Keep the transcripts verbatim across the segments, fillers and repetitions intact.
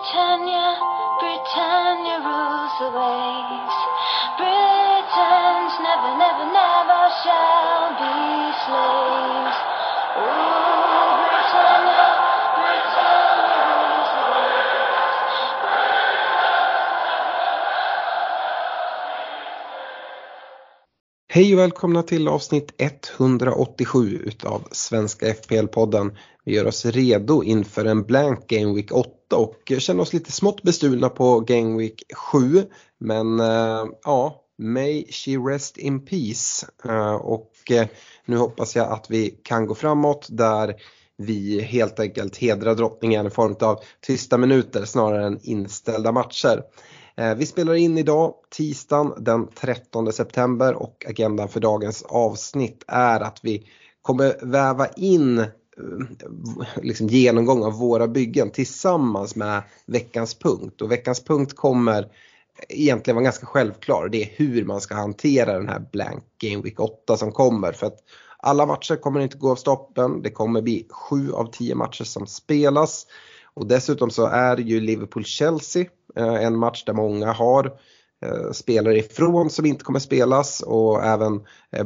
Britannia, Britannia rules the waves. Britons never, never, never shall be slaves. Ooh, Britannia, Britannia rules the waves. Hej och välkomna till avsnitt etthundraåttiosju utav Svenska F P L-podden. Vi gör oss redo inför en blank Game Week åtta och känner oss lite smått bestulna på Game Week sju. Men äh, ja, may she rest in peace. Äh, och äh, nu hoppas jag att vi kan gå framåt där vi helt enkelt hedrar drottningen i form av tysta minuter snarare än inställda matcher. Äh, vi spelar in idag tisdagen den trettonde september och agendan för dagens avsnitt är att vi kommer väva in liksom genomgång av våra byggen tillsammans med veckans punkt. Och veckans punkt kommer egentligen vara ganska självklar. Det är hur man ska hantera den här blank Game Week åtta som kommer. För att alla matcher kommer inte gå av stoppen. Det kommer bli sju av tio matcher som spelas. Och dessutom så är ju Liverpool-Chelsea en match där många har spelare ifrån som inte kommer spelas, och även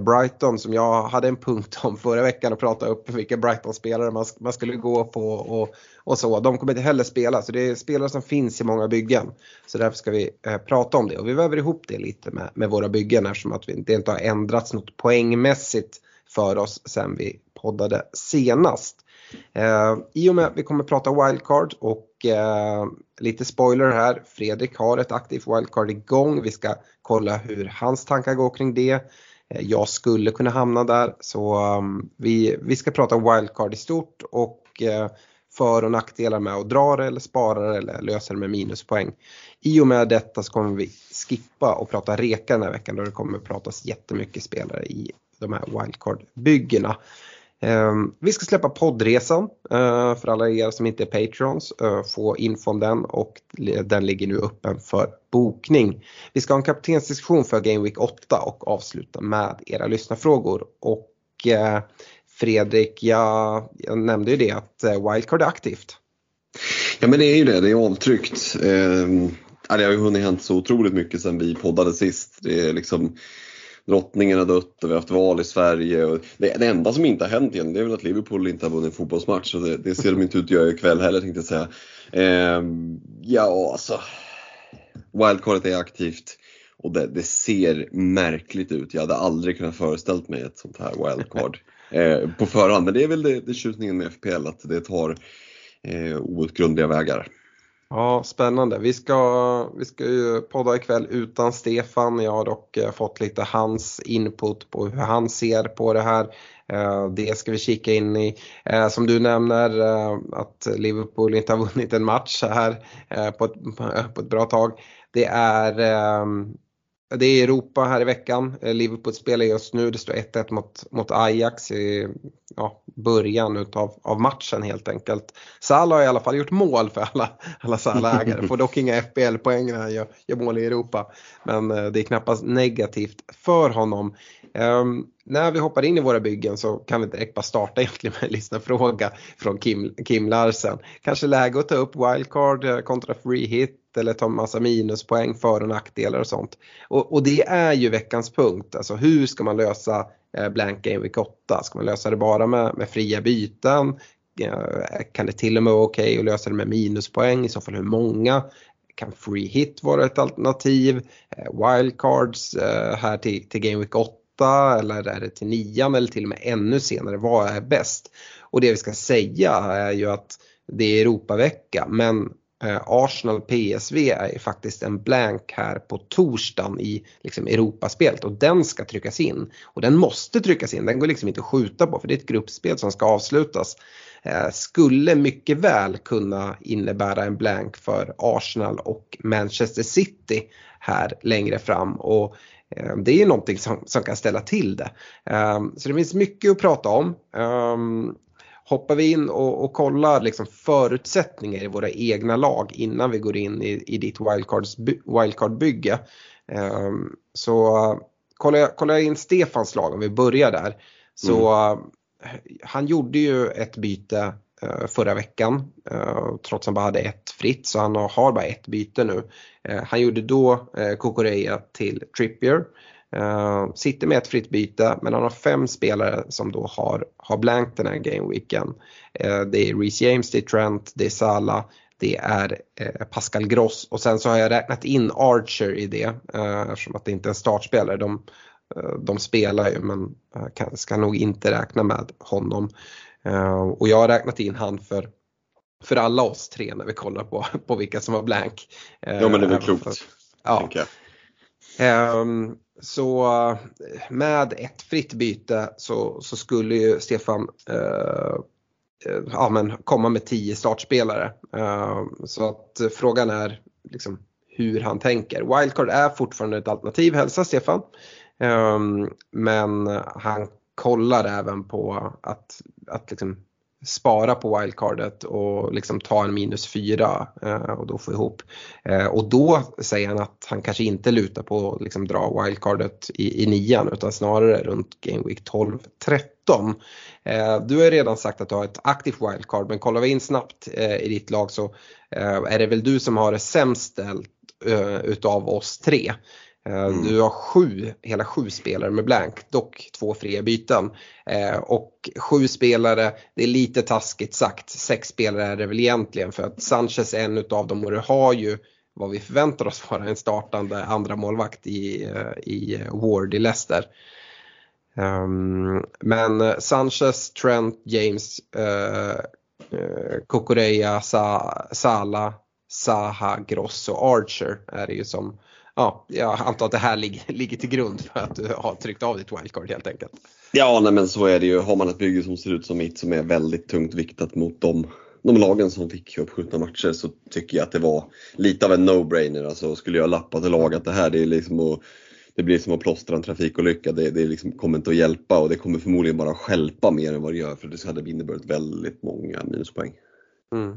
Brighton som jag hade en punkt om förra veckan och pratade upp vilka Brighton-spelare man, man skulle gå på och, och så. De kommer inte heller spela, så det är spelare som finns i många byggen, så därför ska vi eh, prata om det och vi väver ihop det lite med, med våra byggen eftersom att vi, det inte har ändrats något poängmässigt för oss sen vi poddade senast. Eh, I och med att vi kommer prata wildcard och Eh, lite spoiler här, Fredrik har ett aktivt wildcard igång. Vi ska kolla hur hans tankar går kring det. eh, Jag skulle kunna hamna där. Så um, vi, vi ska prata wildcard i stort och eh, för- och nackdelar med att dra det eller spara det eller lösa det med minuspoäng. I och med detta så kommer vi skippa och prata reka den här veckan, då det kommer pratas jättemycket spelare i de här wildcard-byggena. Vi ska släppa poddresan för alla er som inte är patrons, få info om den och den ligger nu öppen för bokning. Vi ska ha en kaptensdiskussion för Game Week åtta och avsluta med era lyssnarfrågor. Och Fredrik, jag, jag nämnde ju det att wildcard är aktivt. Ja, men det är ju det, det är avtryckt. Det har ju hunnit hänt så otroligt mycket sedan vi poddade sist. Det är liksom, drottningen har dött och vi har haft val i Sverige. Och det, det enda som inte har hänt igen, det är väl att Liverpool inte har vunnit en fotbollsmatch. Och det, det ser de inte ut att göra ikväll heller, tänkte jag säga. Ehm, ja, alltså. Wildcardet är aktivt. Och det, det ser märkligt ut. Jag hade aldrig kunnat föreställt mig ett sånt här wildcard ehm, på förhand. Men det är väl det, det tjusningen med F P L, att det tar eh, outgrundliga vägar. Ja, spännande. Vi ska, vi ska ju podda ikväll utan Stefan. Jag har dock fått lite hans input på hur han ser på det här. Det ska vi kika in i. Som du nämner, att Liverpool inte har vunnit en match här på ett, på ett bra tag. Det är, det är Europa här i veckan. Liverpool spelar just nu. Det står ett ett mot, mot Ajax i ja, början utav, av matchen helt enkelt. Salah har i alla fall gjort mål för alla, alla Salah-ägare. Får dock inga F P L-poäng när han gör, gör mål i Europa. Men eh, det är knappast negativt för honom. Um, när vi hoppar in i våra byggen så kan vi direkt bara starta egentligen med en lyssnarfråga från Kim, Kim Larsen. Kanske läge att ta upp wildcard kontra free hit eller ta en massa minuspoäng, för- och nackdelar och sånt. Och, och det är ju veckans punkt. Alltså hur ska man lösa blank Game Week åtta? Ska man lösa det bara med, med fria byten? Kan det till och med vara okej att lösa det med minuspoäng? I så fall hur många? Kan free hit vara ett alternativ? Wildcards här till, till Game Week åtta? Eller är det till nian eller till och med ännu senare? Vad är bäst? Och det vi ska säga är ju att det är Europavecka, men Arsenal P S V är faktiskt en blank här på torsdagen i liksom Europaspelet, och den ska tryckas in och den måste tryckas in, den går liksom inte att skjuta på för det är ett gruppspel som ska avslutas. Eh, skulle mycket väl kunna innebära en blank för Arsenal och Manchester City här längre fram, och eh, det är ju någonting som, som kan ställa till det. Eh, så det finns mycket att prata om. Eh, Hoppar vi in och, och kollar liksom förutsättningar i våra egna lag innan vi går in i, i ditt wildcard-bygge. Um, så kollar jag, kollar jag in Stefans lag om vi börjar där. Så mm. han gjorde ju ett byte förra veckan, trots han bara hade ett fritt, så han har bara ett byte nu. Han gjorde då Kukureya till Trippier, sitter med ett fritt byte, men han har fem spelare som då har, har blankt den här gameweeken. Det är Reece James, det är Trent, det är Salah, det är Pascal Gross, och sen så har jag räknat in Archer i det, eftersom att det inte är en startspelare. De, de spelar ju, men ska nog inte räkna med honom. Uh, och jag har räknat in han för, för alla oss tre när vi kollar på, på vilka som var blank. Uh, ja, men det är väl klokt. För, ja. Um, så med ett fritt byte så, så skulle ju Stefan uh, uh, ja, men komma med tio startspelare. Uh, så att frågan är liksom hur han tänker. Wildcard är fortfarande ett alternativ, hälsa Stefan. Um, men han kollar även på att, att liksom spara på wildcardet och liksom ta en minus fyra eh, och då få ihop. Eh, och då säger han att han kanske inte lutar på att liksom dra wildcardet i, i nian, utan snarare runt Game Week tolv tretton. Eh, du har ju redan sagt att du har ett aktivt wildcard, men kollar vi in snabbt eh, i ditt lag, så eh, är det väl du som har det sämst ställt eh, utav oss tre. Mm. Du har sju, hela sju spelare med blank, dock två fria byten. Eh, och sju spelare, det är lite taskigt sagt, sex spelare är det väl egentligen, för att Sanchez är en utav dem och du har ju vad vi förväntar oss vara en startande andra målvakt i, i Ward i Leicester. Um, men Sanchez, Trent, James, eh, eh, Kukureya, Sa- Salah, Zaha, Gross och Archer är det ju som... Ja, jag antar att det här ligger, ligger till grund för att du har tryckt av ditt wildcard helt enkelt. Ja, nej, men så är det ju. Har man ett bygge som ser ut som mitt, som är väldigt tungt viktat mot de, de lagen som fick uppskjutna matcher, så tycker jag att det var lite av en no-brainer. Alltså, skulle jag lappa till laget det här, det är liksom att, det blir som att plåstra en trafikolycka. Det, det liksom kommer inte att hjälpa, och det kommer förmodligen bara stjälpa mer än vad det gör, för det hade inneburit väldigt många minuspoäng. Mm.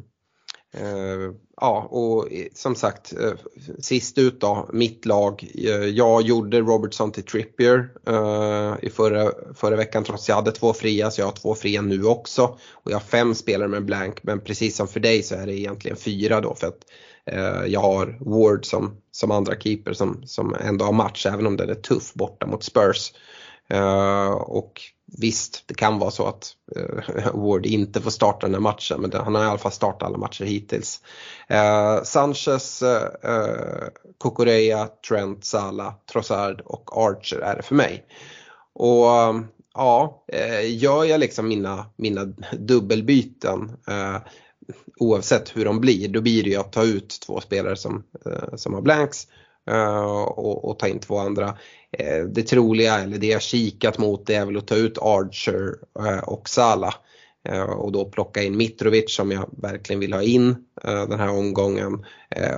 Uh, ja, och som sagt, uh, sist ut då, mitt lag. uh, Jag gjorde Robertson till Trippier uh, i förra, förra veckan, trots att jag hade två fria, så jag har två fria nu också. Och jag har fem spelare med blank, men precis som för dig så är det egentligen fyra då, för att uh, jag har Ward som, som andra keeper som, som ändå har match, även om den är tuff borta mot Spurs. Uh, och visst, det kan vara så att uh, Ward inte får starta den här matchen, men det, han har i alla fall startat alla matcher hittills. uh, Sanchez, uh, Kukureya, Trent, Salah, Trossard och Archer är det för mig. Och uh, ja, uh, gör jag liksom mina, mina dubbelbyten uh, oavsett hur de blir, då blir det ju att ta ut två spelare som, uh, som har blanks uh, och, och ta in två andra. Det troliga, eller det jag kikat mot, det är väl att ta ut Archer och Salah och då plocka in Mitrovic som jag verkligen vill ha in den här omgången.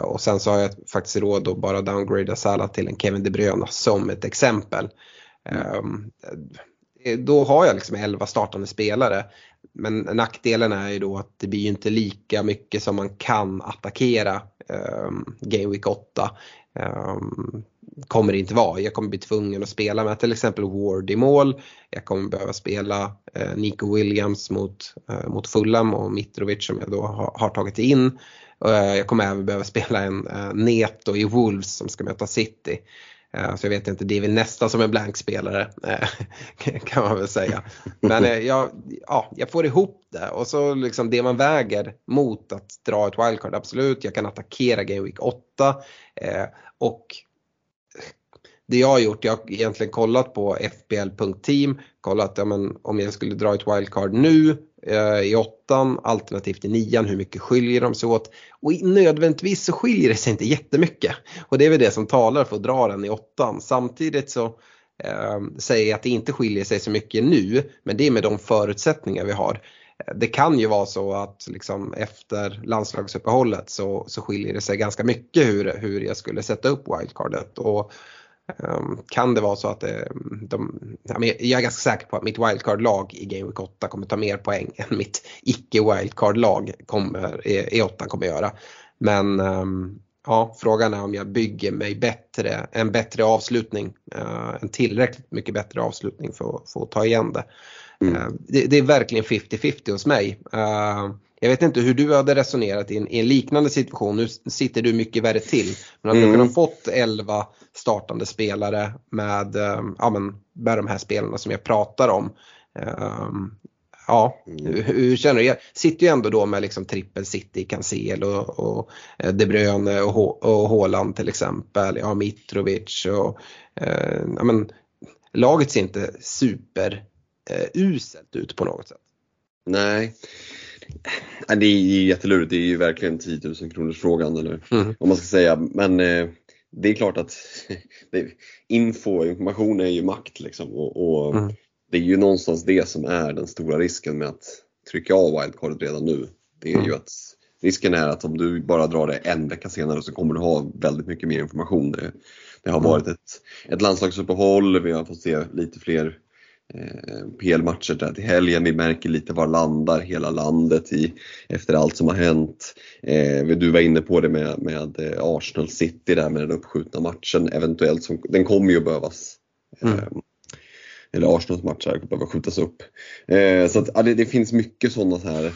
Och sen så har jag faktiskt råd att bara downgrada Salah till en Kevin De Bruyne som ett exempel. Mm. Då har jag liksom elva startande spelare, men nackdelen är ju då att det blir ju inte lika mycket som man kan attackera. Game Week åtta kommer det inte vara. Jag kommer bli tvungen att spela med till exempel Ward i mål. Jag kommer behöva spela eh, Nico Williams mot, eh, mot Fulham och Mitrovic som jag då har, har tagit in. Eh, jag kommer även behöva spela en eh, Neto i Wolves som ska möta City. Eh, så jag vet inte, det är väl nästan som en blankspelare eh, kan man väl säga. Men eh, jag, ja, jag får ihop det. Och så liksom det man väger mot att dra ett wildcard, absolut. Jag kan attackera Game Week åtta eh, och det jag har gjort, jag har egentligen kollat på F P L punkt team, kollat ja, men om jag skulle dra ett wildcard nu eh, i åttan, alternativt i nian, hur mycket skiljer de sig åt? Och nödvändigtvis så skiljer det sig inte jättemycket. Och det är väl det som talar för att dra den i åttan. Samtidigt så eh, säger jag att det inte skiljer sig så mycket nu, men det är med de förutsättningar vi har. Det kan ju vara så att liksom efter landslagsuppehållet så, så skiljer det sig ganska mycket hur, hur jag skulle sätta upp wildcardet. Och um, kan det vara så att det, de, jag är ganska säker på att mitt wildcard-lag i Game Week åtta kommer ta mer poäng än mitt icke-wildcard-lag kommer, i, i åtta kommer göra. Men um, ja, frågan är om jag bygger mig bättre, en bättre avslutning, uh, en tillräckligt mycket bättre avslutning för, för att ta igen det. Mm. Det, det är verkligen fifty-fifty hos mig. Uh, jag vet inte hur du hade resonerat i en, i en liknande situation. Nu sitter du mycket värre till. Men att mm. du kan ha fått elva startande spelare med, uh, ja, men, med de här spelarna som jag pratar om. Uh, ja, hur, hur känner du? Jag sitter ju ändå då med liksom Triple City, Cancelo och, och De Bruyne och, H- och Haaland till exempel. Ja, Mitrovic och uh, ja, men, laget ser inte super uselt ut på något sätt. Nej. Det är ju jättelurigt. Det är ju verkligen tio tusen kronors frågan eller mm. vad man ska säga. Men det är klart att info, information är ju makt liksom. Och, och mm. det är ju någonstans det som är den stora risken med att trycka av wildcardet redan nu. Det är mm. ju att risken är att om du bara drar det en vecka senare så kommer du ha väldigt mycket mer information. Det, det har varit ett, ett landslagsuppehåll. Vi har fått se lite fler P L-matcher där till helgen. Vi märker lite var landar hela landet i, efter allt som har hänt. eh, Du var inne på det med, med Arsenal City där, med den uppskjutna matchen eventuellt som, den kommer ju behövas. mm. eh, Eller Arsenals matcher behöver skjutas upp. eh, Så att, ja, det, det finns mycket sådana så här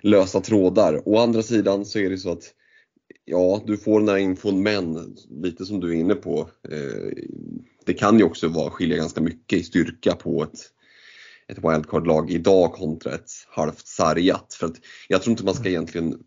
lösa trådar. Å andra sidan så är det så att ja, du får den här infon, men lite som du är inne på, eh, det kan ju också vara, skilja ganska mycket i styrka på ett, ett wildcard-lag idag kontra ett halvt sargat. För att jag tror inte man ska egentligen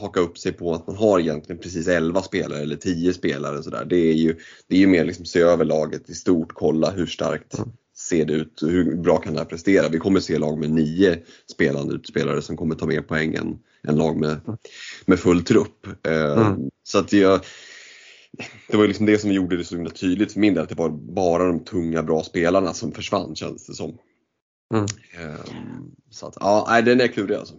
haka upp sig på att man har egentligen precis elva spelare eller tio spelare. Och så där. Det är ju, det är ju mer liksom se över laget i stort, kolla hur starkt ser det ut och hur bra kan det här prestera. Vi kommer se lag med nio spelande utspelare som kommer ta mer poäng än, än lag med, med full trupp. Mm. Så att jag... Det var liksom det som gjorde det så himla tydligt för min del, att det var bara de tunga bra spelarna som försvann, känns det som. Mm. Så att, ja, den är klurig alltså.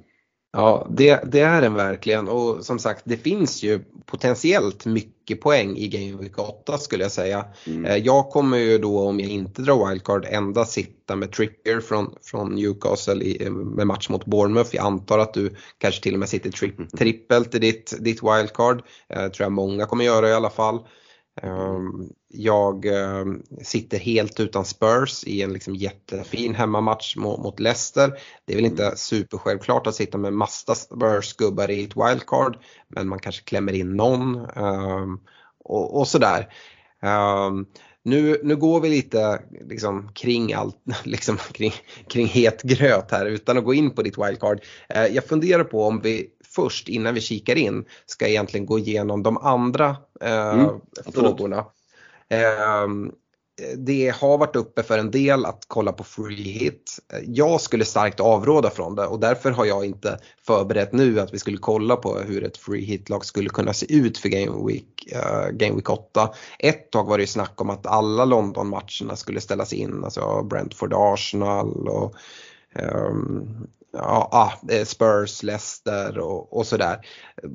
Ja, det, det är den verkligen. Och som sagt, det finns ju potentiellt mycket poäng i Game Week åtta skulle jag säga. Mm. Jag kommer ju då, om jag inte drar wildcard, ända sitta med Trippier från, från Newcastle i, med match mot Bournemouth. Jag antar att du kanske till och med sitter tri- trippelt i ditt, ditt wildcard. Jag tror jag många kommer göra i alla fall. Jag sitter helt utan Spurs i en liksom jättefin hemmamatch mot Leicester. Det är väl inte supersjälvklart att sitta med massa Spurs-gubbar i ett wildcard, men man kanske klämmer in någon och, och sådär. Nu, nu går vi lite liksom kring, allt, liksom kring, kring het gröt här utan att gå in på ditt wildcard. Jag funderar på om vi först innan vi kikar in ska egentligen gå igenom de andra eh, mm, frågorna. Eh, det har varit uppe för en del att kolla på free hit. Jag skulle starkt avråda från det och därför har jag inte förberett nu att vi skulle kolla på hur ett free hit-lag skulle kunna se ut för Game Week, eh, Game Week åtta. Ett tag var det ju snack om att alla London-matcherna skulle ställas in. Alltså Brentford, Arsenal och... Um, ja, Spurs, Leicester och, och sådär.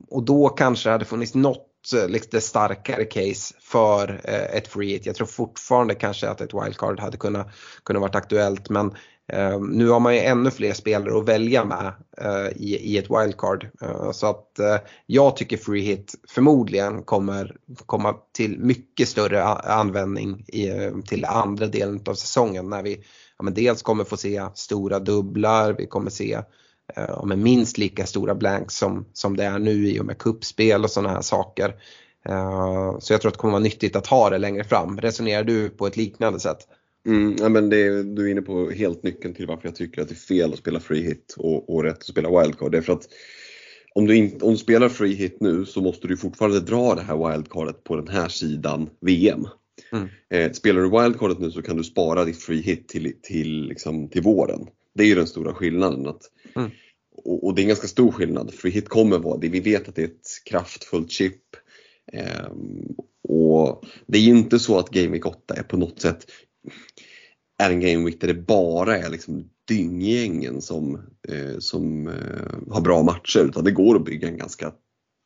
Och då kanske det hade funnits något lite starkare case för eh, ett free hit. Jag tror fortfarande kanske att ett wildcard hade kunnat, kunnat varit aktuellt. Men eh, nu har man ju ännu fler spelare att välja med eh, i, i ett wildcard. Eh, så att eh, jag tycker free hit förmodligen kommer komma till mycket större användning i, till andra delen av säsongen när vi... Ja, men dels kommer få se stora dubblar, vi kommer se eh, men minst lika stora blanks som, som det är nu i och med kuppspel och sådana här saker. Eh, så jag tror att det kommer vara nyttigt att ha det längre fram. Resonerar du på ett liknande sätt? Mm, ja, men det, du är inne på helt nyckeln till varför jag tycker att det är fel att spela free hit och, och rätt att spela wildcard. Det är för att om du, in, om du spelar free hit nu så måste du fortfarande dra det här wildcardet på den här sidan V M. Mm. Eh, spelar du wildcardet nu så kan du spara ditt free hit till, till, liksom, till våren. Det är ju den stora skillnaden att, mm. och, och det är en ganska stor skillnad. Free hit kommer vara det, vi vet att det är ett kraftfullt chip. eh, Och det är ju inte så att Game Week åtta är på något sätt är en Game Week där det bara är liksom dynggängen som, eh, som eh, har bra matcher, utan det går att bygga en ganska,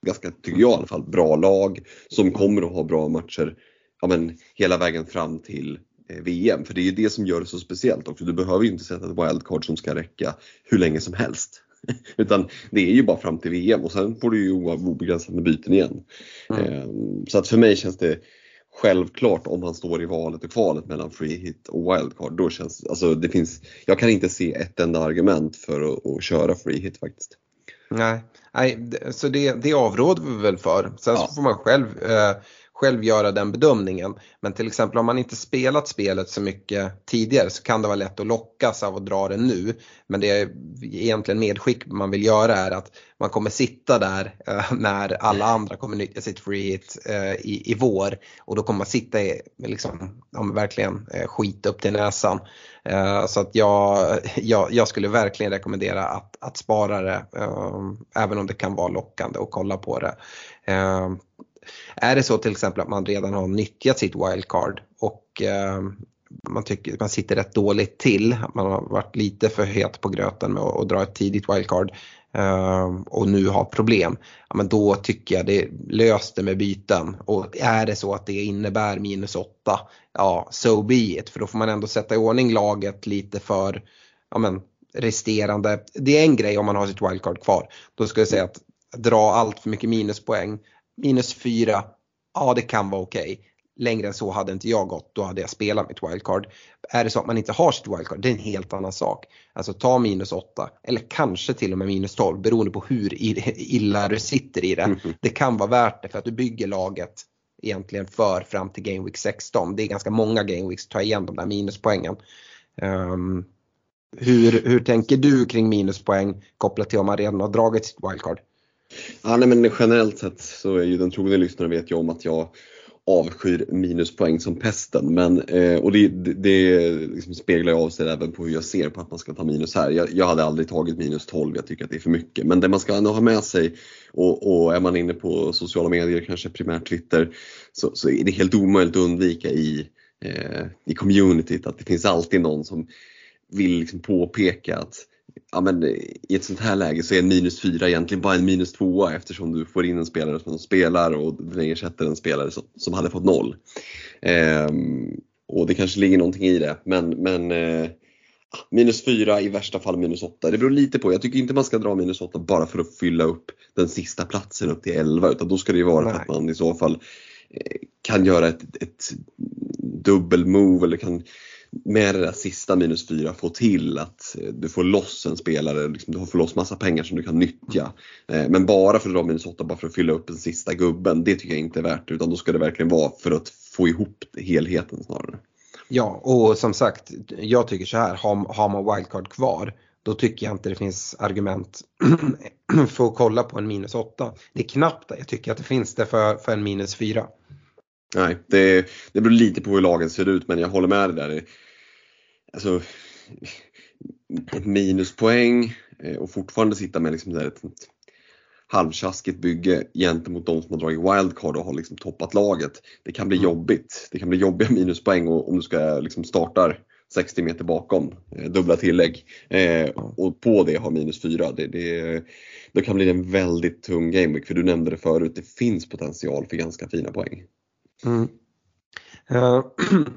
ganska tycker jag i alla fall, bra lag som kommer att ha bra matcher. Ja, men hela vägen fram till V M. För det är ju det som gör det så speciellt också. Du behöver ju inte sätta ett wildcard som ska räcka hur länge som helst. Utan det är ju bara fram till V M. Och sen får du ju obegränsade byten igen. Mm. Så att för mig känns det självklart om han står i valet och kvalet mellan free hit och wildcard, då känns, alltså det finns, jag kan inte se ett enda argument för att, att köra free hit faktiskt. Nej, nej, så det, det avråder vi väl för. Sen ja. så får man själv, eh, själv göra den bedömningen. Men till exempel om man inte spelat spelet så mycket tidigare, så kan det vara lätt att lockas av att dra det nu. Men det är egentligen medskick man vill göra är att man kommer sitta där eh, när alla andra kommer nyttja sitt free hit eh, i, i vår. Och då kommer man sitta i, liksom, om verkligen eh, skit upp till näsan. Eh, så att jag, jag, jag skulle verkligen rekommendera att, att spara det. Eh, även om det kan vara lockande och kolla på det. Eh, Är det så till exempel att man redan har nyttjat sitt wildcard och eh, man tycker man sitter rätt dåligt till, man har varit lite för het på gröten med att dra ett tidigt wildcard eh, och nu har problem, ja, men då tycker jag det löste med byten. Och är det så att det innebär minus åtta, ja, so be it, för då får man ändå sätta i ordning laget lite för, ja, men, resterande. Det är en grej om man har sitt wildcard kvar, då skulle jag säga att dra allt för mycket minuspoäng. Minus fyra, ja, det kan vara okej. Okay. Längre än så hade inte jag gått, då hade jag spelat mitt wildcard. Är det så att man inte har sitt wildcard, det är en helt annan sak. Alltså ta minus åtta eller kanske till och med minus tolv, beroende på hur illa du sitter i det. Det kan vara värt det för att du bygger laget egentligen för fram till Game Week sexton. Det är ganska många Game Weeks att ta igen de där minuspoängen. Um, hur, hur tänker du kring minuspoäng kopplat till om man redan har dragit sitt wildcard? Ja, nej, men generellt sett så är ju den trogna lyssnaren vet jag om att jag avskyr minuspoäng som pesten, men, eh, och det, det, det liksom speglar jag av sig även på hur jag ser på att man ska ta minus här. Jag, jag hade aldrig tagit minus tolv, jag tycker att det är för mycket. Men det man ska ändå ha med sig, och, och är man inne på sociala medier, kanske primärt Twitter, så, så är det helt omöjligt att undvika i, eh, i communityt att det finns alltid någon som vill liksom påpeka att ja, men i ett sånt här läge så är en minus fyra egentligen bara en minus två, eftersom du får in en spelare som spelar och den ersätter en spelare som, som hade fått noll. Ehm, och det kanske ligger någonting i det. Men, men eh, minus fyra, i värsta fall minus åtta. Det beror lite på. Jag tycker inte man ska dra minus åtta bara för att fylla upp den sista platsen upp till elva. Utan då ska det ju vara för att man i så fall eh, kan göra ett, ett dubbelmove eller kan... med det där sista minus fyra få till att du får loss en spelare, liksom, du får loss massa pengar som du kan nyttja. Men bara för att dra minus åtta, bara för att fylla upp den sista gubben, det tycker jag inte är värt, utan då ska det verkligen vara för att få ihop helheten snarare. Ja, och som sagt, jag tycker så här, har man wildcard kvar, då tycker jag inte det finns argument för att kolla på en minus åtta. Det är knappt det. Jag tycker att det finns det för, för en minus fyra. Nej, det, det beror lite på hur lagen ser ut, men jag håller med dig där. Alltså, minuspoäng och fortfarande sitta med liksom där ett halvtjaskigt bygge gentemot de som har dragit wildcard och har liksom toppat laget. Det kan bli mm. jobbigt. Det kan bli jobbiga minuspoäng och om du ska liksom starta sextio meter bakom, dubbla tillägg, eh, och på det har minus fyra. Det, det, det kan bli en väldigt tung gameweek, för du nämnde det förut, det finns potential för ganska fina poäng. Mm. Uh,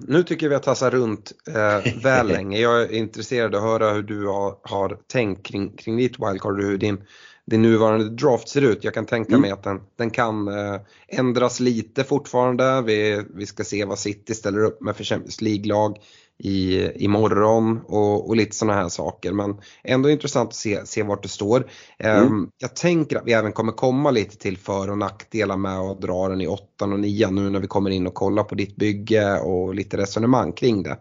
nu tycker vi att tassar runt uh, väl länge. Jag är intresserad att höra hur du har, har tänkt kring, kring ditt wildcard och hur din, din nuvarande draft ser ut. Jag kan tänka mm. mig att den, den kan uh, ändras lite fortfarande. Vi, vi ska se vad City ställer upp med för Champions League-lag i, imorgon och, och lite sådana här saker. Men ändå intressant att se, se vart det står. um, mm. Jag tänker att vi även kommer komma lite till för- och nackdelar med att dra den i åttan och nian nu när vi kommer in och kollar på ditt bygge och lite resonemang kring det.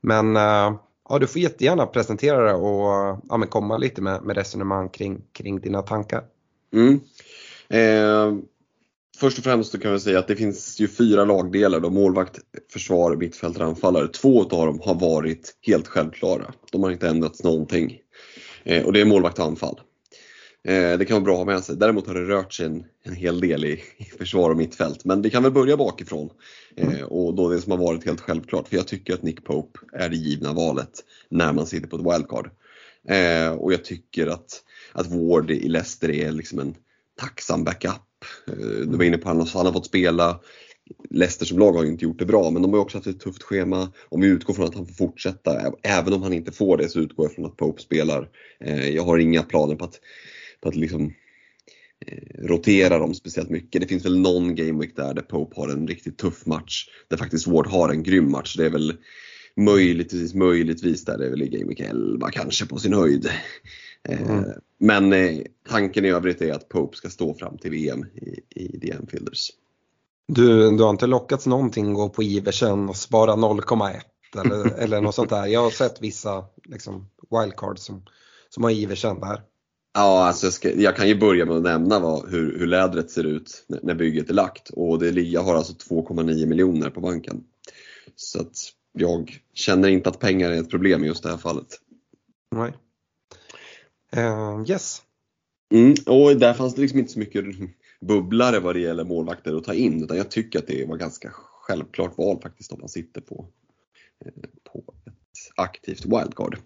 Men uh, ja, du får jättegärna presentera det och ja, men komma lite med, med resonemang kring, kring dina tankar. Mm. Eh, först och främst kan vi säga att det finns ju fyra lagdelar då, målvakt, försvar, mittfält, anfallare. Två av dem har varit helt självklara. De har inte ändrats någonting. Eh, och det är målvakt och anfall. Eh, det kan vara bra att ha med sig. Däremot har det rört sig en, en hel del i, i försvar och mittfält. Men vi kan väl börja bakifrån. Eh, och då det som har varit helt självklart. För jag tycker att Nick Pope är det givna valet när man sitter på ett wildcard. Eh, och jag tycker att, att Ward i Leicester är liksom en tacksam backup. Eh, du var inne på att han har fått spela. Leicester som lag har ju inte gjort det bra, men de har också haft ett tufft schema. Om vi utgår från att han får fortsätta, även om han inte får det, så utgår jag från att Pope spelar. Eh, jag har inga planer på att på att liksom roterar dem speciellt mycket. Det finns väl någon Game Week där, där Pope har en riktigt tuff match, där faktiskt Ward har en grym match. Det är väl möjligtvis, möjligtvis där det är väl i Game Week elva kanske på sin höjd. Mm. Men tanken i övrigt är att Pope ska stå fram till V M i, i The Anfielders. Du, du har inte lockats någonting gå på Iversen och spara noll komma ett eller, eller något sånt där? Jag har sett vissa liksom, wildcards som, som har Iversen där. Ja, alltså jag, ska, jag kan ju börja med att nämna vad, hur, hur lädret ser ut när, när bygget är lagt. Och det, jag har alltså två komma nio miljoner på banken. Så att jag känner inte att pengar är ett problem i just det här fallet. Nej. Uh, yes. Mm, och där fanns det liksom inte så mycket bubblare vad det gäller målvakter att ta in, utan jag tycker att det var ganska självklart val faktiskt om man sitter på, på ett aktivt wildcard.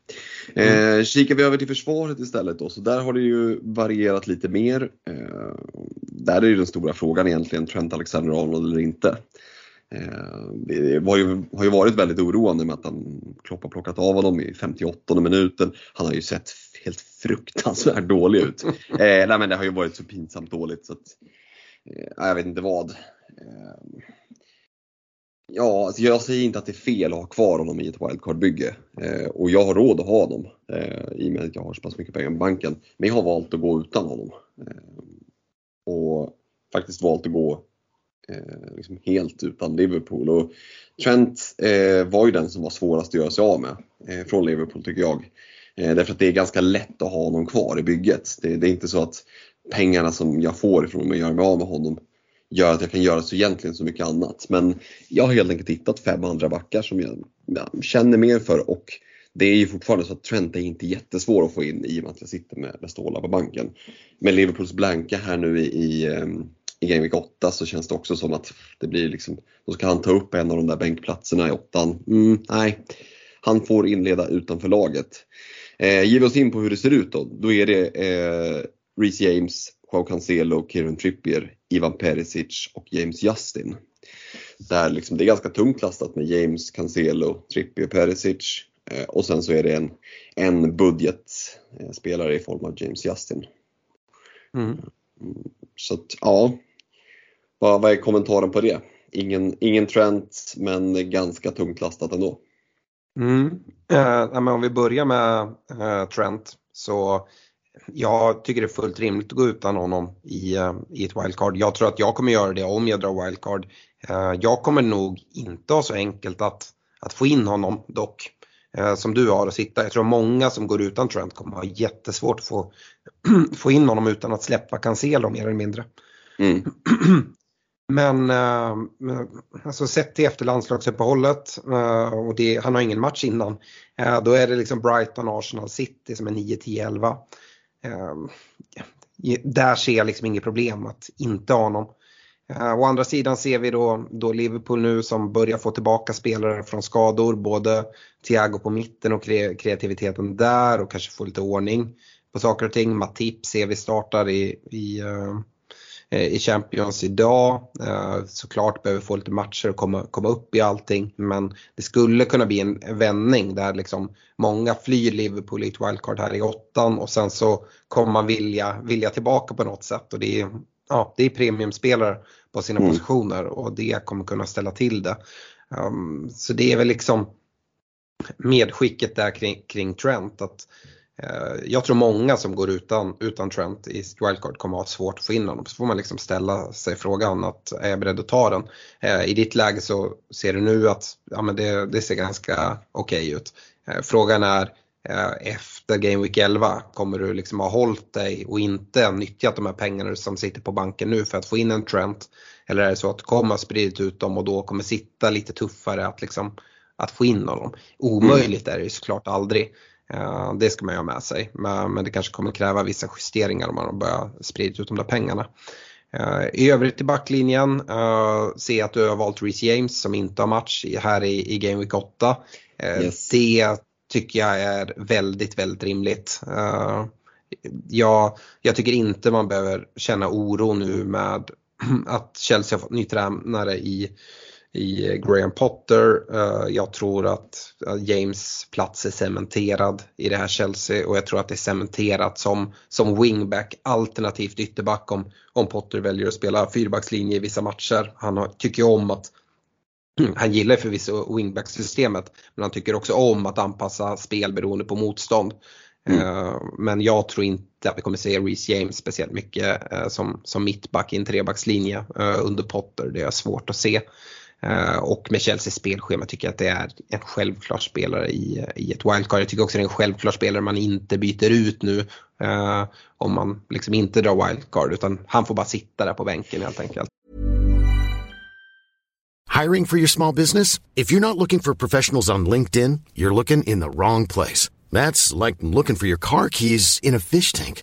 mm. eh, Kikar vi över till försvaret istället då, så där har det ju varierat lite mer. eh, Där är ju den stora frågan egentligen Trent Alexander-Arnold eller inte. eh, Det var ju, har ju varit väldigt oroande med att han Klopp har plockat av honom i femtioåttonde minuten. Han har ju sett helt fruktansvärt dålig ut. eh, Nej men det har ju varit så pinsamt dåligt så att, eh, jag vet inte vad. eh, Ja, alltså jag säger inte att det är fel att ha kvar honom i ett wildcard-bygge. eh, Och jag har råd att ha honom, eh, i och med att jag har så pass mycket pengar på banken. Men jag har valt att gå utan honom, eh, och faktiskt valt att gå eh, liksom helt utan Liverpool. Och Trent eh, var ju den som var svårast att göra sig av med eh, från Liverpool tycker jag. eh, Därför att det är ganska lätt att ha honom kvar i bygget. Det, det är inte så att pengarna som jag får ifrån att göra mig av med honom gör att jag kan göra så egentligen så mycket annat. Men jag har helt enkelt hittat fem andra backar som jag, jag känner mer för. Och det är ju fortfarande så att Trent är inte jättesvår att få in, i och med att jag sitter med, med stålar på banken. Men Liverpools blanka här nu i, i, i Game Week åtta, så känns det också som att det blir liksom, då ska han ta upp en av de där bänkplatserna i åttan. Mm, nej, han får inleda utanför laget. eh, Ger vi oss in på hur det ser ut då, då är det eh, Reece James, João Cancelo, Kieran Trippier, Ivan Perisic och James Justin. Där liksom det är ganska tungt lastat med James, Cancelo, Trippier och Perisic. Eh, och sen så är det en, en budgetspelare i form av James Justin. Mm. Så att, ja. Vad, vad är kommentaren på det? Ingen, ingen Trent, men ganska tungt lastat ändå. Mm. Eh, men om vi börjar med eh, Trent, så jag tycker det är fullt rimligt att gå utan honom i, i ett wildcard. Jag tror att jag kommer göra det om jag drar wildcard. Jag kommer nog inte ha så enkelt att, att få in honom dock, som du har att sitta. Jag tror många som går utan Trent kommer ha jättesvårt att få, få in honom utan att släppa Cancelo mer eller mindre. Mm. Men alltså, sett till efter landslagsuppehållet, och det, han har ingen match innan, då är det liksom Brighton, Arsenal, City som är nio, tio, elva. Um, där ser jag liksom inget problem att inte ha honom. uh, Å andra sidan ser vi då, då Liverpool nu som börjar få tillbaka spelare från skador, både Thiago på mitten och kre- kreativiteten där, och kanske få lite ordning på saker och ting. Matip ser vi startar i, i, uh, i Champions idag. uh, Såklart behöver få lite matcher och komma, komma upp i allting, men det skulle kunna bli en vändning där liksom många flyr Liverpool i ett wildcard här i åttan, och sen så kommer man vilja, vilja tillbaka på något sätt. Och det är, ja, det är premiumspelare på sina mm. positioner, och det kommer kunna ställa till det. um, Så det är väl liksom medskicket där kring, kring Trent, att jag tror många som går utan, utan Trent i wildcard kommer att ha svårt att få in honom. Så får man liksom ställa sig frågan att, är jag beredd att ta den? Eh, I ditt läge så ser du nu att ja, men det, det ser ganska okej ut. Eh, frågan är, eh, efter Game Week elva, kommer du liksom ha hållit dig och inte nyttjat de här pengarna som sitter på banken nu för att få in en Trent? Eller är det så att du kommer att spridit ut dem och då kommer sitta lite tuffare att, liksom, att få in honom? Omöjligt är det ju såklart aldrig. Uh, det ska man göra med sig, men, men det kanske kommer kräva vissa justeringar om man börjar sprida ut de där pengarna. uh, I övrigt i backlinjen, uh, se att du har valt Reece James som inte har match i, här i, i Game Week åtta. uh, yes. Det tycker jag är väldigt väldigt rimligt. uh, jag, jag tycker inte man behöver känna oro nu med att Chelsea har fått ny tränare i i Graham Potter. Jag tror att James plats är cementerad i det här Chelsea, och jag tror att det är cementerat som, som wingback alternativt ytterback om, om Potter väljer att spela fyrbackslinje i vissa matcher. Han har, tycker om att han gillar förvisso wingback-systemet, men han tycker också om att anpassa spel beroende på motstånd. Mm. Men jag tror inte att vi kommer se Reece James speciellt mycket som, som mittback i en trebackslinje under Potter. Det är svårt att se. Och med Chelseas spelschema tycker jag att det är en självklar spelare i, i ett wildcard. Jag tycker också att det är en självklar spelare man inte byter ut nu, om man liksom inte drar wildcard, utan han får bara sitta där på bänken helt enkelt. Hiring for your small business? If you're not looking for professionals on LinkedIn, you're looking in the wrong place. That's like looking for your car keys in a fish tank.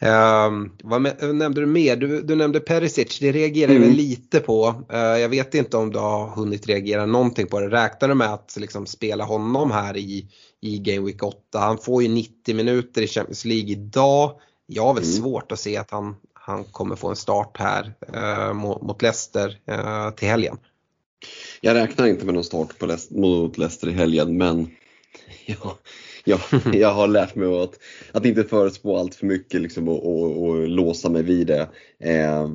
Um, vad nämnde du mer? Du, du nämnde Perisic, det reagerade mm. väl lite på. uh, Jag vet inte om du har hunnit reagera någonting på det. Räknar du med att liksom spela honom här i, i Game Week åtta? Han får ju nittio minuter i Champions League idag. Jag har väl mm. svårt att se att han, han kommer få en start här uh, mot, mot Leicester uh, till helgen. Jag räknar inte med någon start på Leicester, mot Leicester i helgen, men ja, jag, jag har lärt mig att, att inte förutspå allt för mycket liksom, och, och, och låsa mig vid det. Eh,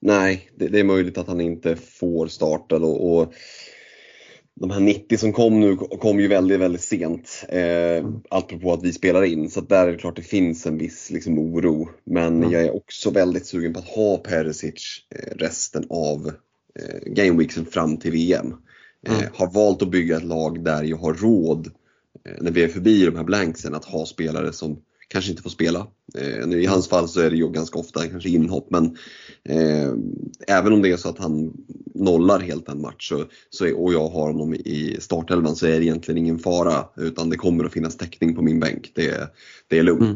nej, det, det är möjligt att han inte får starta. Och, och de här nittio som kom nu kom ju väldigt, väldigt sent. Eh, apropå att vi spelar in. Så att där är det klart det finns en viss liksom, oro. Men mm. jag är också väldigt sugen på att ha Perisic eh, resten av eh, gameweeksen fram till V M. Mm. Eh, har valt att bygga ett lag där jag har råd, eh, när vi är förbi de här blanksen, att ha spelare som kanske inte får spela. eh, I hans fall så är det ju ganska ofta kanske inhopp, men eh, även om det är så att han nollar helt en match så, så är, och jag har honom i startelvan, så är det egentligen ingen fara, utan det kommer att finnas täckning på min bänk. Det, det är lugnt. mm.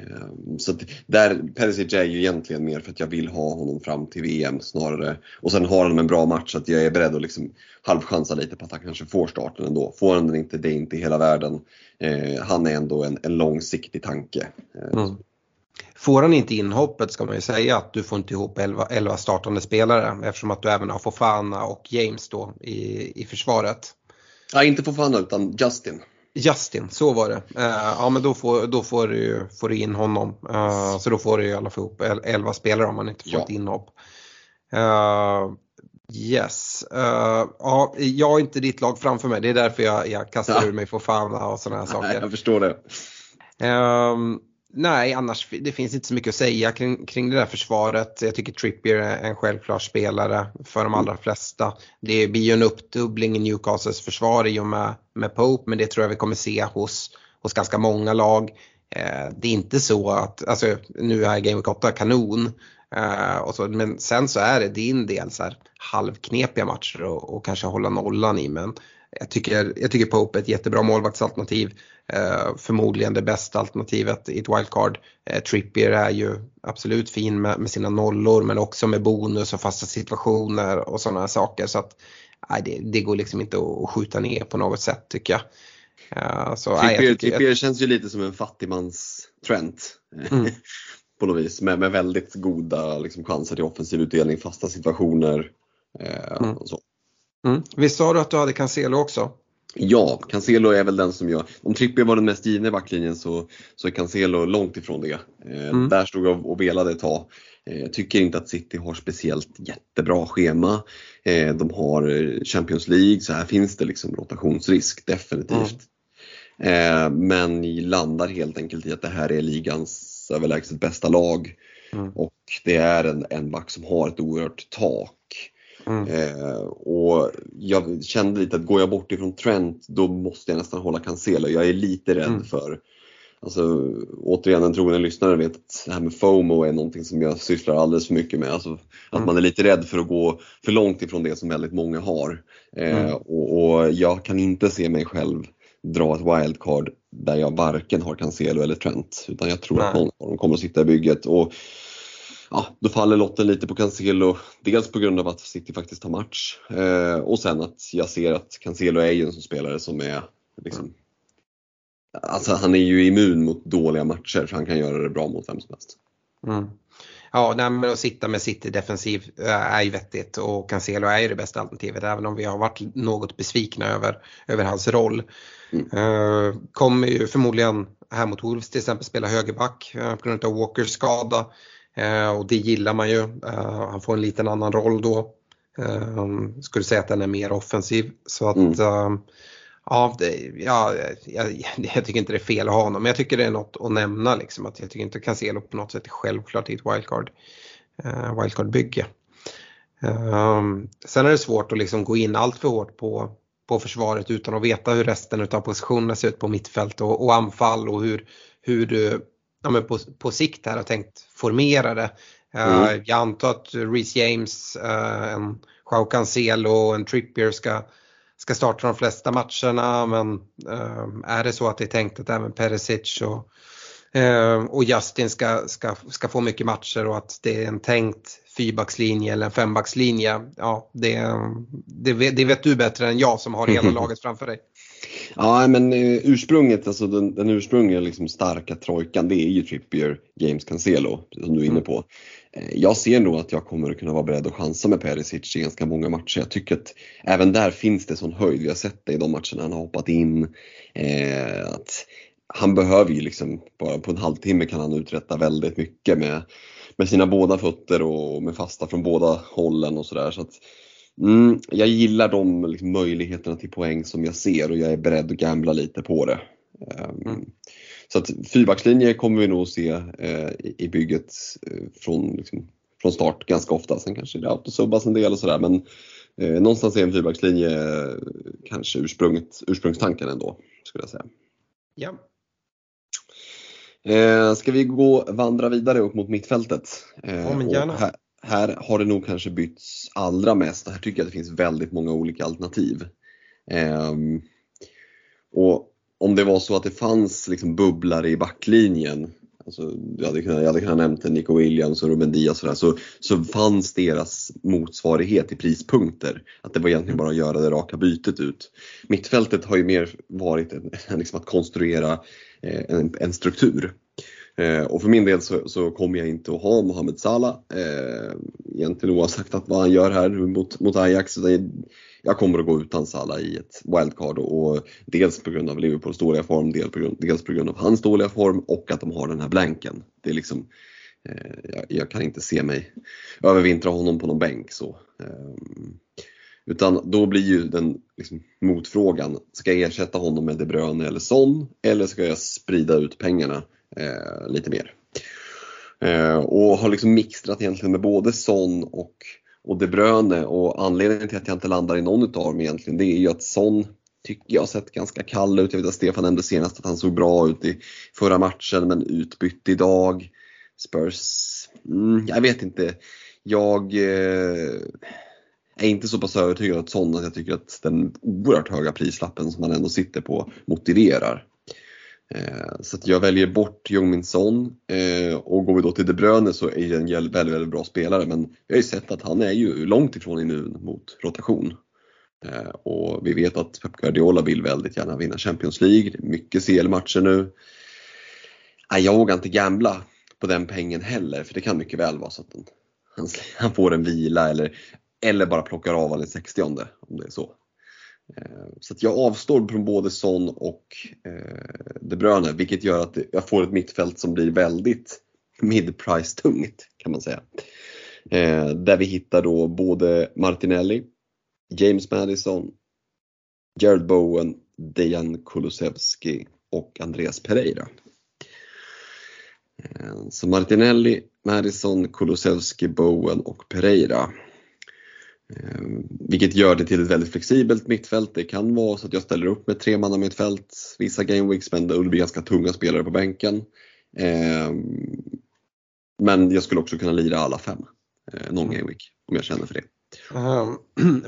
eh, Så att där, Perisic är ju egentligen mer för att jag vill ha honom fram till V M snarare. Och sen har han en bra match, så att jag är beredd att liksom halvchansa lite på att han kanske får starten ändå. Får han den inte, det är inte hela världen. Eh, han är ändå en, en långsiktig tanke. Eh. Mm. Får han inte inhoppet ska man ju säga att du får inte ihop elva startande spelare, eftersom att du även har Fofana och James då i, i försvaret. Ja, inte Fofana utan Justin. Justin, så var det. Uh, ja, men då får, då får, du, får du in honom. Uh, så då får du i alla fall ihop elva spelare om man inte får ja. ett inhopp. Uh, Yes, uh, ja, jag har inte ditt lag framför mig. Det är därför jag, jag kastar ja. ur mig för fan och sådana här saker. Nej, jag förstår det. um, Nej, annars det finns inte så mycket att säga kring, kring det där försvaret. Jag tycker Trippier är en självklar spelare för de allra flesta. Det blir ju en uppdubbling i Newcastles försvar i och med, med Pope, men det tror jag vi kommer se hos, hos ganska många lag. uh, Det är inte så att, alltså nu är Game Week åtta kanon. Uh, och så, men sen så är det din del så här halvknepiga matcher och, och kanske hålla nollan i, men jag tycker, jag tycker Pope är ett jättebra målvaktsalternativ, uh, förmodligen det bästa alternativet i ett wildcard. uh, Trippier är ju absolut fin med, med sina nollor, men också med bonus och fasta situationer och sådana här saker, så att nej, det, det går liksom inte att skjuta ner på något sätt tycker jag. uh, så, Trippier, nej, jag tycker, Trippier känns ju lite som en fattigmans Trent. Mm. På något vis, med, med väldigt goda liksom, chanser till offensiv utdelning, fasta situationer. Eh, mm. och så. Mm. Visst sa du att du hade Cancelo också? Ja, Cancelo är väl den som jag... Om Trippier var den mest givna i backlinjen så, så är Cancelo långt ifrån det. Eh, mm. Där stod jag och velade ett tag. Eh, jag tycker inte att City har speciellt jättebra schema. Eh, de har Champions League, så här finns det liksom rotationsrisk, definitivt. Mm. Eh, men ni landar helt enkelt i att det här är ligans överlägset bästa lag. Mm. Och det är en, en back som har ett oerhört tak. Mm. eh, Och jag kände lite att går jag bort ifrån Trent, då måste jag nästan hålla Cancelo. Jag är lite rädd mm. för, alltså, återigen, en troende lyssnare vet att det här med FOMO är någonting som jag sysslar alldeles för mycket med, alltså, att mm. man är lite rädd för att gå för långt ifrån det som väldigt många har. eh, mm. och, och jag kan inte se mig själv dra ett wildcard där jag varken har Cancelo eller Trent, utan jag tror Nej. att någon av dem kommer att sitta i bygget. Och ja, då faller lotten lite på Cancelo, dels på grund av att City faktiskt har match, eh, och sen att jag ser att Cancelo är ju en som spelare som är liksom, mm. alltså han är ju immun mot dåliga matcher, för han kan göra det bra mot vem som helst. Mm. Ja, nej, men att sitta med City defensiv är ju vettigt, och Cancelo är ju det bästa alternativet, även om vi har varit något besvikna över, över hans roll. Mm. Uh, kommer ju förmodligen här mot Wolves till exempel spela högerback uh, på grund av Walkers skada, uh, och det gillar man ju. Uh, han får en liten annan roll då. Uh, skulle säga att den är mer offensiv, så att... Mm. Uh, Ja, det, ja jag, jag tycker inte det är fel att ha honom, men jag tycker det är något att nämna liksom, att jag tycker inte Cancelo på något sätt är självklart i ett wildcard, uh, wildcard-bygge. Um, sen är det svårt att liksom gå in allt för hårt på, på försvaret utan att veta hur resten av positionerna ser ut på mittfält och, och anfall, och hur, hur du ja, men på, på sikt här har tänkt formera det. Uh, mm. Jag antar att Reece James, uh, en João Cancelo och en Trippier ska... ska starta de flesta matcherna, men äh, är det så att det är tänkt att även Perisic och, äh, och Justin ska, ska, ska få mycket matcher, och att det är en tänkt fyrbackslinje eller en fembackslinje, ja, det, det, det vet du bättre än jag som har hela laget framför dig. Ja, men eh, ursprunget, alltså den, den ursprungliga liksom starka trojkan, det är ju Trippier, James, Cancelo, som du är inne på. Eh, jag ser nog att jag kommer att kunna vara beredd att chansa med Perisic i ganska många matcher. Jag tycker att även där finns det sån höjd. Vi har sett det i de matcherna han har hoppat in. Eh, att han behöver ju liksom, bara på en halvtimme kan han uträtta väldigt mycket med, med sina båda fötter och med fasta från båda hållen och sådär, så att Mm, jag gillar de liksom, möjligheterna till poäng som jag ser, och jag är beredd att gambla lite på det. Um, mm. Så att fyrbackslinjer kommer vi nog se uh, i, i bygget uh, från, liksom, från start ganska ofta. Sen kanske det autosubbas en del och sådär, men uh, någonstans är en fyrbackslinje uh, kanske ursprungstanken ändå, skulle jag säga. Ja. Uh, ska vi gå vandra vidare upp mot mittfältet? Uh, ja, men gärna. Här har det nog kanske bytts allra mest. Här tycker jag att det finns väldigt många olika alternativ. Ehm, och om det var så att det fanns liksom bubblare i backlinjen, alltså jag hade kunnat, jag hade kunnat nämnt Nico Williams och Ruben Diaz och där, så, så fanns deras motsvarighet i prispunkter. Att det var egentligen bara att göra det raka bytet ut. Mittfältet har ju mer varit en, liksom att konstruera en, en struktur. Eh, och för min del så, så kommer jag inte att ha Mohamed Salah eh, egentligen oavsett att vad han gör här mot, mot Ajax. Jag kommer att gå utan Salah i ett wildcard, och, och dels på grund av Liverpools dåliga form, dels på grund, dels på grund av hans dåliga form, och att de har den här blanken. Det är liksom, eh, jag, jag kan inte se mig övervintra honom på någon bänk så. Eh, utan då blir ju den liksom, motfrågan, ska jag ersätta honom med De Bruyne eller Son, eller ska jag sprida ut pengarna Eh, lite mer eh, och har liksom mixtrat egentligen med både Son och, och De Bruyne. Och anledningen till att jag inte landar i någon utav dem egentligen, det är ju att Son tycker jag har sett ganska kall ut. Jag vet att Stefan nämnde senast att han såg bra ut i förra matchen, men utbytt idag. Spurs, mm, jag vet inte. Jag eh, är inte så pass övertygad att Son, att jag tycker att den oerhört höga prislappen som han ändå sitter på motiverar. Så att jag väljer bort Jungmin Son. Och går vi då till De Bruyne, så är han en väldigt, väldigt bra spelare, men vi har ju sett att han är ju långt ifrån immun mot rotation. Och vi vet att Pep Guardiola vill väldigt gärna vinna Champions League. Mycket C L-matcher nu. Jag vågar inte gambla på den pengen heller, för det kan mycket väl vara så att han, han får en vila, Eller, eller bara plockar av all i sextionde, om det är så. Så att jag avstår från både Son och eh, De Bruyne, vilket gör att jag får ett mittfält som blir väldigt mid-price-tungt, kan man säga. Eh, där vi hittar då både Martinelli, James Madison, Jarrod Bowen, Dejan Kulusevski och Andreas Pereira. Eh, så Martinelli, Madison, Kulusevski, Bowen och Pereira. Vilket gör det till ett väldigt flexibelt mittfält. Det kan vara så att jag ställer upp med tre manna mittfält vissa game weeks, men det blir ganska tunga spelare på bänken. Men jag skulle också kunna lira alla fem någon game week, om jag känner för det. uh,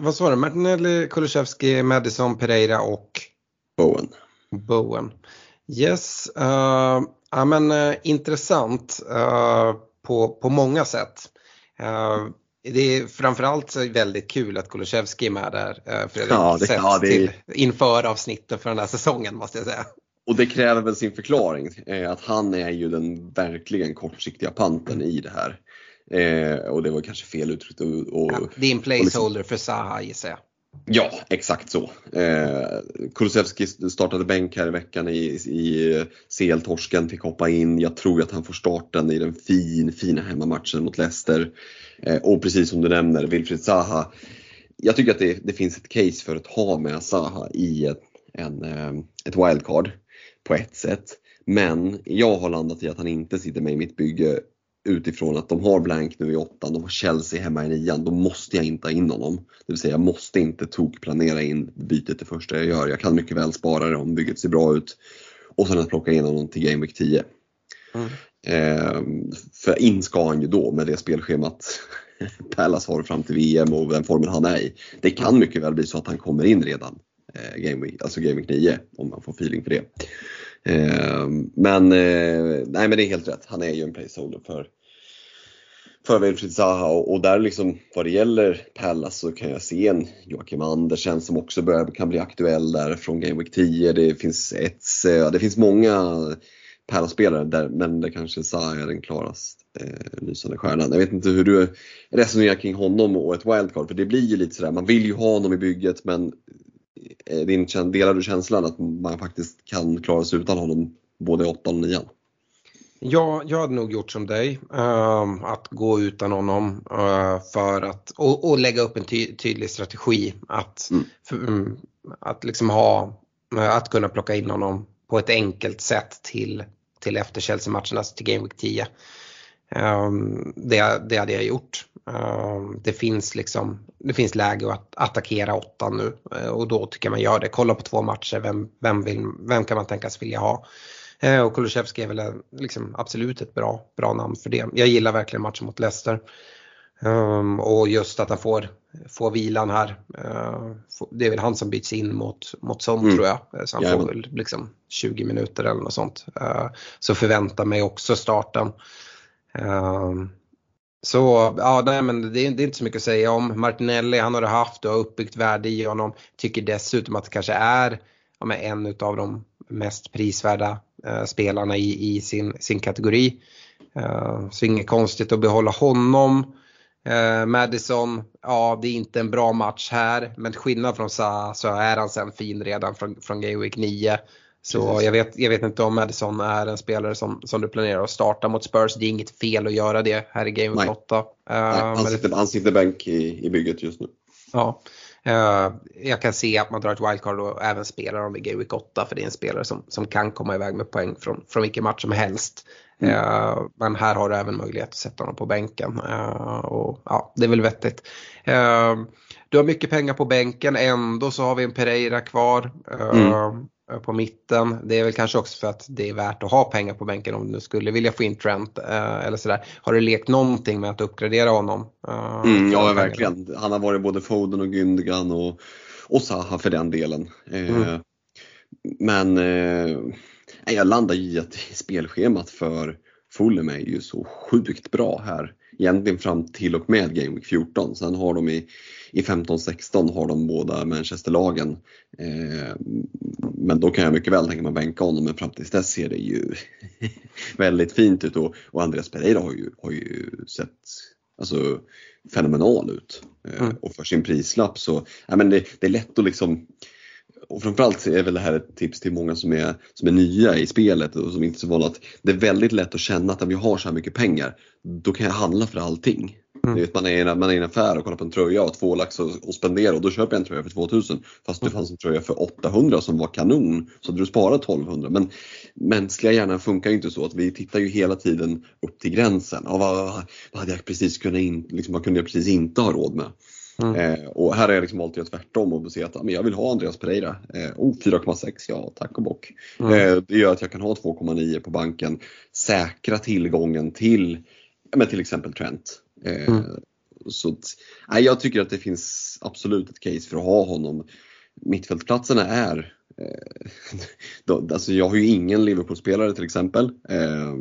Vad sa du? Martinelli, Kulusevski, Madison, Pereira och Bowen. Bowen. Yes, uh, ja, men, uh, intressant uh, på, på många sätt. Uh, det är framförallt väldigt kul att Kulusevski är med där. Uh, Fredrik, ja, det, sett ja, det... till inför avsnittet för den här säsongen måste jag säga. Och det kräver väl sin förklaring, eh, att han är ju den verkligen kortsiktiga panten i det här. Eh, och det var kanske fel uttryckt. Och, och, ja, det är en placeholder liksom... för Zaha gissar jag. Ja, exakt så. Eh, Kulusevski startade bänk här i veckan i, i C L-torsken, fick hoppa in. Jag tror att han får starten i den fin, fina hemmamatchen mot Leicester. Eh, och precis som du nämner, Wilfried Zaha. Jag tycker att det, det finns ett case för att ha med Zaha i ett, en, ett wildcard på ett sätt. Men jag har landat i att han inte sitter med i mitt bygge utifrån att de har blank nu i åttan, de har Chelsea hemma i nian, då måste jag inte ha in honom. Det vill säga jag måste inte tokplanera in bytet det första jag gör. Jag kan mycket väl spara det om bygget ser bra ut och sen att plocka in honom till Game Week tio. Mm. Ehm, för in ska han ju då med det spelschemat Palace har fram till V M och den formen han är i. Det kan mycket väl bli så att han kommer in redan eh, Game Week, alltså Game Week nio om man får feeling för det. Ehm, men, eh, nej, men det är helt rätt. Han är ju en placeholder för för Wilfried Zaha och, och där liksom vad det gäller Palace så kan jag se en Joakim Andersen som också börjar, kan bli aktuell där från Game Week tio. Det finns ett, det finns många Palace-spelare där, men det kanske Zaha är den klarast eh, lysande stjärnan. Jag vet inte hur du resonerar kring honom och ett wildcard, för det blir ju lite sådär, man vill ju ha honom i bygget, men eh, din, delar du känslan att man faktiskt kan klara sig utan honom både åtta och nio? Ja, jag hade nog gjort som dig, uh, att gå utan honom uh, för att, och, och lägga upp en ty- tydlig strategi att, mm. för, um, att liksom ha, uh, att kunna plocka in honom på ett enkelt sätt till, till efter Chelsea-matcherna, alltså till Game Week tio. Um, det, det hade jag gjort. Um, det finns liksom, det finns läge att attackera åttan nu uh, och då tycker man gör det. Kolla på två matcher, vem, vem, vill, vem kan man tänkas vilja ha? Och Kulusevski är väl liksom absolut ett bra, bra namn för det. Jag gillar verkligen matchen mot Leicester. Um, och just att han får, får vilan här. Uh, det är väl han som byts in mot, mot Son mm. tror jag. Så han Jajamän. får väl liksom tjugo minuter eller något sånt. Uh, så förväntar mig också starten. Uh, så ja, nej, men det är, det är inte så mycket att säga om. Martinelli, han har det haft och har uppbyggt värde i honom. Tycker dessutom att det kanske är ja, men en utav de mest prisvärda eh, spelarna i, i sin, sin kategori. Eh, så inget konstigt att behålla honom. Eh, Madison, ja det är inte en bra match här. Men skillnad från Zaha så är han sen fin redan från, från Game Week nio. Så jag vet, jag vet inte om Madison är en spelare som, som du planerar att starta mot Spurs. Det är inget fel att göra det här i Game Week åtta. Eh, han, sitter, han sitter bänk i, i bygget just nu. Ja. Uh, jag kan se att man drar ett wildcard och även spelar om i Game Week åtta, för det är en spelare som, som kan komma iväg med poäng från, från vilken match som helst. Mm. Uh, men här har du även möjlighet att sätta honom på bänken. Uh, och, ja, det är väl vettigt. Uh, du har mycket pengar på bänken, ändå så har vi en Pereira kvar uh, mm. på mitten. Det är väl kanske också för att det är värt att ha pengar på bänken om du skulle vilja få in Trent eh, eller sådär. Har du lekt någonting med att uppgradera honom? Eh, mm, ja, verkligen. Pengar. Han har varit både Foden och Gündogan och, och Zaha för den delen. Eh, mm. Men eh, jag landar i att spelschemat för Fulham är ju så sjukt bra här. Egentligen fram till och med Game Week fjorton. Sen har de i, i femton sexton har de båda Manchester-lagen. Eh, men då kan jag mycket väl tänka mig att bänka honom. Men fram till dess ser det ju väldigt fint ut. Och, och Andreas Pereira har ju, har ju sett alltså, fenomenal ut. Eh, mm. Och för sin prislapp så ja, men det, det är lätt att liksom... Och framförallt är väl det här ett tips till många som är, som är nya i spelet och som inte är så vana att det är väldigt lätt att känna att om jag har så här mycket pengar då kan jag handla för allting. Mm. Du vet, man, är i en, man är i en affär och kollar på en tröja och två lax och, och spenderar och då köper jag en tröja för tvåtusen fast det fanns en tröja för åttahundra som var kanon så du sparar tolvhundra. Men mänskliga hjärnan funkar ju inte så att vi tittar ju hela tiden upp till gränsen. Ja, vad, vad hade jag precis kunnat in, liksom, vad kunde jag precis inte ha råd med? Mm. Eh, och här är jag liksom alltid tvärtom och se att men jag vill ha Andreas Pereira eh, oh, fyra komma sex, ja tack och bock mm. eh, det gör att jag kan ha två komma nio på banken, säkra tillgången till eh, till exempel Trent eh, mm. så att, eh, jag tycker att det finns absolut ett case för att ha honom. Mittfältplatserna är då, alltså jag har ju ingen Liverpool-spelare till exempel. Eh,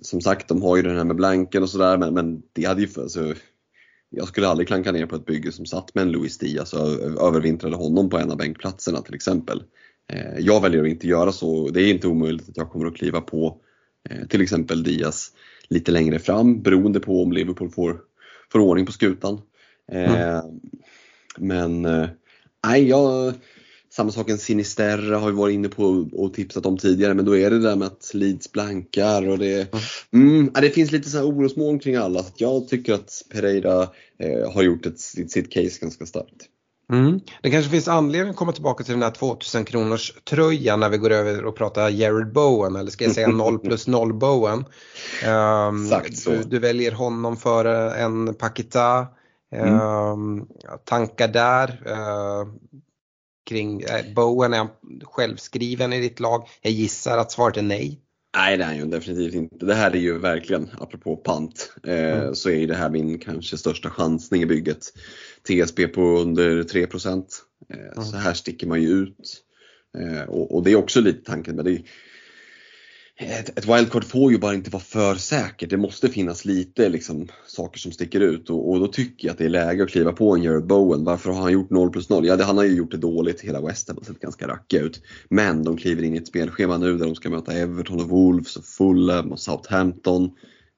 som sagt, de har ju den här med blanken och sådär, men, men det hade ju, alltså, jag skulle aldrig klanka ner på ett bygge som satt med en Luis Diaz och övervintrade honom på en av bänkplatserna till exempel. Eh, jag väljer att inte göra så. Det är inte omöjligt att jag kommer att kliva på eh, till exempel Diaz lite längre fram, beroende på om Liverpool får, får ordning på skutan. Eh, mm. Men nej, eh, jag... Samma sak en Sinisterra har vi varit inne på och tipsat om tidigare. Men då är det där med att Leeds blankar. Och det, mm, det finns lite så här orosmoln kring alla. Så jag tycker att Pereira eh, har gjort ett, sitt, sitt case ganska starkt. Mm. Det kanske finns anledning att komma tillbaka till den här tvåtusen kronors tröjan när vi går över och pratar Jarrod Bowen. Eller ska jag säga noll plus noll Bowen. Um, Exakt så. Du, du väljer honom för en Paquetá. Mm. Um, tankar där... Uh, kring Bowen, är självskriven i ditt lag? Jag gissar att svaret är nej. Nej, det är ju definitivt inte. Det här är ju verkligen, apropå pant, eh, mm. så är det här min kanske största chansning i bygget. T S P på under tre procent. Eh, mm. Så här sticker man ju ut. Eh, och, och det är också lite tanken med det. Ett, ett wildcard får ju bara inte vara för säkert. Det måste finnas lite liksom, saker som sticker ut. Och, och då tycker jag att det är läge att kliva på en Jarrod Bowen. Varför har han gjort noll plus noll? Ja, det, han har ju gjort det dåligt. Hela West Ham har sett ganska rackiga ut. Men de kliver in i ett spelschema nu där de ska möta Everton och Wolves och Fulham och Southampton.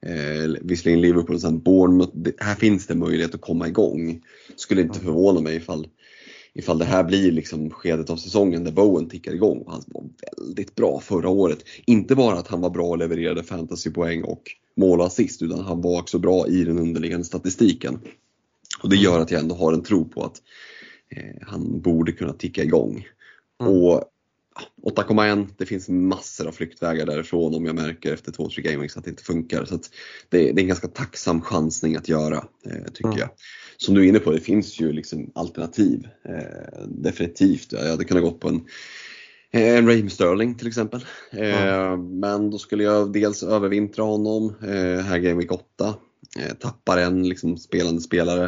Eh, visserligen Liverpool och sen Bournemouth. Det, här finns det möjlighet att komma igång. Skulle inte förvåna mig ifall... Ifall det här blir liksom skedet av säsongen där Bowen tickar igång. Han var väldigt bra förra året. Inte bara att han var bra och levererade fantasypoäng och målassist, utan han var också bra i den underliggande statistiken. Och det gör att jag ändå har en tro på att eh, han borde kunna ticka igång. Mm. Och åtta komma ett, det finns massor av flyktvägar därifrån om jag märker efter två tre Game Weeks att det inte funkar. Så att det, det är en ganska tacksam chansning att göra, eh, tycker mm. jag. Som du är inne på, det finns ju liksom alternativ, eh, definitivt. Jag hade kunnat gå på en, en Raheem Sterling till exempel. Eh, mm. Men då skulle jag dels övervintra honom, eh, här Game Week åtta, eh, tappar en liksom, spelande spelare.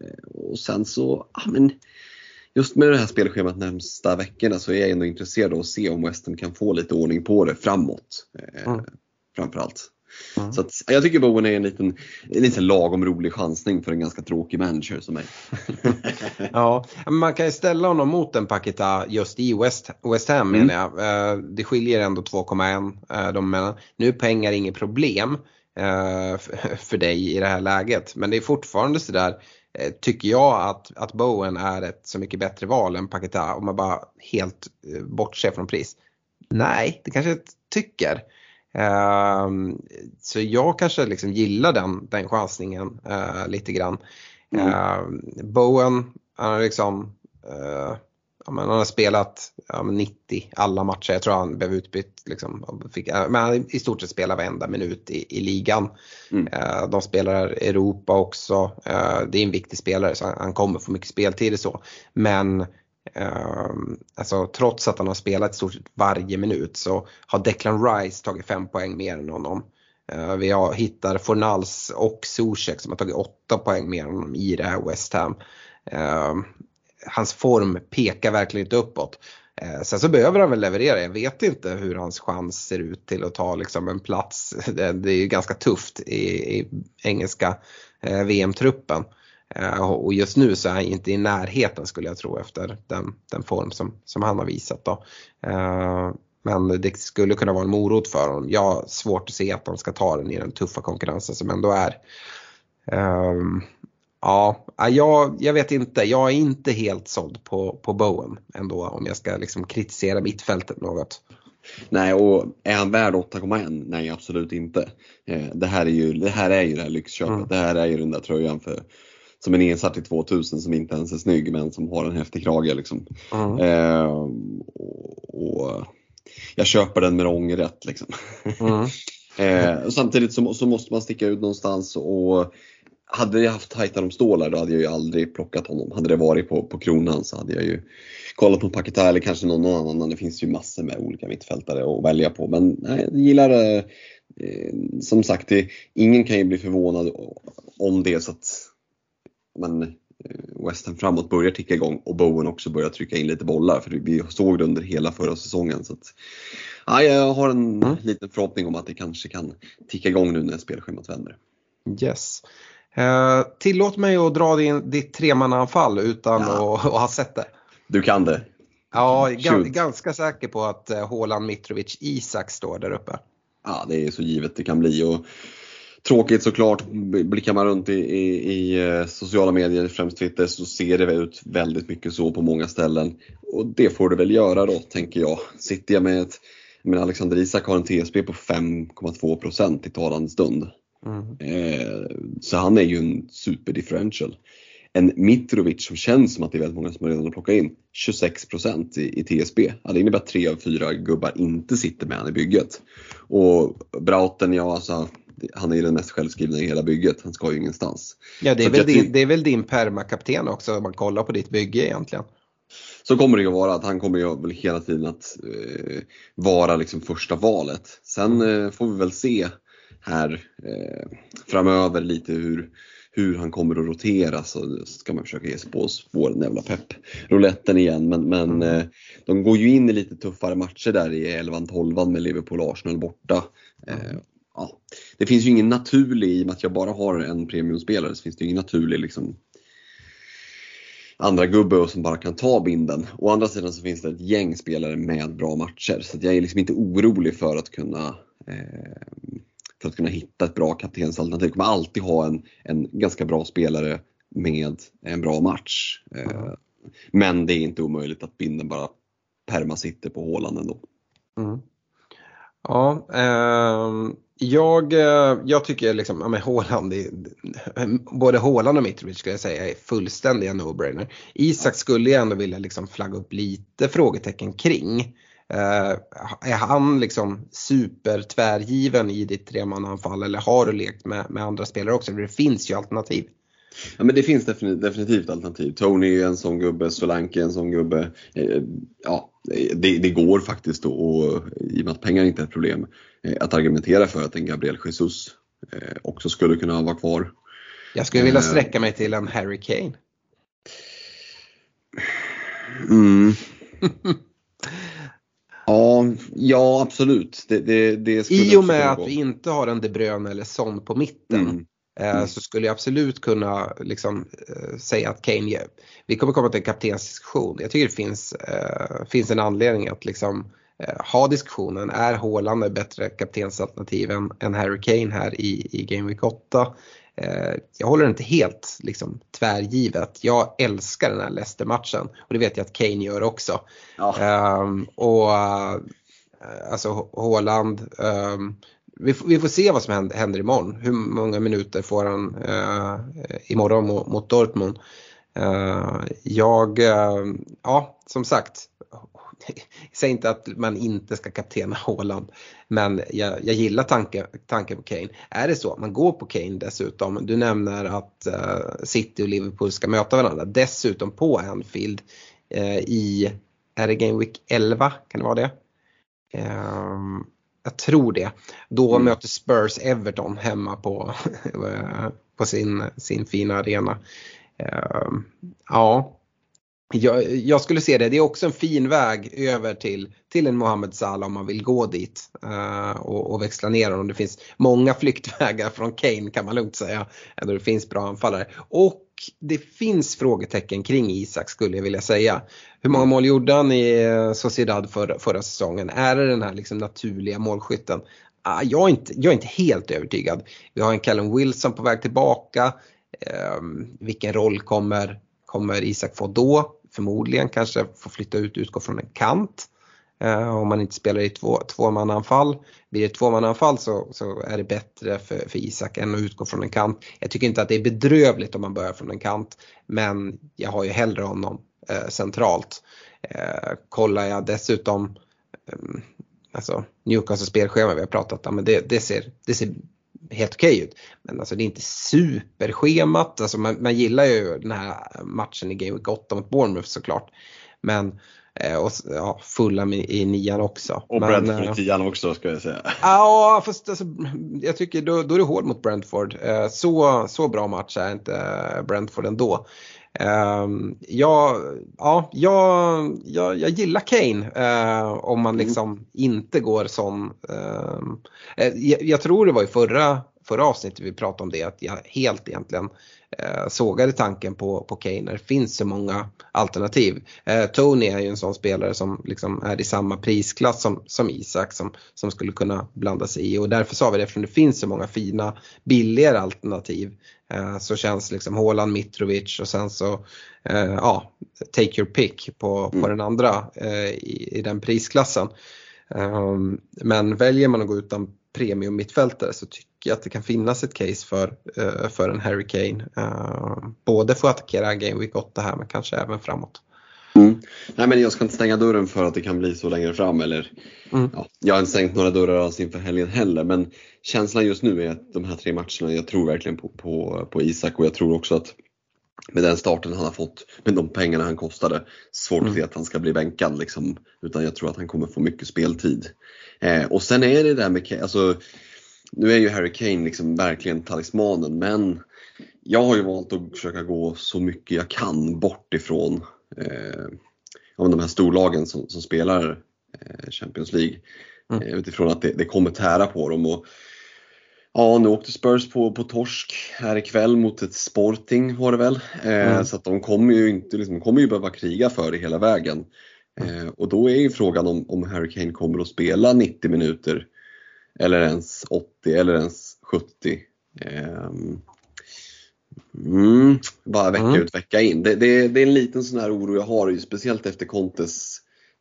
Eh, och sen så, ja ah, men... Just med det här spelschemat närmsta veckorna så är jag ändå intresserad av att se om West Ham kan få lite ordning på det framåt. Eh, mm. Framförallt. Mm. Så att, jag tycker Bowen är en liten, en liten lagom rolig chansning för en ganska tråkig manager som mig. Ja, man kan ju ställa honom mot en Paquetá just i West, West Ham mm. menar jag. Eh, det skiljer ändå två komma ett. Eh, de menar. Nu är pengar inget problem eh, för, för dig i det här läget. Men det är fortfarande så där. Tycker jag att, att Bowen är ett så mycket bättre val än Paquetá om man bara helt bortser från pris? Nej, det kanske jag tycker. Um, så jag kanske liksom gillar den, den chansningen uh, lite grann. Mm. Uh, Bowen, han har liksom uh, ja, men han har spelat ja, nittio alla matcher. Jag tror han blev utbytt. Liksom, fick, men han i stort sett spelar varenda minut i, i ligan. Mm. Uh, de spelar Europa också. Uh, det är en viktig spelare så han, han kommer få mycket speltid och så. Men uh, alltså, trots att han har spelat i stort sett varje minut så har Declan Rice tagit fem poäng mer än honom. Uh, vi har, hittar Fornals och Zuzek som har tagit åtta poäng mer än honom i det här West Ham. Uh, Hans form pekar verkligen inte uppåt. Eh, sen så behöver han väl leverera. Jag vet inte hur hans chans ser ut till att ta liksom, en plats. Det, det är ju ganska tufft i, i engelska eh, V M-truppen. Eh, och just nu så är han inte i närheten skulle jag tro efter den, den form som, som han har visat. Då. Eh, men det skulle kunna vara en morot för honom. Jag har svårt att se att de ska ta den i den tuffa konkurrensen som ändå är... Eh, Ja, jag, jag vet inte. Jag är inte helt såld på, på Bowen ändå om jag ska liksom kritisera mittfältet något. Nej, och är han värd åtta komma ett? Nej, absolut inte. Det här är ju det här, är ju det här lyxköpet. Mm. Det här är ju den där tröjan för, som är nedsatt i tvåtusen som inte ens är snygg men som har en häftig krage. Liksom. Mm. Eh, och, och jag köper den med ångerrätt. Liksom. Mm. eh, och samtidigt så, så måste man sticka ut någonstans och... Hade jag haft tajta de stålar då hade jag ju aldrig plockat honom. Hade det varit på, på kronan så hade jag ju kollat på Paquetá eller kanske någon, någon annan. Det finns ju massor med olika mittfältare att välja på. Men nej, jag gillar eh, som sagt det, ingen kan ju bli förvånad om det så att man West Ham framåt börjar ticka igång och Bowen också börjar trycka in lite bollar, för vi såg det under hela förra säsongen. Så att, ja, jag har en mm. liten förhoppning om att det kanske kan ticka igång nu när spelschemat vänder. Yes. Eh, tillåt mig att dra din, ditt tremannaanfall utan ja. att, att ha sett det. Du kan det. Ja, gans, ganska säker på att Haaland, Mitrovic, Isak står där uppe. Ja, det är så givet det kan bli. Och tråkigt såklart, blickar man runt i, i, i sociala medier, främst Twitter, så ser det ut väldigt mycket så på många ställen. Och det får det väl göra då, tänker jag. Sitter jag med ett, men Alexander Isak har en T S P på fem komma två procent i talande stund. Mm. Eh, så han är ju en superdifferential. En Mitrovic som känns som att det är väldigt många som redan har plockat in, tjugosex procent i, i T S B. Ja, det innebär att tre av fyra gubbar inte sitter med han i bygget. Och Brauten, ja alltså, han är ju den mest självskrivna i hela bygget. Han ska ju ingenstans. Ja, det är, väl din, ty- det är väl din permakapten också om man kollar på ditt bygge egentligen. Så kommer det ju att vara att han kommer ju väl hela tiden att eh, vara liksom första valet. Sen eh, får vi väl se här eh, framöver lite hur... hur han kommer att rotera, så ska man försöka ge sig på svår jävla pepp rouletten igen. Men, men mm. de går ju in i lite tuffare matcher där i elvan tolvan med Liverpool och Arsenal borta. Mm. Ja. Det finns ju ingen naturlig, i och med att jag bara har en premiumspelare, så finns det ju ingen naturlig liksom, andra gubbe som bara kan ta binden. Å andra sidan så finns det ett gäng spelare med bra matcher. Så att jag är liksom inte orolig för att kunna... Eh, för att kunna hitta ett bra kaptensalternativ. Jag kommer alltid ha en, en ganska bra spelare med en bra match. Mm. Men det är inte omöjligt att binden bara perma sitter på Haaland ändå. Mm. Ja, eh, jag, jag tycker liksom, ja, men Haaland är, både Haaland och Mitrovic skulle jag säga är fullständiga no-brainer. Isak skulle jag ändå vilja liksom flagga upp lite frågetecken kring. Uh, är han liksom supertvärgiven i ditt tremananfall, eller har du lekt med, med andra spelare också? Det finns ju alternativ. Ja, men det finns definitivt, definitivt alternativ. Tony är ju en sån gubbe, Solanke är en sån gubbe. eh, Ja, det, det går faktiskt då, och i och med att pengar inte är ett problem, eh, att argumentera för att en Gabriel Jesus eh, också skulle kunna vara kvar. Jag skulle vilja sträcka mig till en Harry Kane. Mm. Ja, ja absolut. Det, det, det I och med att vi inte har en De Bruyne eller Son på mitten mm. Mm. så skulle jag absolut kunna liksom, säga att Kane. Vi kommer komma till en kaptensdiskussion. Jag tycker det finns, eh, finns en anledning att liksom, eh, ha diskussionen. Är Haaland ett bättre kaptensalternativ än, än Harry Kane här i, i Game Week åtta? Eh, jag håller inte helt liksom, tvärgivet. Jag älskar den här Leicester-matchen, och det vet jag att Kane gör också. Ja. eh, Och eh, alltså Haaland, eh, vi, f- vi får se vad som händer, händer imorgon. Hur många minuter får han eh, imorgon mot, mot Dortmund. eh, Jag eh, ja, som sagt, jag säger inte att man inte ska kaptena Haaland, men jag, jag gillar tanken tanke på Kane. Är det så att man går på Kane dessutom? Du nämner att uh, City och Liverpool ska möta varandra. Dessutom på Anfield uh, i, är det Game Week elva? Kan det vara det? Uh, jag tror det. Då mm. möter Spurs Everton hemma på, på sin, sin fina arena. Uh, ja... Jag, jag skulle se det, det är också en fin väg över till, till en Mohamed Salah om man vill gå dit uh, och, och växla ner honom. Det finns många flyktvägar från Kane kan man lugnt säga, eller det finns bra anfallare. Och det finns frågetecken kring Isak skulle jag vilja säga. Hur många mål gjorde han i Sociedad för, förra säsongen? Är det den här liksom naturliga målskytten? Uh, jag, är inte, jag är inte helt övertygad. Vi har en Callum Wilson på väg tillbaka. Uh, vilken roll kommer, kommer Isak få då? Förmodligen kanske får flytta ut, utgå från en kant. Eh, om man inte spelar i två, tvåmananfall. Blir det tvåmananfall så, så är det bättre för, för Isak än att utgå från en kant. Jag tycker inte att det är bedrövligt om man börjar från en kant. Men jag har ju hellre honom eh, centralt. Eh, kollar jag dessutom eh, alltså Newcastle spelschema vi har pratat om. Men det, det ser... Det ser helt okej ut. Men alltså det är inte superschemat. Alltså man, man gillar ju den här matchen i Game Week åtta mot Bournemouth såklart. Men eh, och, ja, Fulham i, i nian också. Och men, Brentford i tian också ska jag säga. Ja, fast alltså, jag tycker då, då är det hård mot Brentford. Eh, så, så bra match är inte Brentford ändå. Um, ja, ja, jag, jag, jag gillar Kane uh, om man liksom mm. inte går som um, jag, jag tror det var i förra, förra avsnittet vi pratade om det, att jag helt egentligen uh, sågade tanken på, på Kane när det finns så många alternativ. uh, Tony är ju en sån spelare som liksom är i samma prisklass som, som Isak, som, som skulle kunna blanda sig i, och därför sa vi det, eftersom det finns så många fina billigare alternativ. Så känns liksom Haaland, Mitrovic och sen så eh, ja, take your pick på, på mm. den andra eh, i, i den prisklassen. Um, men väljer man att gå utan premium mittfältare så tycker jag att det kan finnas ett case för, eh, för en Harry Kane. Uh, både för att attackera Game Week åtta här, men kanske även framåt. Mm. Nej, men jag ska inte stänga dörren för att det kan bli så längre fram, eller, mm. ja, jag har inte stängt några dörrar alls inför helgen heller. Men känslan just nu är att de här tre matcherna, jag tror verkligen på, på, på Isak. Och jag tror också att med den starten han har fått, med de pengarna han kostade, svårt mm. att se att han ska bli bänkad liksom, utan jag tror att han kommer få mycket speltid. eh, Och sen är det där med, alltså, nu är ju Harry Kane liksom verkligen talismanen, men jag har ju valt att försöka gå så mycket jag kan bort ifrån Eh, av de här storlagen som, som spelar eh, Champions League, mm. eh, utifrån att det, det kommer tära på dem. Och ja, nu åkte Spurs på, på torsk här ikväll mot ett Sporting var det väl, eh, mm. så att de kommer ju inte liksom, de kommer ju behöva kriga för det hela vägen. eh, Och då är ju frågan om, om Harry Kane kommer att spela nittio minuter eller ens åttio eller ens sjuttio. eh, Mm, bara vecka mm. ut, vecka in. Det, det, det är en liten sån här oro jag har ju, speciellt efter Contes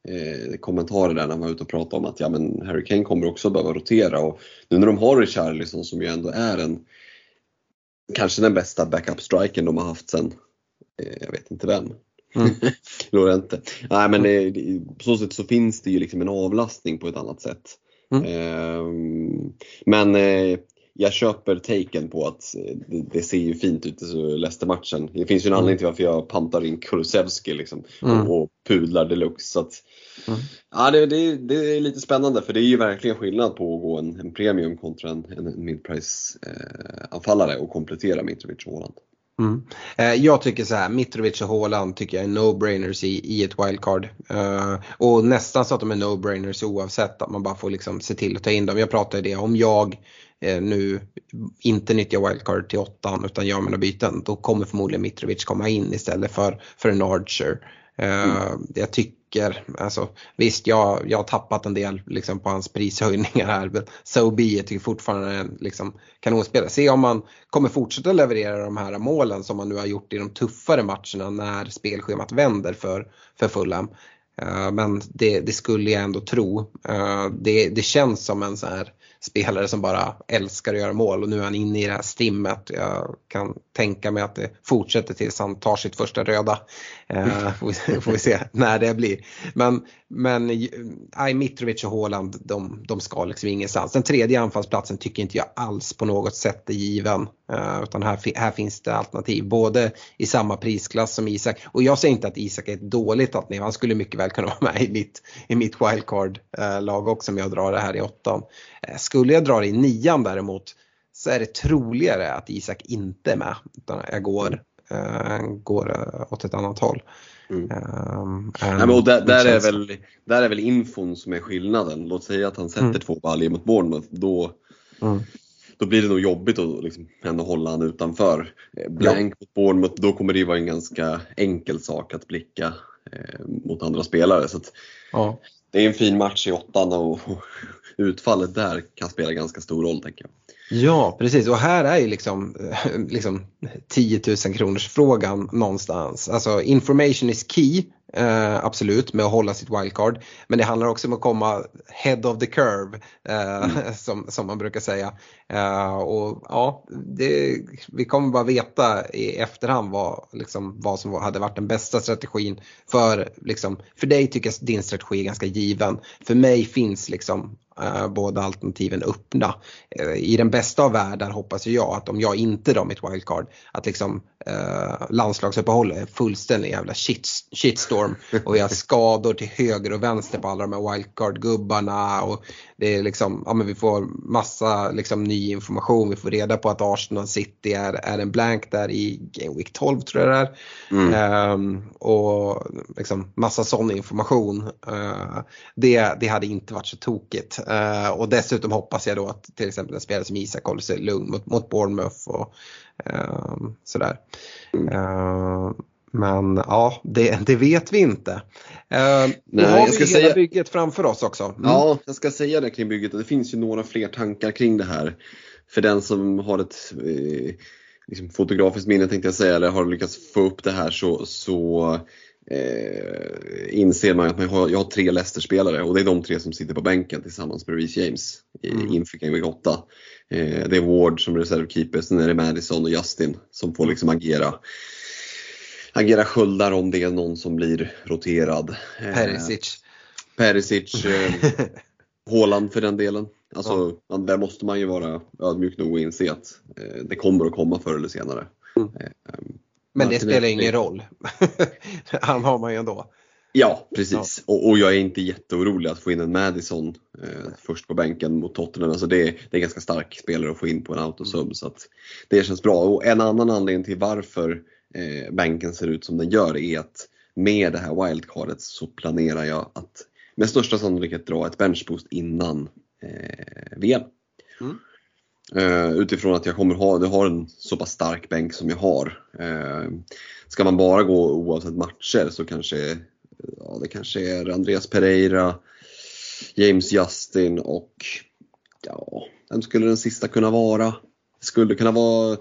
eh, kommentarer där när man var ute och pratade om att ja, men Harry Kane kommer också behöva rotera. Och nu när de har Richarlison som ju ändå är en, kanske den bästa backup-striken de har haft sen eh, jag vet inte vem. Mm. Lorente. Nej, men det, det, på så sätt så finns det ju liksom en avlastning på ett annat sätt. Mm. eh, Men eh, jag köper taken på att det ser ju fint ut i Leicester-matchen. Det finns ju en mm. anledning till varför jag pantar in Kulusevski liksom, mm. och pudlar deluxe. Så att, mm. ja, det, det, det är lite spännande, för det är ju verkligen skillnad på att gå en, en premium kontra en, en mid-price-anfallare eh, och komplettera Mitrovic och Haaland. Mm. Jag tycker så här, Mitrovic och Haaland tycker jag är no-brainers i, i ett wildcard. uh, Och nästan så att de är no-brainers oavsett, att man bara får liksom se till att ta in dem. Jag pratar ju det, om jag eh, nu inte nyttjar wildcard till åttan utan gör mina byten, då kommer förmodligen Mitrovic komma in istället för, för en Archer. uh, mm. Jag tycker, alltså, visst jag, jag har tappat en del liksom, på hans prishöjningar här, men so be, jag tycker fortfarande är en liksom, kanonspelare. Se om man kommer fortsätta leverera de här målen som man nu har gjort i de tuffare matcherna när spelschemat vänder för, för Fulham. Uh, men det, det skulle jag ändå tro. uh, det, det känns som en sån här spelare som bara älskar att göra mål, och nu är han inne i det här stimmet. Jag kan tänka mig att det fortsätter tills han tar sitt första röda. uh, får, vi, får vi se när det blir. Men, men I, Mitrovic och Haaland, de, de ska liksom ingenstans. Den tredje anfallsplatsen tycker inte jag alls på något sätt är given. Uh, utan här, här finns det alternativ, både i samma prisklass som Isak. Och jag säger inte att Isak är ett dåligt alternativ, han skulle mycket väl kunna vara med i mitt, i mitt wildcard-lag också, om jag drar det här i åttan. uh, Skulle jag dra det i nian däremot, så är det troligare att Isak inte är med, utan jag går, uh, går åt ett annat håll. Mm. Um, Nej, men där, där, är väl, där är väl infon som är skillnaden. Låt säga att han sätter mm. två baljer mot Bournemouth, då... Mm. Då blir det nog jobbigt att liksom ändå hålla han utanför. Blank mot Bournemouth, då kommer det ju vara en ganska enkel sak att blicka eh, mot andra spelare. Så att, ja. Det är en fin match i åttan, och, och utfallet där kan spela ganska stor roll, tänker jag. Ja, precis. Och här är ju liksom, liksom tio tusen kronors frågan någonstans. Alltså information is key, eh, absolut, med att hålla sitt wildcard. Men det handlar också om att komma head of the curve, eh, mm. som, som man brukar säga. Eh, och ja, det, vi kommer bara veta i efterhand vad, liksom, vad som hade varit den bästa strategin. För, liksom, för dig tycker jag din strategi är ganska given. För mig finns liksom... Uh, båda alternativen öppna. Uh, I den bästa av världar hoppas jag att om jag inte drar mitt wildcard, att liksom uh, landslagsuppehållet är fullständig jävla shit, shitstorm, och vi har skador till höger och vänster på alla de här wildcard-gubbarna, och Det är liksom, ja, men vi får massa liksom ny information. Vi får reda på att Arsenal City är, är en blank där i Game Week tolv, tror jag det är. Mm. Ehm, och liksom massa sån information. Ehm, det, det hade inte varit så tokigt. Ehm, och dessutom hoppas jag då att till exempel en spelare som Isak håller sig lugn mot, mot Bournemouth och ehm, sådär. Ehm, men ja, det, det vet vi inte. Eh, nu har jag ska vi säga... hela bygget framför oss också. Mm. Ja, jag ska säga det kring bygget. Det finns ju några fler tankar kring det här. För den som har ett eh, liksom fotografiskt minne, tänkte jag säga, eller har lyckats få upp det här, så, så eh, inser man att man har, jag har tre Leicester-spelare. Och det är de tre som sitter på bänken tillsammans med Reece James mm. inför Game Week åtta. Eh, det är Ward som reservkeeper, sen är det Madison och Justin som får liksom agera. Agera sköldar om det är någon som blir roterad. Perisic. Perisic. Haaland för den delen. Alltså, ja. Där måste man ju vara ödmjuk nog och inse att det kommer att komma förr eller senare. Mm. Men Martin, det spelar ingen roll. Han har man ju ändå. Ja, precis. Ja. Och, och jag är inte jätteorolig att få in en Madison eh, först på bänken mot Tottenham. Alltså det, det är ganska stark spelare att få in på en autosub. Mm. Så att det känns bra. Och en annan anledning till varför Eh, bänken ser ut som den gör är att med det här wildcardet så planerar jag att med största sannolikhet dra ett benchboost innan eh, V M. Mm. Eh, utifrån att jag kommer ha det har en så pass stark bänk som jag har. Eh, ska man bara gå oavsett matcher så kanske ja, det kanske är Andreas Pereira, James Justin och ja, vem skulle den sista kunna vara? Det skulle kunna vara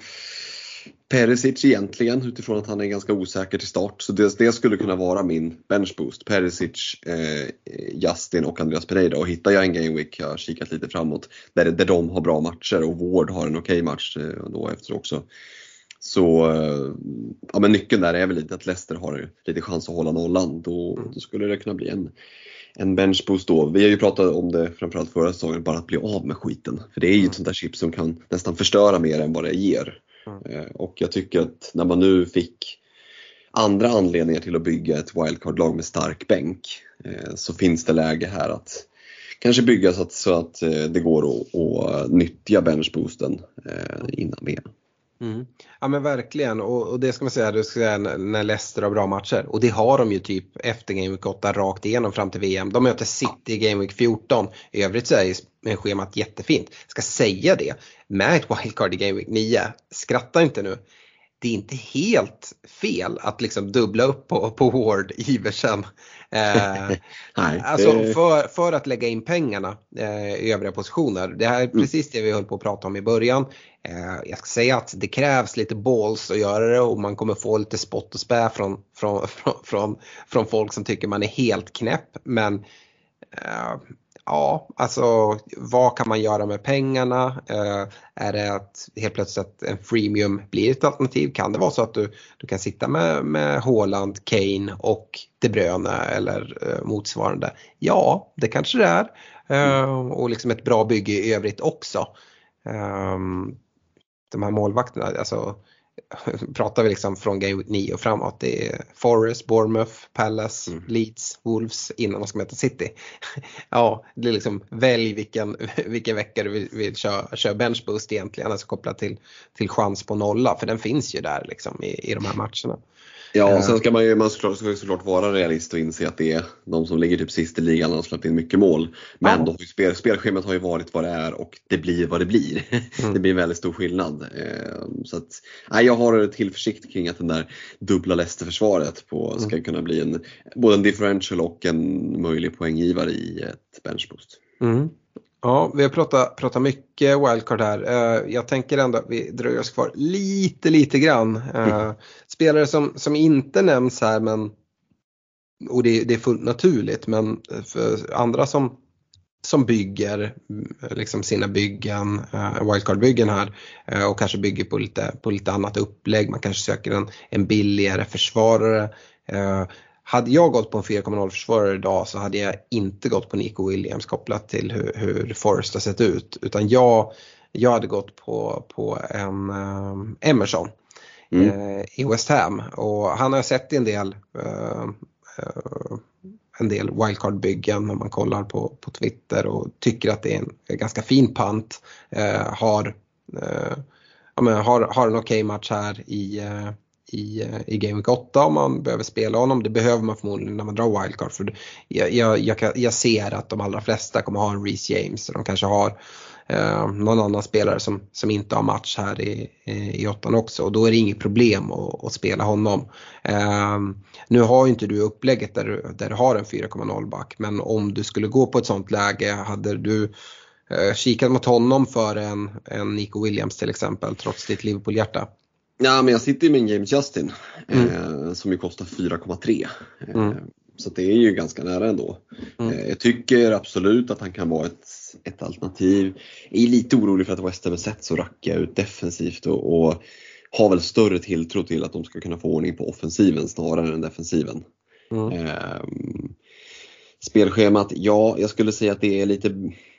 Perisic egentligen, utifrån att han är ganska osäker till start. Så det, det skulle kunna vara min benchboost. Perisic, eh, Justin och Andreas Pereira. Och hittar jag en Game Week, jag har kikat lite framåt, där, där de har bra matcher och Ward har en okej match eh, då efter också. Så eh, ja, men nyckeln där är väl lite att Leicester har lite chans att hålla nollan. Då, då skulle det kunna bli en, en benchboost då. Vi har ju pratat om det framförallt förra säsongen, bara att bli av med skiten. För det är ju ett sånt där chip som kan nästan förstöra mer än vad det ger. Mm. Och jag tycker att när man nu fick andra anledningar till att bygga ett wildcard-lag med stark bänk, så finns det läge här att kanske bygga så att, så att det går att, att nyttja benchboosten innan mer. Mm. Ja men verkligen, och, och det ska man säga, det ska säga när Leicester har bra matcher. Och det har de ju typ efter Game Week åtta rakt igenom fram till V M. De möter City i Game Week fjorton. I övrigt så är det schemat jättefint. Ska säga det, med ett wildcard i Game Week nio, skratta inte nu. Det är inte helt fel att liksom dubbla upp på, på Ward Iversen. Eh, alltså för, för att lägga in pengarna eh, i övriga positioner. Det här är precis det vi höll på att prata om i början. Eh, jag ska säga att det krävs lite balls att göra det. Och man kommer få lite spott och spä från, från, från, från, från folk som tycker man är helt knäpp. Men eh, ja, alltså vad kan man göra med pengarna? Eh, är det att helt plötsligt att en freemium blir ett alternativ? Kan det vara så att du, du kan sitta med, med Haaland, Kane och De Bruyne eller eh, motsvarande? Ja, det kanske det är. Eh, och liksom ett bra bygge i övrigt också. Eh, de här målvakterna, alltså pratar vi liksom från Game Week nio och framåt. Det är Forest, Bournemouth, Palace, mm. Leeds, Wolves innan de ska möta City. Ja, det är liksom välj vilken, vilken vecka du vill, vill köra, köra benchboost egentligen. Alltså koppla till, till chans på nolla. För den finns ju där liksom i, i de här matcherna. Ja, och sen ska man ju man ska, ska såklart vara realist och inse att det är de som ligger typ sist i ligan och har släppt in mycket mål. Men ja. Då har ju spel, spelschemat har ju varit vad det är och det blir vad det blir. Mm. Det blir en väldigt stor skillnad. Så att, nej, jag har tillförsikt kring att den där dubbla Leicester-försvaret på ska kunna bli en, både en differential och en möjlig poänggivare i ett benchboost. Mm. Ja, vi har pratat, pratat mycket wildcard här. Uh, jag tänker ändå att vi dröjer oss kvar lite, lite grann. Uh, mm. Spelare som, som inte nämns här, men, och det, det är fullt naturligt, men för andra som, som bygger liksom sina byggen, uh, wildcard-byggen här, uh, och kanske bygger på lite, på lite annat upplägg. Man kanske söker en, en billigare försvarare. Uh, Hade jag gått på en fyra komma noll-försvarare idag så hade jag inte gått på Nico Williams kopplat till hur, hur Forest har sett ut. Utan jag, jag hade gått på, på en um, Emerson mm. eh, i West Ham. Och han har sett en del uh, uh, en del wildcard-byggen när man kollar på, på Twitter och tycker att det är en ganska fin pant. Eh, har, eh, ja, men har, har en okej match här i, eh, i, i Game Week åtta om man behöver spela honom. Det behöver man förmodligen när man drar wildcard. För jag, jag, jag, jag ser att de allra flesta kommer ha en Reece James. De kanske har eh, någon annan spelare som, som inte har match här i, i åttan också. Och då är det inget problem att, att spela honom. Eh, nu har ju inte du upplägget där du, där du har en fyra komma noll back. Men om du skulle gå på ett sånt läge, hade du eh, kikat mot honom för en, en Nico Williams till exempel, trots ditt Liverpool-hjärta? Ja, men jag sitter ju med en James Justin mm. eh, som ju kostar fyra komma tre eh, mm. så det är ju ganska nära ändå. Mm. Eh, jag tycker absolut att han kan vara ett, ett alternativ. Jag är lite orolig för att West Ham är sett så rackiga ut defensivt och, och har väl större tilltro till att de ska kunna få ordning på offensiven snarare än defensiven. Mm. Eh, spelschemat, ja, jag skulle säga att det är lite,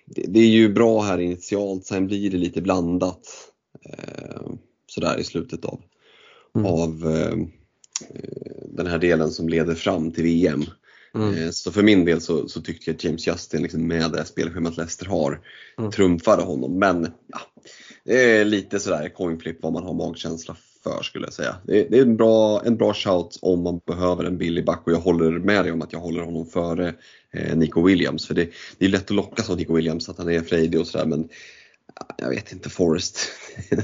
det, det är ju bra här initialt, sen blir det lite blandat. Eh, Så där i slutet av, mm. av eh, den här delen som leder fram till V M. Mm. Eh, så för min del så, så tyckte jag att James Justin liksom med det här spelschemat Leicester har mm. trumfade honom. Men ja, det är lite sådär coinflip vad man har magkänsla för, skulle jag säga. Det, det är en bra, en bra shout om man behöver en billig back. Och jag håller med dig om att jag håller honom före eh, Nico Williams. För det, det är lätt att lockas av Nico Williams att han är frejdig och sådär, men jag vet inte, Forest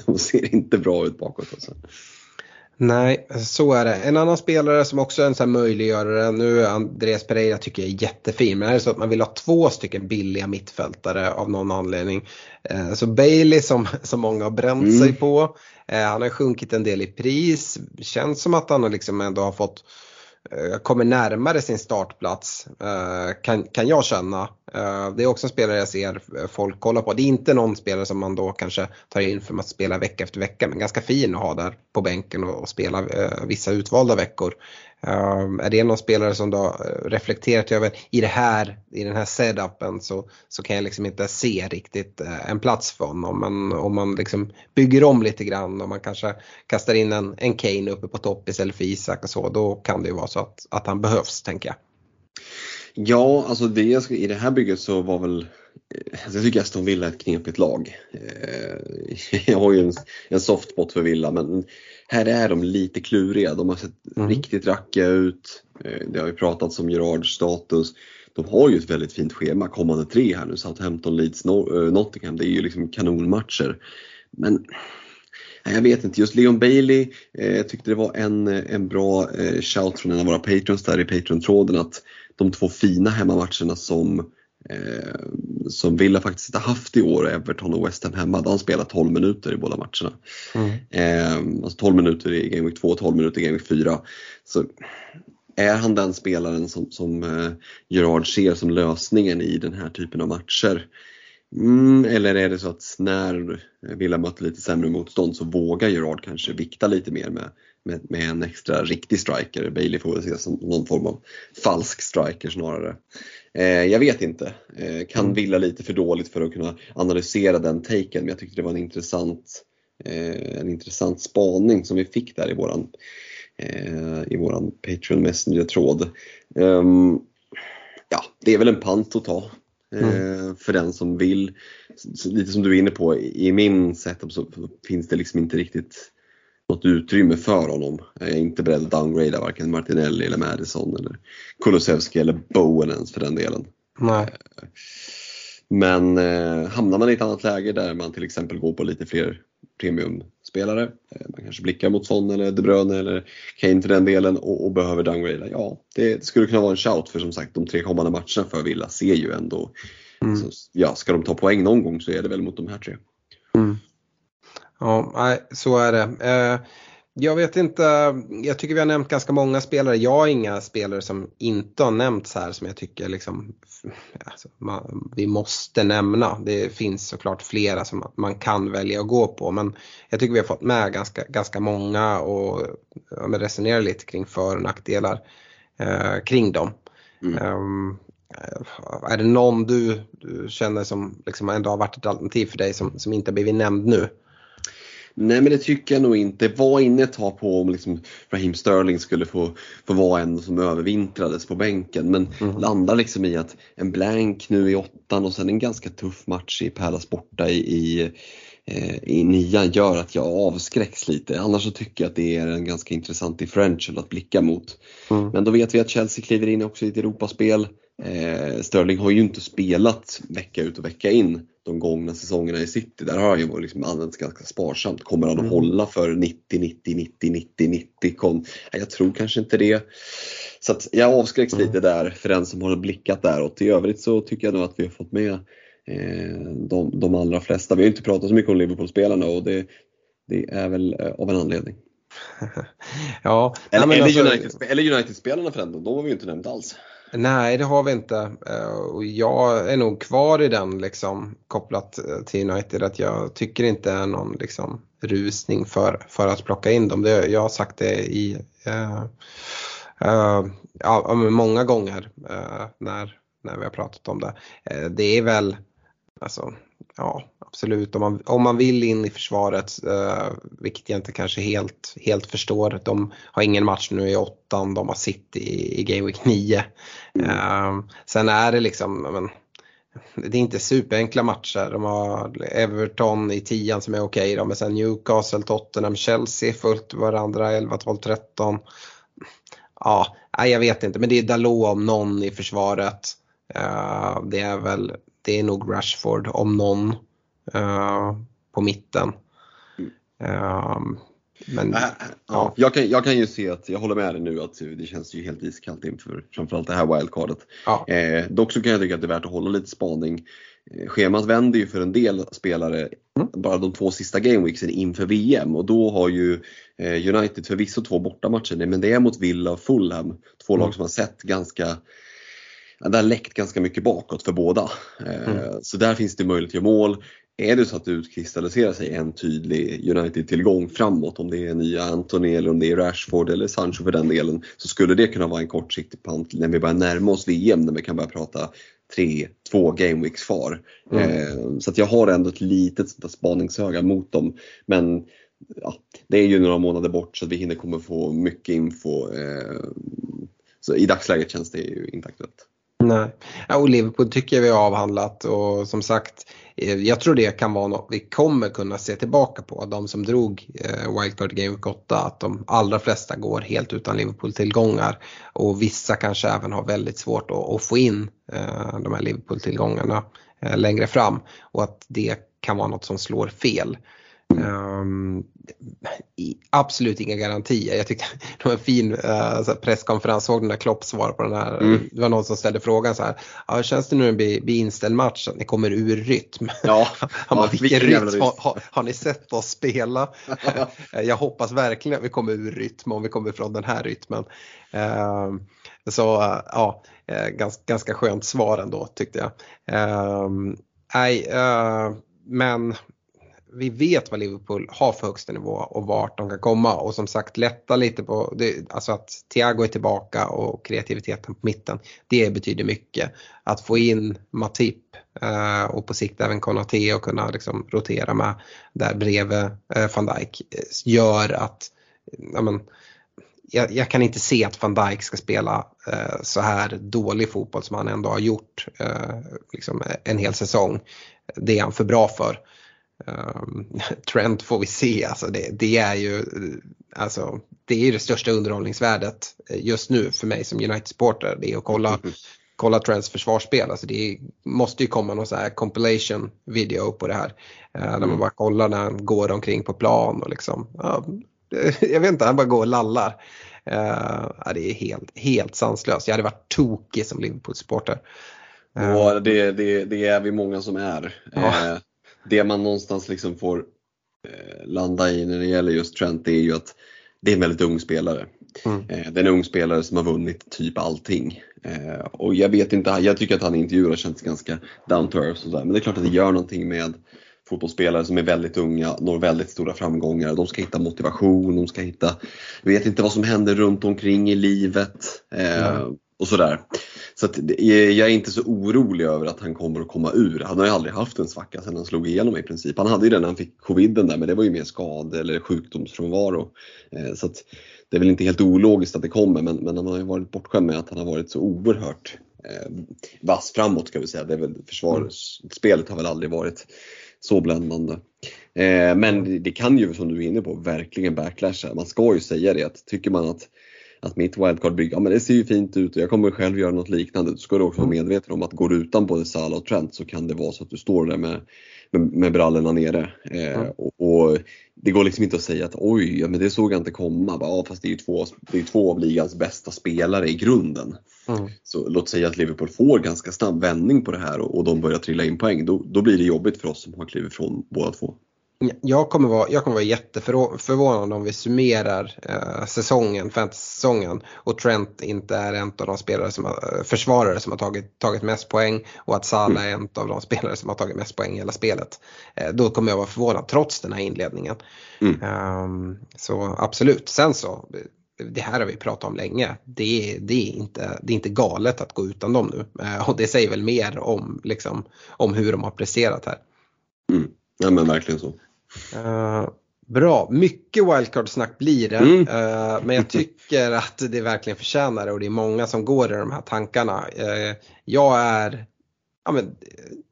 de ser inte bra ut bakåt alltså. Nej, så är det. En annan spelare som också är en sån här möjliggörare nu, Andreas Pereira, tycker jag är jättefin. Men är det så att man vill ha två stycken billiga mittfältare av någon anledning, så Bailey som, som många har bränt mm. sig på, han har sjunkit en del i pris. Känns som att han liksom ändå har fått, kommer närmare sin startplats, kan, kan jag känna. Det är också en spelare jag ser folk kolla på. Det är inte någon spelare som man då kanske tar in för att spela vecka efter vecka, men ganska fin att ha där på bänken och spela vissa utvalda veckor. Är det någon spelare som då reflekterat över i, det här, i den här setupen, så, så kan jag liksom inte se riktigt en plats för honom. Men om man liksom bygger om lite grann och man kanske kastar in en, en Kane uppe på topp istället för Isak och så, då kan det ju vara så att, att han behövs, tänker jag. Ja, alltså det jag ska, i det här bygget så var väl, alltså jag tycker att Aston Villa är ett knepigt lag. Jag har ju en, en softbot för Villa, men här är de lite kluriga. De har sett mm. riktigt rackiga ut. Det har ju pratat om Gerards status. De har ju ett väldigt fint schema kommande tre här nu, Southampton, Leeds, Nottingham. Det är ju liksom kanonmatcher. Men jag vet inte, just Leon Bailey, jag tyckte det var en, en bra shout från en av våra patrons där i Patreon-tråden, att de två fina hemmamatcherna som, eh, som Villa faktiskt inte haft i år, Everton och West Ham hemma, hade han spelat tolv minuter i båda matcherna. Mm. Eh, alltså tolv minuter i Game Week två och tolv minuter i Game Week fyra. Så är han den spelaren som, som eh, Gerard ser som lösningen i den här typen av matcher? Mm, eller är det så att när Villa möter lite sämre motstånd så vågar Gerard kanske vikta lite mer med, med, med en extra riktig striker? Bailey får väl se som någon form av falsk striker snarare. eh, Jag vet inte, eh, kan Villa lite för dåligt för att kunna analysera den taken. Men jag tyckte det var en intressant, eh, en intressant spaning som vi fick där i våran, eh, i våran Patreon Messenger-tråd. eh, Ja, det är väl en pant att ta. Mm. För den som vill, lite som du är inne på, i min setup så finns det liksom inte riktigt något utrymme för honom. Jag är inte beredd att downgrada varken Martinelli eller Madison eller Kulusevski eller Bowen ens för den delen. Nej. Men eh, hamnar man i ett annat läge där man till exempel går på lite fler premiumspelare, man kanske blickar mot Son eller De Bruyne eller Kane för den delen och, och behöver downgrada, ja, det skulle kunna vara en shout. För som sagt, de tre kommande matcherna för Villa ser ju ändå mm. så, ja, ska de ta poäng någon gång så är det väl mot de här tre. mm. Ja, så är det. eh... Jag vet inte, jag tycker vi har nämnt ganska många spelare. Jag har inga spelare som inte har nämnts här som jag tycker liksom, alltså, man, vi måste nämna. Det finns såklart flera som man kan välja att gå på, men jag tycker vi har fått med ganska, ganska många och ja, resonerar lite kring för- och nackdelar eh, kring dem. Mm. Um, är det någon du, du känner som liksom ändå har varit ett alternativ för dig som, som inte har blivit nämnd nu? Nej, men det tycker jag nog inte. Var inne ett tag på om liksom Raheem Sterling skulle få, få vara en som övervintrades på bänken. Men mm. landar liksom i att en blank nu i åttan och sen en ganska tuff match i Palace borta i, i, i nian gör att jag avskräcks lite. Annars så tycker jag att det är en ganska intressant differential att blicka mot. Mm. Men då vet vi att Chelsea kliver in också i ett Europaspel. Eh, Sterling har ju inte spelat vecka ut och vecka in de gångna säsongerna i City. Där har han ju liksom använts ganska sparsamt. Kommer han att mm. hålla för nittio, nittio, nittio, nittio, nittio? Kom. Jag tror kanske inte det. Så att jag avskräcks mm. lite där för den som har blickat där. Och till övrigt så tycker jag nog att vi har fått med eh, de, de allra flesta. Vi har inte pratat så mycket om Liverpool-spelarna och det, det är väl eh, av en anledning. Ja, eller, nej, eller, alltså, United, eller United-spelarna för den, de har vi ju inte nämnt alls. Nej, det har vi inte. Och jag är nog kvar i den liksom, kopplat till United, att jag tycker inte är någon liksom, rusning för, för att plocka in dem. Det, jag har sagt det i uh, uh, ja, många gånger uh, när, när vi har pratat om det. Uh, det är väl alltså, ja, absolut. Om man, om man vill in i försvaret, eh, vilket jag inte kanske helt, helt förstår. De har ingen match nu i åttan, de har City i, i Game Week nio. Eh, sen är det liksom, men, det är inte superenkla matcher. De har Everton i tian som är okej då, men sen Newcastle, Tottenham, Chelsea fullt varandra, elva, tolv, tretton. Ja, jag vet inte, men det är Dalot om någon i försvaret. Eh, det är väl... Det är nog Rashford om någon uh, på mitten. Um, men, äh, ja. jag, kan, jag kan ju se att jag håller med dig nu, att det känns ju helt iskallt inför framförallt det här wildcardet. Ja. Eh, dock så kan jag tycka att det är värt att hålla lite spaning. Schemat vänder ju för en del spelare mm. bara de två sista gameweeksen inför V M. Och då har ju eh, United förvisso två bortamatcher, men det är mot Villa och Fulham. Två mm. lag som har sett ganska... Det har läckt ganska mycket bakåt för båda. Mm. Så där finns det möjlighet att göra mål. Är det så att det utkristalliserar sig en tydlig United-tillgång framåt, om det är nya Antony eller om det är Rashford eller Sancho för den delen, så skulle det kunna vara en kortsiktig pant när vi börjar närma oss V M, när vi kan börja prata tre, två gameweeks far. Mm. Så att jag har ändå ett litet sånt där spaningsöga mot dem. Men ja, det är ju några månader bort, så att vi hinner kommer få mycket info. Så i dagsläget känns det ju inte aktuellt. Nej, och Liverpool tycker jag vi har avhandlat, och som sagt, jag tror det kan vara något vi kommer kunna se tillbaka på. De som drog Wildcard Game Week åtta, att de allra flesta går helt utan Liverpool-tillgångar, och vissa kanske även har väldigt svårt att få in de här Liverpool-tillgångarna längre fram, och att det kan vara något som slår fel. Um, absolut inga garantier. Jag tyckte det var en fin uh, presskonferens, såg den där Klopp svar på den här mm. Det var någon som ställde frågan så här: ah, känns det nu att bli, bli inställd match, att ni kommer ur rytm? Ja, ja, vilken rytm har, har, har ni sett oss spela? Jag hoppas verkligen att vi kommer ur rytm, om vi kommer från den här rytmen. uh, Så ja, uh, uh, ganska, ganska skönt svar ändå, tyckte jag. Nej, uh, uh, men vi vet vad Liverpool har för högsta nivå och vart de kan komma. Och som sagt, lätta lite på det, alltså att Thiago är tillbaka och kreativiteten på mitten. Det betyder mycket. Att få in Matip eh, och på sikt även Konaté och kunna liksom rotera med där bredvid eh, Van Dijk. Gör att ja, men, jag, jag kan inte se att Van Dijk ska spela eh, så här dålig fotboll som han ändå har gjort eh, liksom en hel säsong. Det är han för bra för. Um, Trent får vi se, alltså det, det är ju alltså, det är ju det största underhållningsvärdet just nu för mig som United-supporter, det är att kolla, mm. kolla Trents försvarsspel. Alltså det är, måste ju komma någon så här compilation video på det här uh, mm. där man bara kollar när han går omkring på plan och liksom, uh, jag vet inte, han bara går och lallar. Uh, det är helt, helt sanslöst. Jag hade varit tokig som Liverpool-supporter. uh, ja, det, det, det är vi många som är. uh. Det man någonstans liksom får eh, landa i när det gäller just Trent, det är ju att det är en väldigt ung spelare. Mm. Eh, det är en ung spelare som har vunnit typ allting. Eh, och jag vet inte, jag tycker att han i intervjuer känns ganska down to earth och sådär. Men det är klart att det gör någonting med fotbollsspelare som är väldigt unga, når väldigt stora framgångar. De ska hitta motivation, de ska hitta, vet inte vad som händer runt omkring i livet eh, mm. och sådär. Så att, jag är inte så orolig över att han kommer att komma ur. Han har ju aldrig haft en svacka sedan han slog igenom i princip. Han hade ju den när han fick coviden där, men det var ju mer skad eller sjukdomsfrånvaro. Så att det är väl inte helt ologiskt att det kommer, men, men han har ju varit bortskämd med att han har varit så oerhört eh, vass framåt, ska vi säga. Det är väl försvarsspelet har väl aldrig varit så bländande. Eh, men det kan ju, som du är inne på, verkligen backlasha. Man ska ju säga det, att tycker man att att mitt wildcard bygger, ja men det ser ju fint ut och jag kommer själv göra något liknande, så ska du också vara medveten om att går du utan både Salah och Trent, så kan det vara så att du står där med, med, med brallorna nere. Eh, mm. och, och det går liksom inte att säga att oj, ja, men det såg jag inte komma. Bara, ja, fast det är ju två, det är två av ligans bästa spelare i grunden. Mm. Så låt säga att Liverpool får ganska snabb vändning på det här och, och de börjar trilla in poäng. Då, då blir det jobbigt för oss som har klivit från båda två. Jag kommer vara, jag kommer vara jätteförvånad om vi summerar eh, säsongen, fantasy-säsongen, och Trent inte är en av de spelare som har, försvarare som har tagit, tagit mest poäng, och att Salah är en av de spelare som har tagit mest poäng i hela spelet. Eh, då kommer jag vara förvånad trots den här inledningen. Mm. Um, så absolut. Sen så, det här har vi pratat om länge. Det, det, är inte, det är inte galet att gå utan dem nu. Eh, och det säger väl mer om, liksom, om hur de har presterat här. Mm. Ja men verkligen så. Uh, bra, mycket wildcard-snack blir det. mm. uh, Men jag tycker att det verkligen förtjänar det. Och det är många som går i de här tankarna. uh, Jag är ja, men,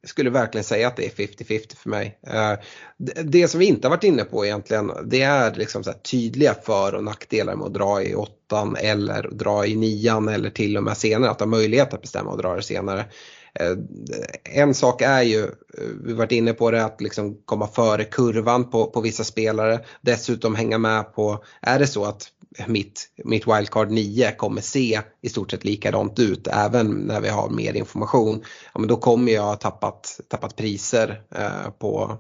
skulle verkligen säga att det är fifty-fifty för mig. uh, det, det som vi inte har varit inne på egentligen, det är liksom så här tydliga för- och nackdelar med att dra i åttan eller dra i nian, eller till och med senare att ha möjlighet att bestämma och dra det senare. En sak är ju, vi har varit inne på det, att liksom komma före kurvan på, på vissa spelare. Dessutom hänga med på, är det så att mitt, mitt wildcard nio kommer se i stort sett likadant ut även när vi har mer information, ja, men då kommer jag ha tappat, tappat priser eh, på,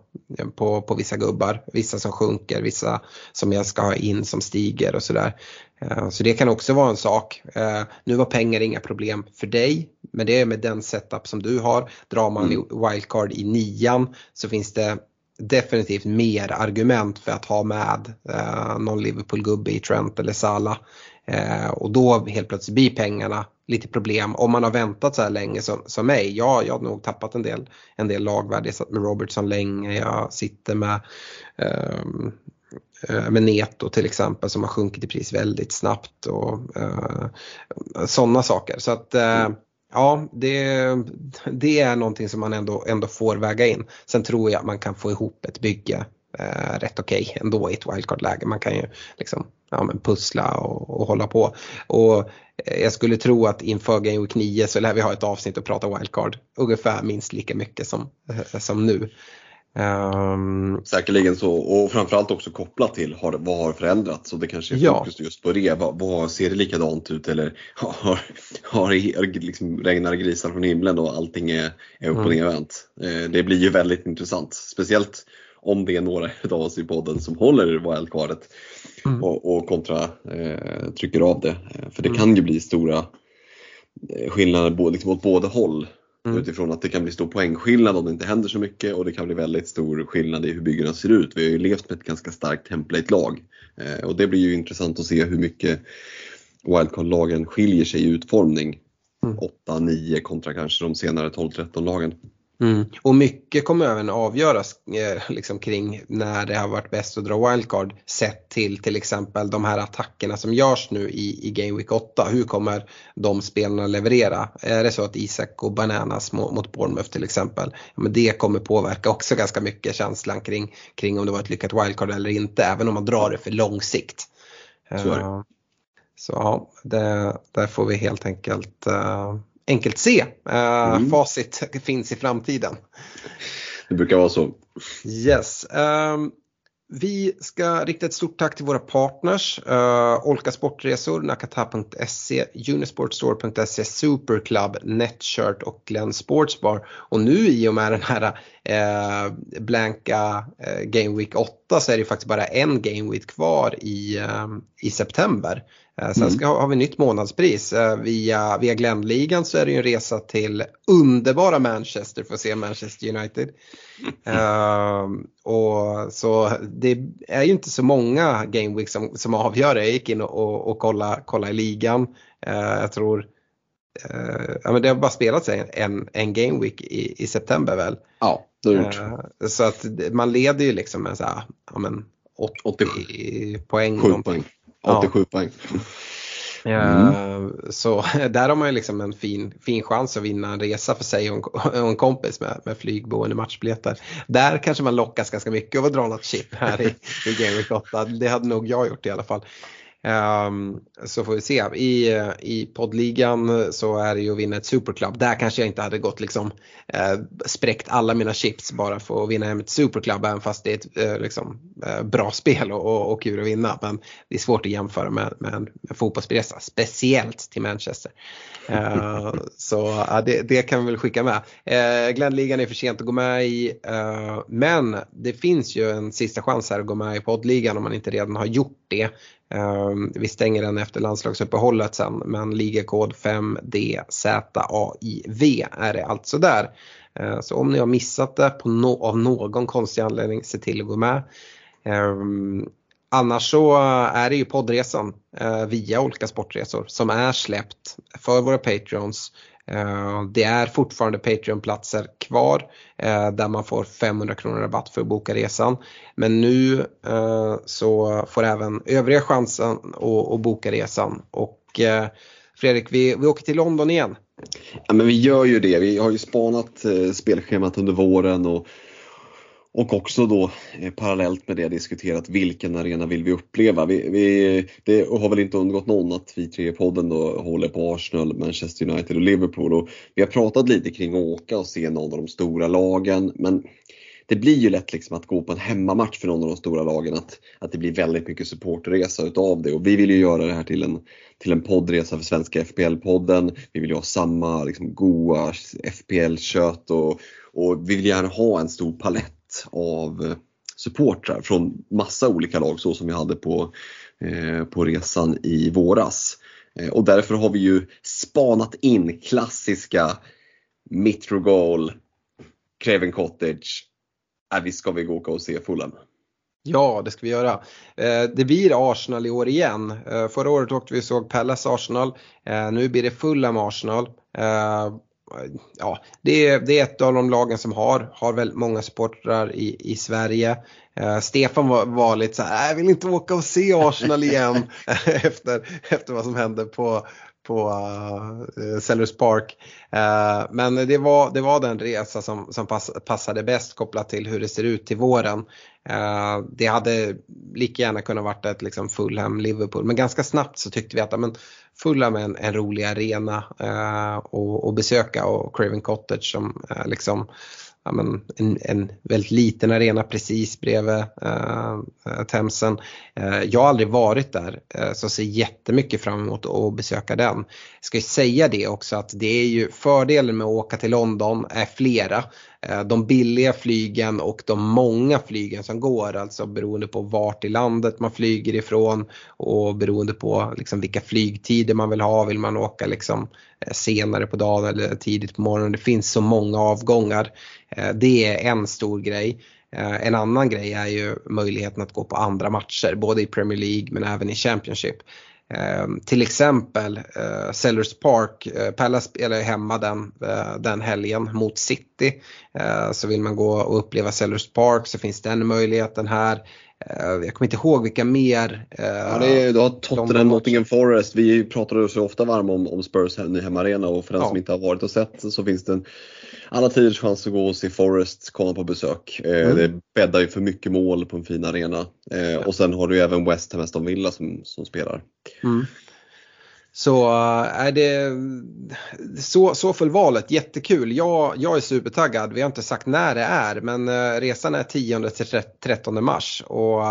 på, på vissa gubbar. Vissa som sjunker, vissa som jag ska ha in som stiger och sådär. eh, Så det kan också vara en sak. eh, Nu var pengar inga problem för dig, men det är med den setup som du har. Drar man mm. wildcard i nian, så finns det definitivt mer argument för att ha med eh, någon Liverpool-gubbe i Trent eller Salah. Eh, och då helt plötsligt blir pengarna lite problem. Om man har väntat så här länge som, som mig. Ja, jag har nog tappat en del, en del lagvärde. Jag satt med Robertson länge. Jag sitter med... Eh, med Neto till exempel, som har sjunkit i pris väldigt snabbt och uh, sådana saker. Så att uh, ja, det, det är någonting som man ändå, ändå får väga in. Sen tror jag att man kan få ihop ett bygge uh, rätt okej okay ändå i ett wildcard-läge. Man kan ju liksom ja, men pussla och, och hålla på. Och jag skulle tro att inför Game Week nio så lär vi ha ett avsnitt och prata wildcard ungefär minst lika mycket som, som nu. Um, Säkerligen så, och framförallt också kopplat till har, vad har förändrats. Så det kanske är fokus ja. just på det. Vad, vad ser det likadant ut, eller har, har liksom regnar grisar från himlen och allting är, är upp och nervänt. mm. eh, Det blir ju väldigt intressant, speciellt om det är några av oss i podden som håller wildcardet mm. och, och kontra eh, trycker av det. För det mm. kan ju bli stora skillnader både, liksom, åt båda håll. Mm. Utifrån att det kan bli stor poängskillnad om det inte händer så mycket, och det kan bli väldigt stor skillnad i hur byggena ser ut. Vi har ju levt med ett ganska starkt template-lag, eh, och det blir ju intressant att se hur mycket wildcard-lagen skiljer sig i utformning. mm. åtta nio kontra kanske de senare tolv tretton lagen. Mm. Och mycket kommer även avgöras eh, liksom kring när det har varit bäst att dra wildcard, sett till till exempel de här attackerna som görs nu i, i Game Week åtta. Hur kommer de spelarna leverera? Är det så att Isak och Bananas mot, mot Bournemouth till exempel, ja, men det kommer påverka också ganska mycket känslan kring, kring om det var ett lyckat wildcard eller inte, även om man drar det för lång sikt. uh, Så ja, det, där får vi helt enkelt... Uh, enkelt se. Uh, mm. Facit finns i framtiden. Det brukar vara så. Yes. Um, vi ska rikta ett stort tack till våra partners. Uh, Olka Sportresor, nakata punkt se, unisportstore punkt se, Superclub, Netshirt och Glenn Sportsbar. Och nu i och med den här uh, blanka uh, Game Week åtta, så är det faktiskt bara en Game Week kvar i, um, i september. Sen ska, har vi nytt månadspris. Via, via Glenligan så är det ju en resa till underbara Manchester för att se Manchester United. uh, och så det är ju inte så många Game Week som, som avgör det. Jag gick in och, och, och kolla, kolla i ligan. Uh, jag tror ja, men det har bara spelats en, en, en Game Week i, i september väl. Ja, det har gjort. Uh, så att man leder ju liksom med så här, ja, men åttio poäng åttiosju poäng. åttiosju ja. poäng. Mm. Så där har man ju liksom en fin, fin chans att vinna en resa för sig och en, och en kompis med, med flygboende matchbiljetter. Där kanske man lockas ganska mycket av att dra något chip här i, i Game Week åtta. Det hade nog jag gjort i alla fall. Um, så får vi se. I, i poddligan så är det ju att vinna ett superklubb. Där kanske jag inte hade gått liksom uh, spräckt alla mina chips bara för att vinna hem ett superklubb, även fast det är ett uh, liksom, uh, bra spel och, och, och kul att vinna. Men det är svårt att jämföra med, med, en, med en fotbollsresa, speciellt till Manchester. uh, Så uh, det, det kan vi väl skicka med. uh, Glennligan är för sent att gå med i, uh, men det finns ju en sista chans här att gå med i poddligan om man inte redan har gjort det. Um, vi stänger den efter landslagsuppehållet sen, men ligakod fem D Z A I V är det alltså där. Uh, så om ni har missat det på no- av någon konstig anledning, se till att gå med. Um, annars så är det ju poddresan uh, via olika sportresor som är släppt för våra Patreons. Uh, det är fortfarande Patreon-platser kvar uh, där man får femhundra kronor rabatt för att boka resan. Men nu uh, så får även övriga chansen att, att boka resan. Och uh, Fredrik, vi, vi åker till London igen. Ja, men vi gör ju det. Vi har ju spanat eh, spelschemat under våren och, och också då eh, parallellt med det diskuterat vilken arena vill vi uppleva. Vi, vi, det har väl inte undgått någon att vi tre i podden då håller på Arsenal, Manchester United och Liverpool. Och vi har pratat lite kring att åka och se någon av de stora lagen. Men det blir ju lätt liksom att gå på en hemmamatch för någon av de stora lagen. Att, att det blir väldigt mycket supporterresa utav det. Och vi vill ju göra det här till en, till en poddresa för svenska F P L-podden. Vi vill ju ha samma liksom, goa F P L-kött. Och, och vi vill gärna ha en stor palett av supportrar från massa olika lag, så som vi hade på, eh, på resan i våras. Eh, och därför har vi ju spanat in klassiska Mitrogol, Craven Cottage. Äh, vi ska vi gå och se Fulham. Ja, det ska vi göra. Det blir Arsenal i år igen. Förra året åkte vi såg Palace Arsenal. Nu blir det Fulham Arsenal. Ja, det är, det är ett av de lagen som har, har väldigt många supportrar i, i Sverige. Eh, Stefan var, var lite så här, jag vill inte åka och se Arsenal igen efter, efter vad som hände på, på uh, Sellers Park. Eh, men det var, det var den resa som, som pass, passade bäst kopplat till hur det ser ut till våren. Eh, det hade lika gärna kunnat varit ett liksom, Fulham-Liverpool, men ganska snabbt så tyckte vi att men, Fulham är en, en rolig arena eh, och, och besöka, och Craven Cottage som eh, liksom, ja, men, en, en väldigt liten arena precis bredvid eh, Themsen. Eh, jag har aldrig varit där, eh, så ser jättemycket fram emot att besöka den. Jag ska ju säga det också att det är ju fördelen med att åka till London är flera. De billiga flygen och de många flygen som går, alltså beroende på vart i landet man flyger ifrån och beroende på liksom vilka flygtider man vill ha. Vill man åka liksom senare på dagen eller tidigt på morgonen? Det finns så många avgångar. Det är en stor grej. En annan grej är ju möjligheten att gå på andra matcher, både i Premier League men även i Championship. Um, till exempel uh, Sellers Park, uh, Palace spelar hemma den, uh, den helgen mot City, uh, så vill man gå och uppleva Sellers Park så finns den möjligheten här. uh, Jag kommer inte ihåg vilka mer. uh, ja, det är, Då har Tottenham, Nottingham Forest. Vi pratar så ofta varm om, om Spurs ny hemarena, och för den ja. som inte har varit och sett så finns det en alla tiders chans att gå och se Forest komma på besök. Eh, mm. Det bäddar ju för mycket mål på en fin arena. Eh, ja. Och sen har du ju även West Ham, Aston Villa som, som spelar. Mm. Så är det så, så för valet, jättekul. Jag, jag är supertaggad. Vi har inte sagt när det är, men resan är tionde till trettonde mars och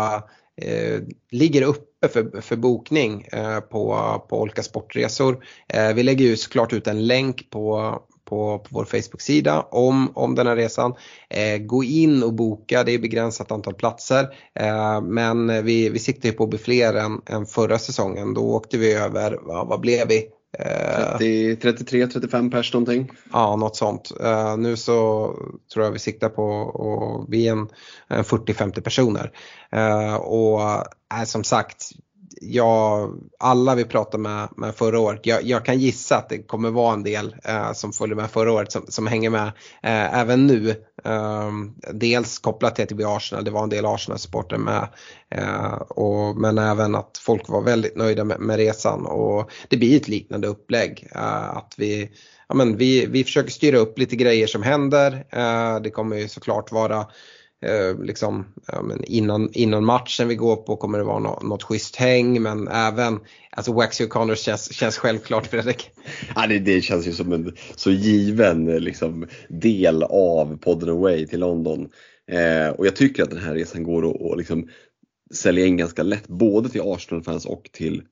eh, ligger upp För, för bokning eh, på, på olika sportresor. Eh, vi lägger ju såklart ut en länk på, på, på vår Facebook-sida om, om den här resan. Eh, gå in och boka, det är begränsat antal platser. Eh, men vi, vi siktar ju på att bli fler än, än förra säsongen. Då åkte vi över, vad, vad blev vi? trettio, trettiotre, trettiofem pers någonting. Ja, något sånt. uh, Nu så tror jag vi siktar på att bli en, en fyrtio femtio personer. uh, Och uh, som sagt, jag, alla vi pratade med, med förra året, jag, jag kan gissa att det kommer vara en del eh, som följde med förra året som, som hänger med eh, även nu. Eh, dels kopplat till att det var Arsenal, det var en del Arsenal-supporter med, eh, och, men även att folk var väldigt nöjda med, med resan, och det blir ett liknande upplägg. Eh, att vi... Ja, men vi, vi försöker styra upp lite grejer som händer. Eh, det kommer ju såklart vara eh, liksom, ja, men innan, innan matchen vi går på kommer det vara no, något schysst häng. Men även, alltså Waxy O'Connor känns, känns självklart, Fredrik. Ja, det, det känns ju som en så given liksom, del av podden Away till London. Eh, och jag tycker att den här resan går att och liksom sälja in ganska lätt. Både till Arsenal-fans och till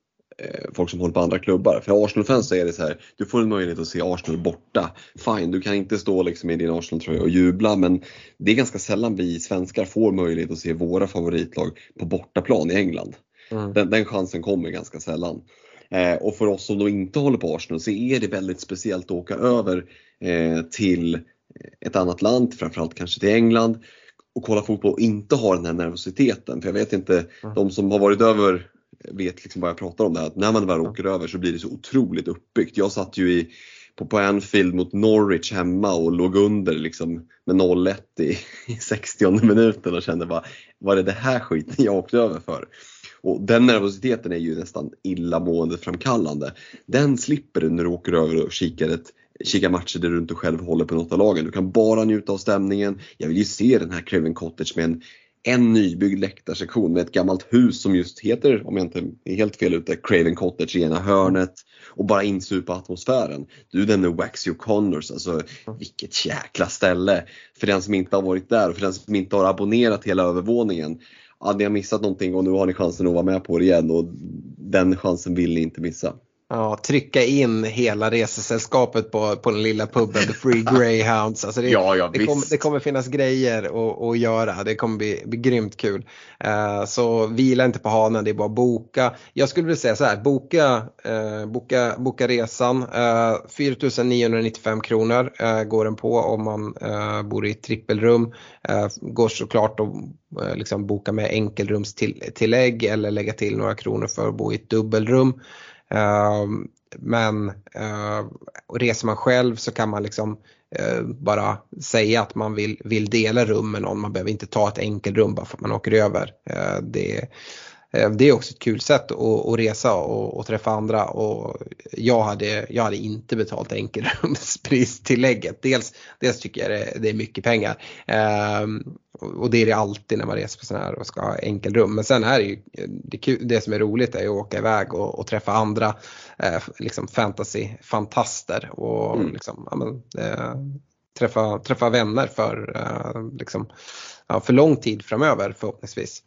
folk som håller på andra klubbar. För Arsenal-fans så är det så här: du får en möjlighet att se Arsenal borta. Fine, du kan inte stå liksom i din Arsenal-tröja och jubla, men det är ganska sällan vi svenskar får möjlighet att se våra favoritlag på bortaplan i England. Mm. Den, den chansen kommer ganska sällan. Eh, och för oss som då inte håller på Arsenal så är det väldigt speciellt att åka över eh, till ett annat land, framförallt kanske till England, och kolla fotboll och inte ha den här nervositeten. För jag vet inte, mm. de som har varit över vet liksom vad jag pratar om, det här att när man väl åker över så blir det så otroligt uppbyggt. Jag satt ju i, på, på Anfield mot Norwich hemma och låg under liksom med noll ett i, i sextionde minuten och kände bara, vad är det här skiten jag åkte över för? Och den nervositeten är ju nästan illamående framkallande. Den slipper du när du åker över och kikar ett kika matcher där du inte själv håller på något av lagen. Du kan bara njuta av stämningen. Jag vill ju se den här Craven Cottage med en En nybyggd läktarsektion med ett gammalt hus som just heter, om jag inte är helt fel ute, Craven Cottage i ena hörnet. Och bara insupa atmosfären. Du, den är Waxy O'Connors, alltså vilket jäkla ställe. För den som inte har varit där och för den som inte har abonnerat hela övervåningen. Ja, ni har missat någonting och nu har ni chansen att vara med på det igen. Och den chansen vill ni inte missa. Ja, trycka in hela resesällskapet på, på den lilla pubben The Free Greyhounds. Alltså det, ja, ja, det, kom, det kommer finnas grejer att, att göra. Det kommer bli, bli grymt kul. uh, Så vila inte på hanen, det är bara boka. Jag skulle vilja säga så här: Boka, uh, boka, boka resan. uh, fyra tusen niohundranittiofem kronor uh, går den på om man uh, bor i trippelrum. uh, Går såklart att uh, liksom boka med enkelrumstillägg eller lägga till några kronor för att bo i ett dubbelrum. Uh, men uh, reser man själv så kan man liksom uh, bara säga att man vill, vill dela rum med någon. Man behöver inte ta ett enkelt rum bara för att man åker över. uh, det, uh, det är också ett kul sätt att, att resa och, och träffa andra, och jag hade, jag hade inte betalt enkelrumspristillägget. Dels, dels tycker jag det, det är mycket pengar, uh, och det är det alltid när man reser på sån här och ska ha enkelrum. Men sen är det ju det, kul, det som är roligt är att åka iväg och, och träffa andra eh, liksom fantasy-fantaster och mm. liksom, ja, men, eh, träffa, träffa vänner för, eh, liksom, ja, för lång tid framöver förhoppningsvis.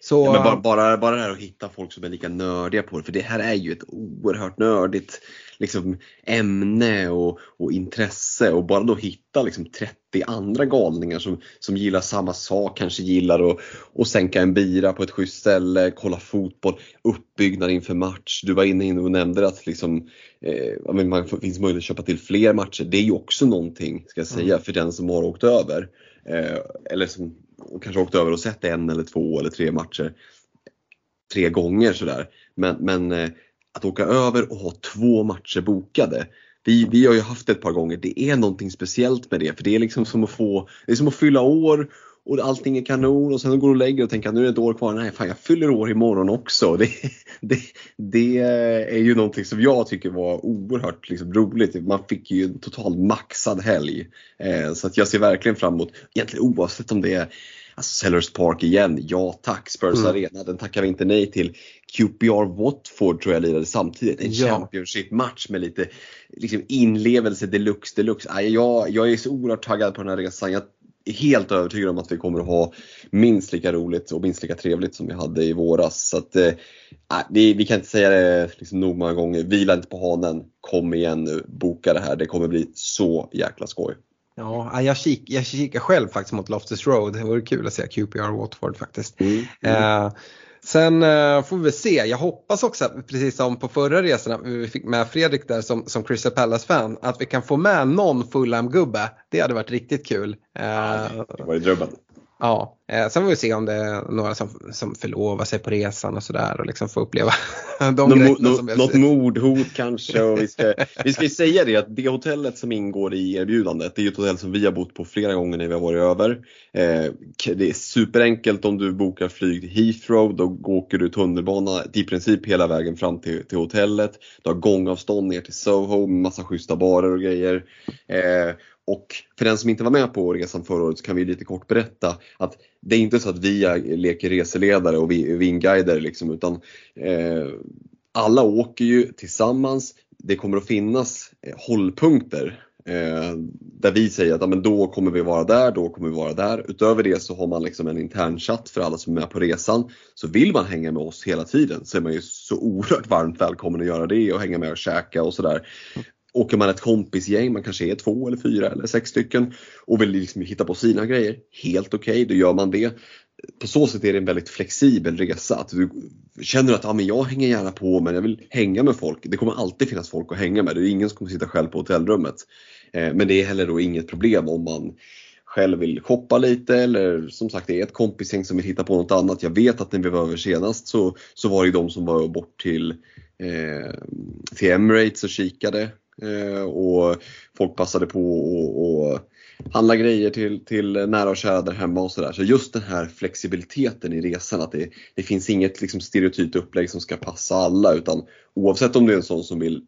Så, ja, men bara, bara, bara det här att hitta folk som är lika nördiga på det. För det här är ju ett oerhört nördigt liksom, ämne och, och intresse. Och bara då hitta liksom, trettio andra galningar som, som gillar samma sak. Kanske gillar att och sänka en bira på ett schysst ställe, kolla fotboll, uppbyggnad inför match. Du var inne och nämnde att liksom, eh, man finns möjlighet att köpa till fler matcher. Det är ju också någonting, ska jag säga, mm. för den som har åkt över. Eh, eller som och kanske åkt över och sett en eller två eller tre matcher tre gånger sådär. Men, men att åka över och ha två matcher bokade, vi, vi har ju haft det ett par gånger. Det är någonting speciellt med det. För det är liksom som att få, det är som att fylla år och allting är kanon. Och sen går du och lägger och tänker nu är det ett år kvar. Nej fan, jag fyller år imorgon också. Det, det, det är ju någonting som jag tycker var oerhört liksom, roligt. Man fick ju en total maxad helg. Eh, så att jag ser verkligen fram emot, egentligen oavsett om det är alltså, Sellers Park igen. Ja tack, Spurs mm. Arena. Den tackar vi inte nej till. Q P R Watford tror jag lirade samtidigt. En ja. Championship-match med lite liksom, inlevelse deluxe, deluxe. Aj, jag, jag är så oerhört taggad på den här resan. Jag helt övertygad om att vi kommer att ha minst lika roligt och minst lika trevligt som vi hade i våras. Så att, eh, vi, vi kan inte säga det liksom nog många gånger. Vila inte på hanen. Kom igen nu. Boka det här. Det kommer bli så jäkla skoj. Ja, jag, kik, jag kikar själv faktiskt mot Loftus Road. Det vore kul att se Q P R Watford faktiskt. Mm, mm. Eh, Sen får vi se. Jag hoppas också att, precis som på förra resorna vi fick med Fredrik där som, som Crystal Palace-fan, att vi kan få med någon Fulham-gubbe. Det hade varit riktigt kul. Ja, det var ju drömmen. Ja, eh, sen får vi se om det är några som, som förlovar sig på resan och sådär och liksom får uppleva de no, grejerna no, som jag något ser. Mordhot kanske, och vi ska, vi ska ju säga det att det hotellet som ingår i erbjudandet, det är ju ett hotell som vi har bott på flera gånger när vi har varit över. eh, Det är superenkelt. Om du bokar flyg till Heathrow, då åker du tunnelbana i princip hela vägen fram till, till hotellet. Du har gångavstånd ner till Soho, massa schyssta barer och grejer. eh, Och för den som inte var med på resan förra året så kan vi lite kort berätta att det är inte så att vi leker reseledare och vi vinguider liksom, utan eh, alla åker ju tillsammans. Det kommer att finnas hållpunkter eh, där vi säger att ja, men då kommer vi vara där, då kommer vi vara där. Utöver det så har man liksom en intern chatt för alla som är med på resan. Så vill man hänga med oss hela tiden så är man ju så oerhört varmt välkommen att göra det och hänga med och käka och sådär. Åker man ett kompisgäng, man kanske är två eller fyra eller sex stycken och vill liksom hitta på sina grejer, helt okej, okay, då gör man det. På så sätt är det en väldigt flexibel resa. Att du känner att ah, men jag hänger gärna på, men jag vill hänga med folk. Det kommer alltid finnas folk att hänga med. Det är ingen som kommer sitta själv på hotellrummet. Eh, men det är heller då inget problem om man själv vill shoppa lite, eller som sagt det är ett kompisgäng som vill hitta på något annat. Jag vet att när vi var över senast så, så var det de som var bort till, eh, till Emirates och kikade. Och folk passade på och, och handla grejer till, till nära och kära där hemma och sådär. Så just den här flexibiliteten i resan, att det, det finns inget liksom stereotypt upplägg som ska passa alla, utan oavsett om du är en sån som vill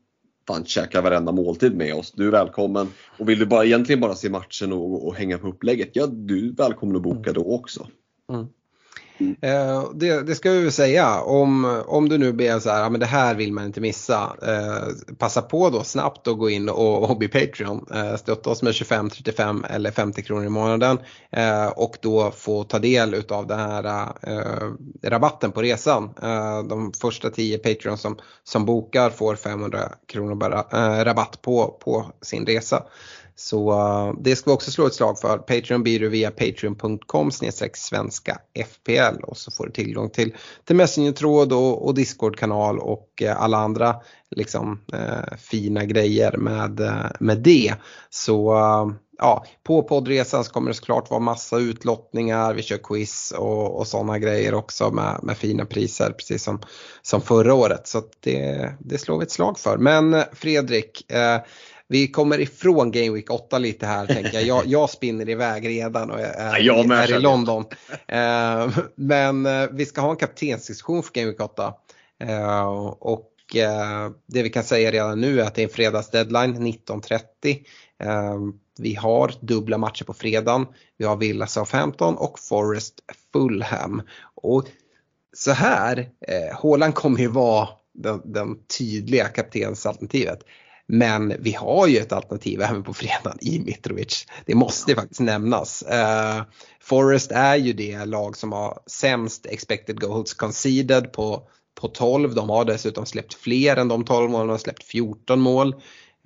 fan käka varenda måltid med oss, du är välkommen. Och vill du bara, egentligen bara se matchen och, och hänga på upplägget, ja, du är välkommen att boka då också. Mm. Mm. Eh, det, det ska vi säga, om, om du nu ber så här, ja, men det här vill man inte missa, eh, passa på då snabbt att gå in och, och bli Patreon, eh, stötta oss med tjugofem, trettiofem eller femtio kronor i månaden, eh, och då få ta del av den här eh, rabatten på resan. eh, De första tio Patreon som, som bokar får femhundra kronor bara, eh, rabatt på, på sin resa. Så uh, det ska vi också slå ett slag för. Patreon blir du via patreon punkt com snedstreck svenska F P L, och så får du tillgång till, till Messenger-tråd och, och Discord-kanal och uh, alla andra liksom, uh, fina grejer med, uh, med det. Så uh, ja, på poddresan så kommer det såklart vara massa utlottningar. Vi kör quiz och, och sådana grejer också med, med fina priser, precis som, som förra året. Så det, det slår vi ett slag för. Men Fredrik... Uh, vi kommer ifrån Game Week åtta lite här, tänker jag. Jag, jag spinner iväg redan och är, ja, är i London. Eh, men eh, vi ska ha en kaptensdiskussion för Game Week åtta. Eh, och eh, det vi kan säga redan nu är att det är en fredagsdeadline nitton trettio. Eh, vi har dubbla matcher på fredagen. Vi har Villa Southampton och Forest Fulham. Och så här, eh, Haaland kommer ju vara den, den tydliga kaptensalternativet. Men vi har ju ett alternativ även på fredagen i Mitrovic. Det måste faktiskt nämnas. Uh, Forest är ju det lag som har sämst expected goals conceded på, på tolv. De har dessutom släppt fler än de tolv målen. De har släppt fjorton mål.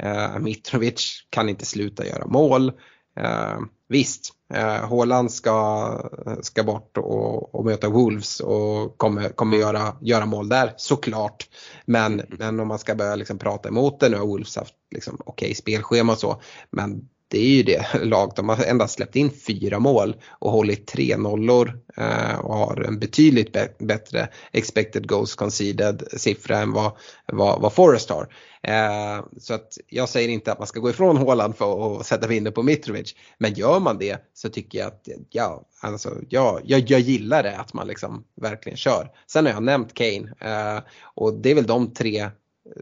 Uh, Mitrovic kan inte sluta göra mål. Uh, visst, uh, Haaland ska, ska bort och, och möta Wolves och kommer, kommer göra, göra mål där, såklart. Men, mm. men om man ska börja liksom prata emot det, nu har Wolves haft liksom, okej okay, spelschema och så. Men det är ju det lag, de har endast släppt in fyra mål och hållit tre nollor uh, och har en betydligt be- bättre expected goals conceded siffra än vad, vad, vad Forest har. Eh, så att jag säger inte att man ska gå ifrån Haaland för att sätta vinner på Mitrovic, men gör man det så tycker jag att ja, alltså, ja, jag, jag gillar det att man liksom verkligen kör. Sen har jag nämnt Kane, eh, och det är väl de tre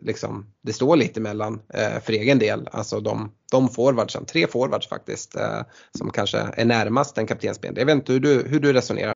liksom, det står lite mellan eh, för egen del, alltså de, de forwardsen, tre forwards faktiskt, eh, som kanske är närmast en kaptenspel. Jag vet inte hur du, hur du resonerar.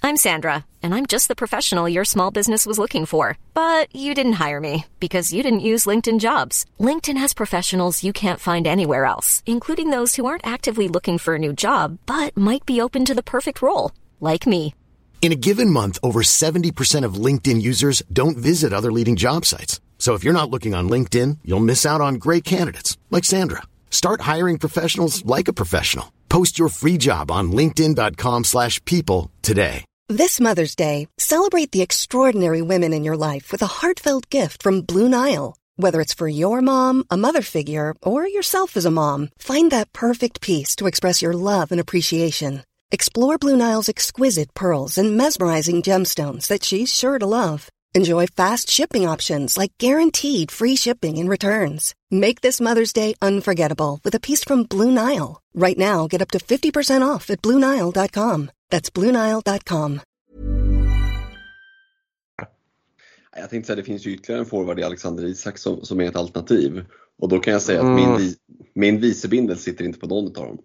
I'm Sandra, and I'm just the professional your small business was looking for. But you didn't hire me because you didn't use LinkedIn Jobs. LinkedIn has professionals you can't find anywhere else, including those who aren't actively looking for a new job, but might be open to the perfect role, like me. In a given month, over seventy percent of LinkedIn users don't visit other leading job sites. So if you're not looking on LinkedIn, you'll miss out on great candidates, like Sandra. Start hiring professionals like a professional. Post your free job on linkedin dot com slash people today. This Mother's Day, celebrate the extraordinary women in your life with a heartfelt gift from Blue Nile. Whether it's for your mom, a mother figure, or yourself as a mom, find that perfect piece to express your love and appreciation. Explore Blue Nile's exquisite pearls and mesmerizing gemstones that she's sure to love. Enjoy fast shipping options like guaranteed free shipping and returns. Make this Mother's Day unforgettable with a piece from Blue Nile. Right now, get up to fifty percent off at blue nile dot com. That's blue nile dot com. Jag tänkte säga att det finns ju ytterligare en forward i Alexander Isak som, som är ett alternativ. Och då kan jag säga mm. att min, min vicebindel sitter inte på någon av dem.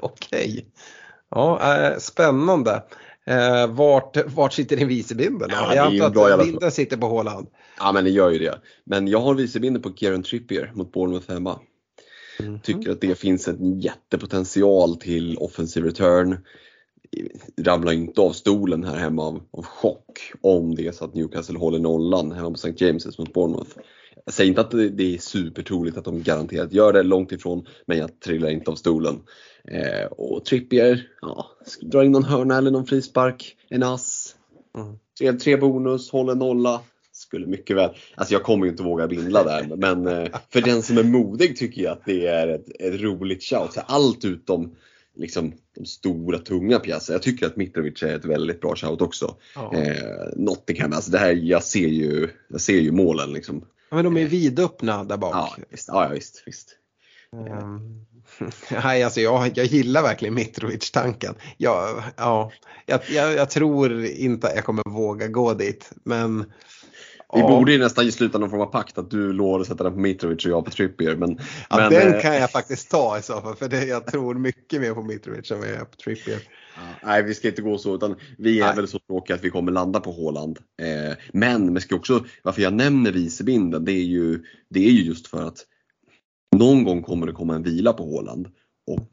Okej. Okay. Ja, äh, spännande. Eh, vart, vart sitter din vicebindel? Ja, jag antar att binden sitter på Haaland. Ja, men det gör ju det. Men jag har vicebindel på Kieran Trippier mot Bournemouth hemma. Mm-hmm. Tycker att det finns en jättepotential till offensive return. Ramlar inte av stolen här hemma av, av chock om det är så att Newcastle håller nollan hemma på Saint James mot Bournemouth. Jag säger inte att det, det är supertroligt att de garanterat gör det, långt ifrån, men jag trillar inte av stolen. Eh, och Trippier, ja, drar in någon hörna eller någon frispark, en ass, mm. tre, tre bonus, håller nolla. Skulle mycket väl, alltså jag kommer ju inte våga bindla där, men eh, för den som är modig tycker jag att det är ett, ett roligt shout. Så allt utom liksom de stora tunga pjäser. Jag tycker att Mitrovic är ett väldigt bra shout också. Ja. Eh, Nottingham, alltså det här, jag ser ju, jag ser ju målen liksom. Ja, men de är vidöppna där bak. Ja, visst. Ja, visst, visst. Mm. Nej, alltså jag, jag gillar verkligen Mitrovic-tanken. Jag, ja, jag, jag, jag tror inte jag kommer våga gå dit, men vi ja. borde ju nästan sluta någon form av pakt att du låter sätta den på Mitrovic och jag på Trippier. Men, ja, men den kan jag faktiskt ta i så fall, för det, jag tror mycket mer på Mitrovic än jag på Trippier. Ja, nej, vi ska inte gå så, utan vi är nej. väl så tråkiga att vi kommer landa på Haaland. Eh, men vi ska också, varför jag nämner vicebinden, det är ju, det är ju just för att någon gång kommer det komma en vila på Haaland. Och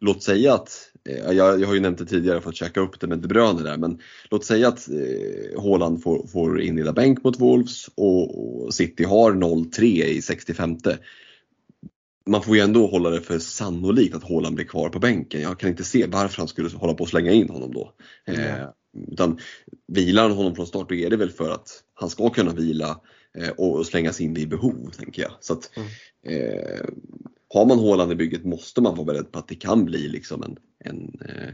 låt säga att, eh, jag, jag har ju nämnt det tidigare för att checka upp det med De Bruyne där, men låt säga att eh, Haaland får, får inleda bänk mot Wolves och, och City har noll tre i sextiofem. Man får ju ändå hålla det för sannolikt att Haaland blir kvar på bänken. Jag kan inte se varför han skulle hålla på att slänga in honom då. Eh, mm. Utan vilar han honom från start, då är det väl för att han ska kunna vila eh, och slängas in i behov, tänker jag. Så att eh, har man Haaland i bygget måste man vara beredd på att det kan bli liksom en, en, eh,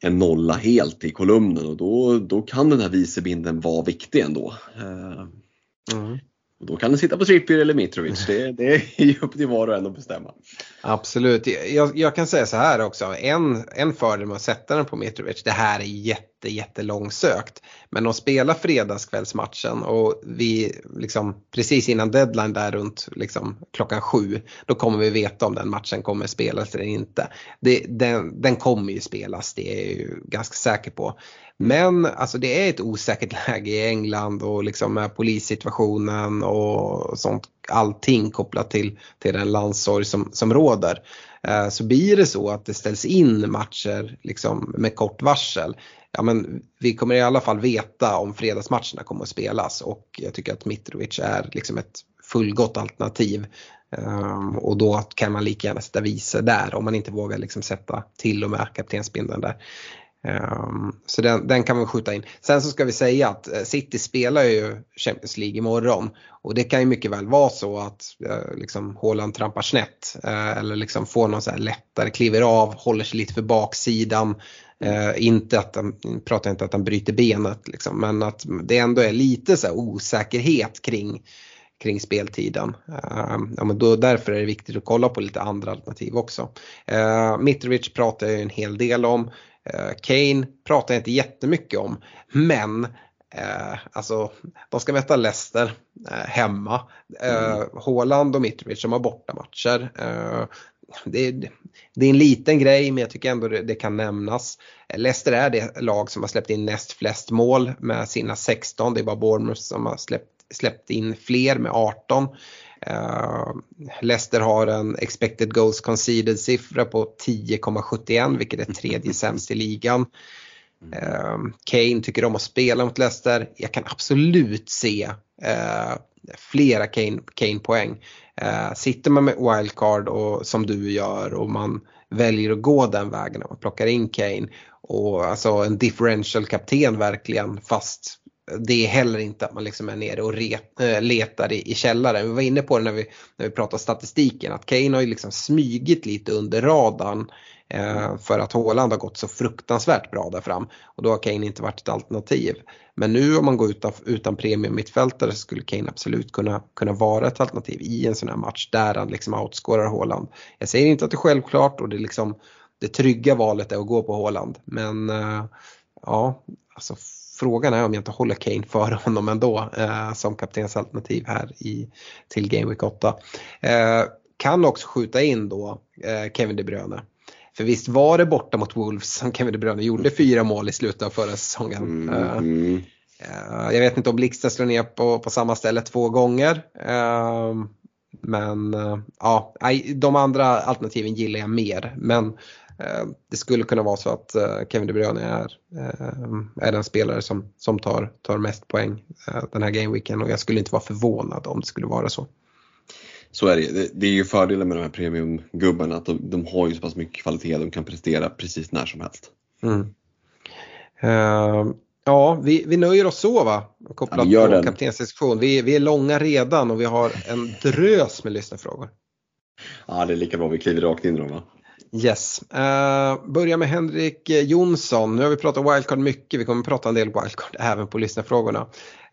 en nolla helt i kolumnen. Och då, då kan den här vicebinden vara viktig ändå. Eh, mm. Och då kan den sitta på Trippier eller Mitrovic. Det, det är ju upp till var och en att bestämma. Absolut. Jag, jag kan säga så här också. En, en fördel med att sätta den på Mitrovic. Det här är jätte, jätte långsökt. Men de spelar fredagskvällsmatchen. Och vi liksom precis innan deadline där runt liksom, klockan sju. Då kommer vi veta om den matchen kommer spelas eller inte. Det, den, den kommer ju spelas. Det är jag ju ganska säker på. Men alltså det är ett osäkert läge i England och liksom med polissituationen och sånt, allting kopplat till, till den landsorg som, som råder. Eh, så blir det så att det ställs in matcher liksom med kort varsel. Ja, men vi kommer i alla fall veta om fredagsmatcherna kommer att spelas, och jag tycker att Mitrovic är liksom ett fullgott alternativ. Um, och då kan man lika gärna sätta vice där om man inte vågar liksom sätta till och med kaptensbindeln där. Um, så den, den kan man skjuta in. Sen så ska vi säga att City spelar ju Champions League imorgon, och det kan ju mycket väl vara så att uh, liksom Haaland trampar snett uh, eller liksom får någon så här lättare, kliver av, håller sig lite för baksidan. Uh, inte att han, pratar inte att han bryter benet liksom, men att det ändå är lite så här osäkerhet kring kring speltiden. Uh, ja, men då, därför är det viktigt att kolla på lite andra alternativ också. Uh, Mitrovic pratar ju en hel del om. Kane pratar inte jättemycket om, men eh, alltså, de ska möta Leicester eh, hemma. Eh, Haaland och Mitrovic som har bortamatcher. Eh, det, det är en liten grej, men jag tycker ändå det, det kan nämnas. Leicester är det lag som har släppt in näst flest mål med sina sexton. Det är bara Bournemouth som har släppt, släppt in fler med arton. Uh, Leicester har en expected goals conceded siffra på tio komma sjuttioett, vilket är tredje sämst i ligan. uh, Kane tycker om att spela mot Leicester. Jag kan absolut se uh, flera Kane, Kane-poäng. uh, Sitter man med wildcard och, som du gör, och man väljer att gå den vägen och plockar in Kane, och alltså en differential-kapten verkligen, fast det är heller inte att man liksom är nere och ret, äh, letar i, i källaren. Vi var inne på det när vi, när vi pratade statistiken, att Kane har ju liksom smygit lite under radarn äh, för att Haaland har gått så fruktansvärt bra där fram. Och då har Kane inte varit ett alternativ. Men nu om man går utan, utan premium mittfältare, så skulle Kane absolut kunna, kunna vara ett alternativ i en sån här match där han liksom outscorar Haaland. Jag säger inte att det är självklart, och det, liksom, det trygga valet är att gå på Haaland. Men äh, ja, alltså... Frågan är om jag inte håller Kane för honom ändå eh, som kaptensalternativ här i, till Game Week åtta. Eh, kan också skjuta in då eh, Kevin De Bruyne. För visst var det borta mot Wolves som Kevin De Bruyne gjorde fyra mål i slutet av förra säsongen. Mm. Eh, jag vet inte om blixten slår ner på, på samma ställe två gånger. Eh, men eh, ja, de andra alternativen gillar jag mer. Men... det skulle kunna vara så att Kevin De Bruyne är, är den spelare som, som tar, tar mest poäng den här gameweeken. Och jag skulle inte vara förvånad om det skulle vara så. Så är det. Det, det är ju fördelen med de här premiumgubbarna, att de, de har ju så pass mycket kvalitet. De kan prestera precis när som helst. Mm. Uh, ja, vi, vi nöjer oss så, va? Kopplat ja, på kaptensdiskussion. Vi, vi är långa redan och vi har en drös med lyssnarfrågor. Ja, det är lika bra vi kliver rakt in i dem, va? Yes, uh, börja med Henrik Jonsson. Nu har vi pratat wildcard mycket. Vi kommer prata en del wildcard även på lyssnarfrågorna.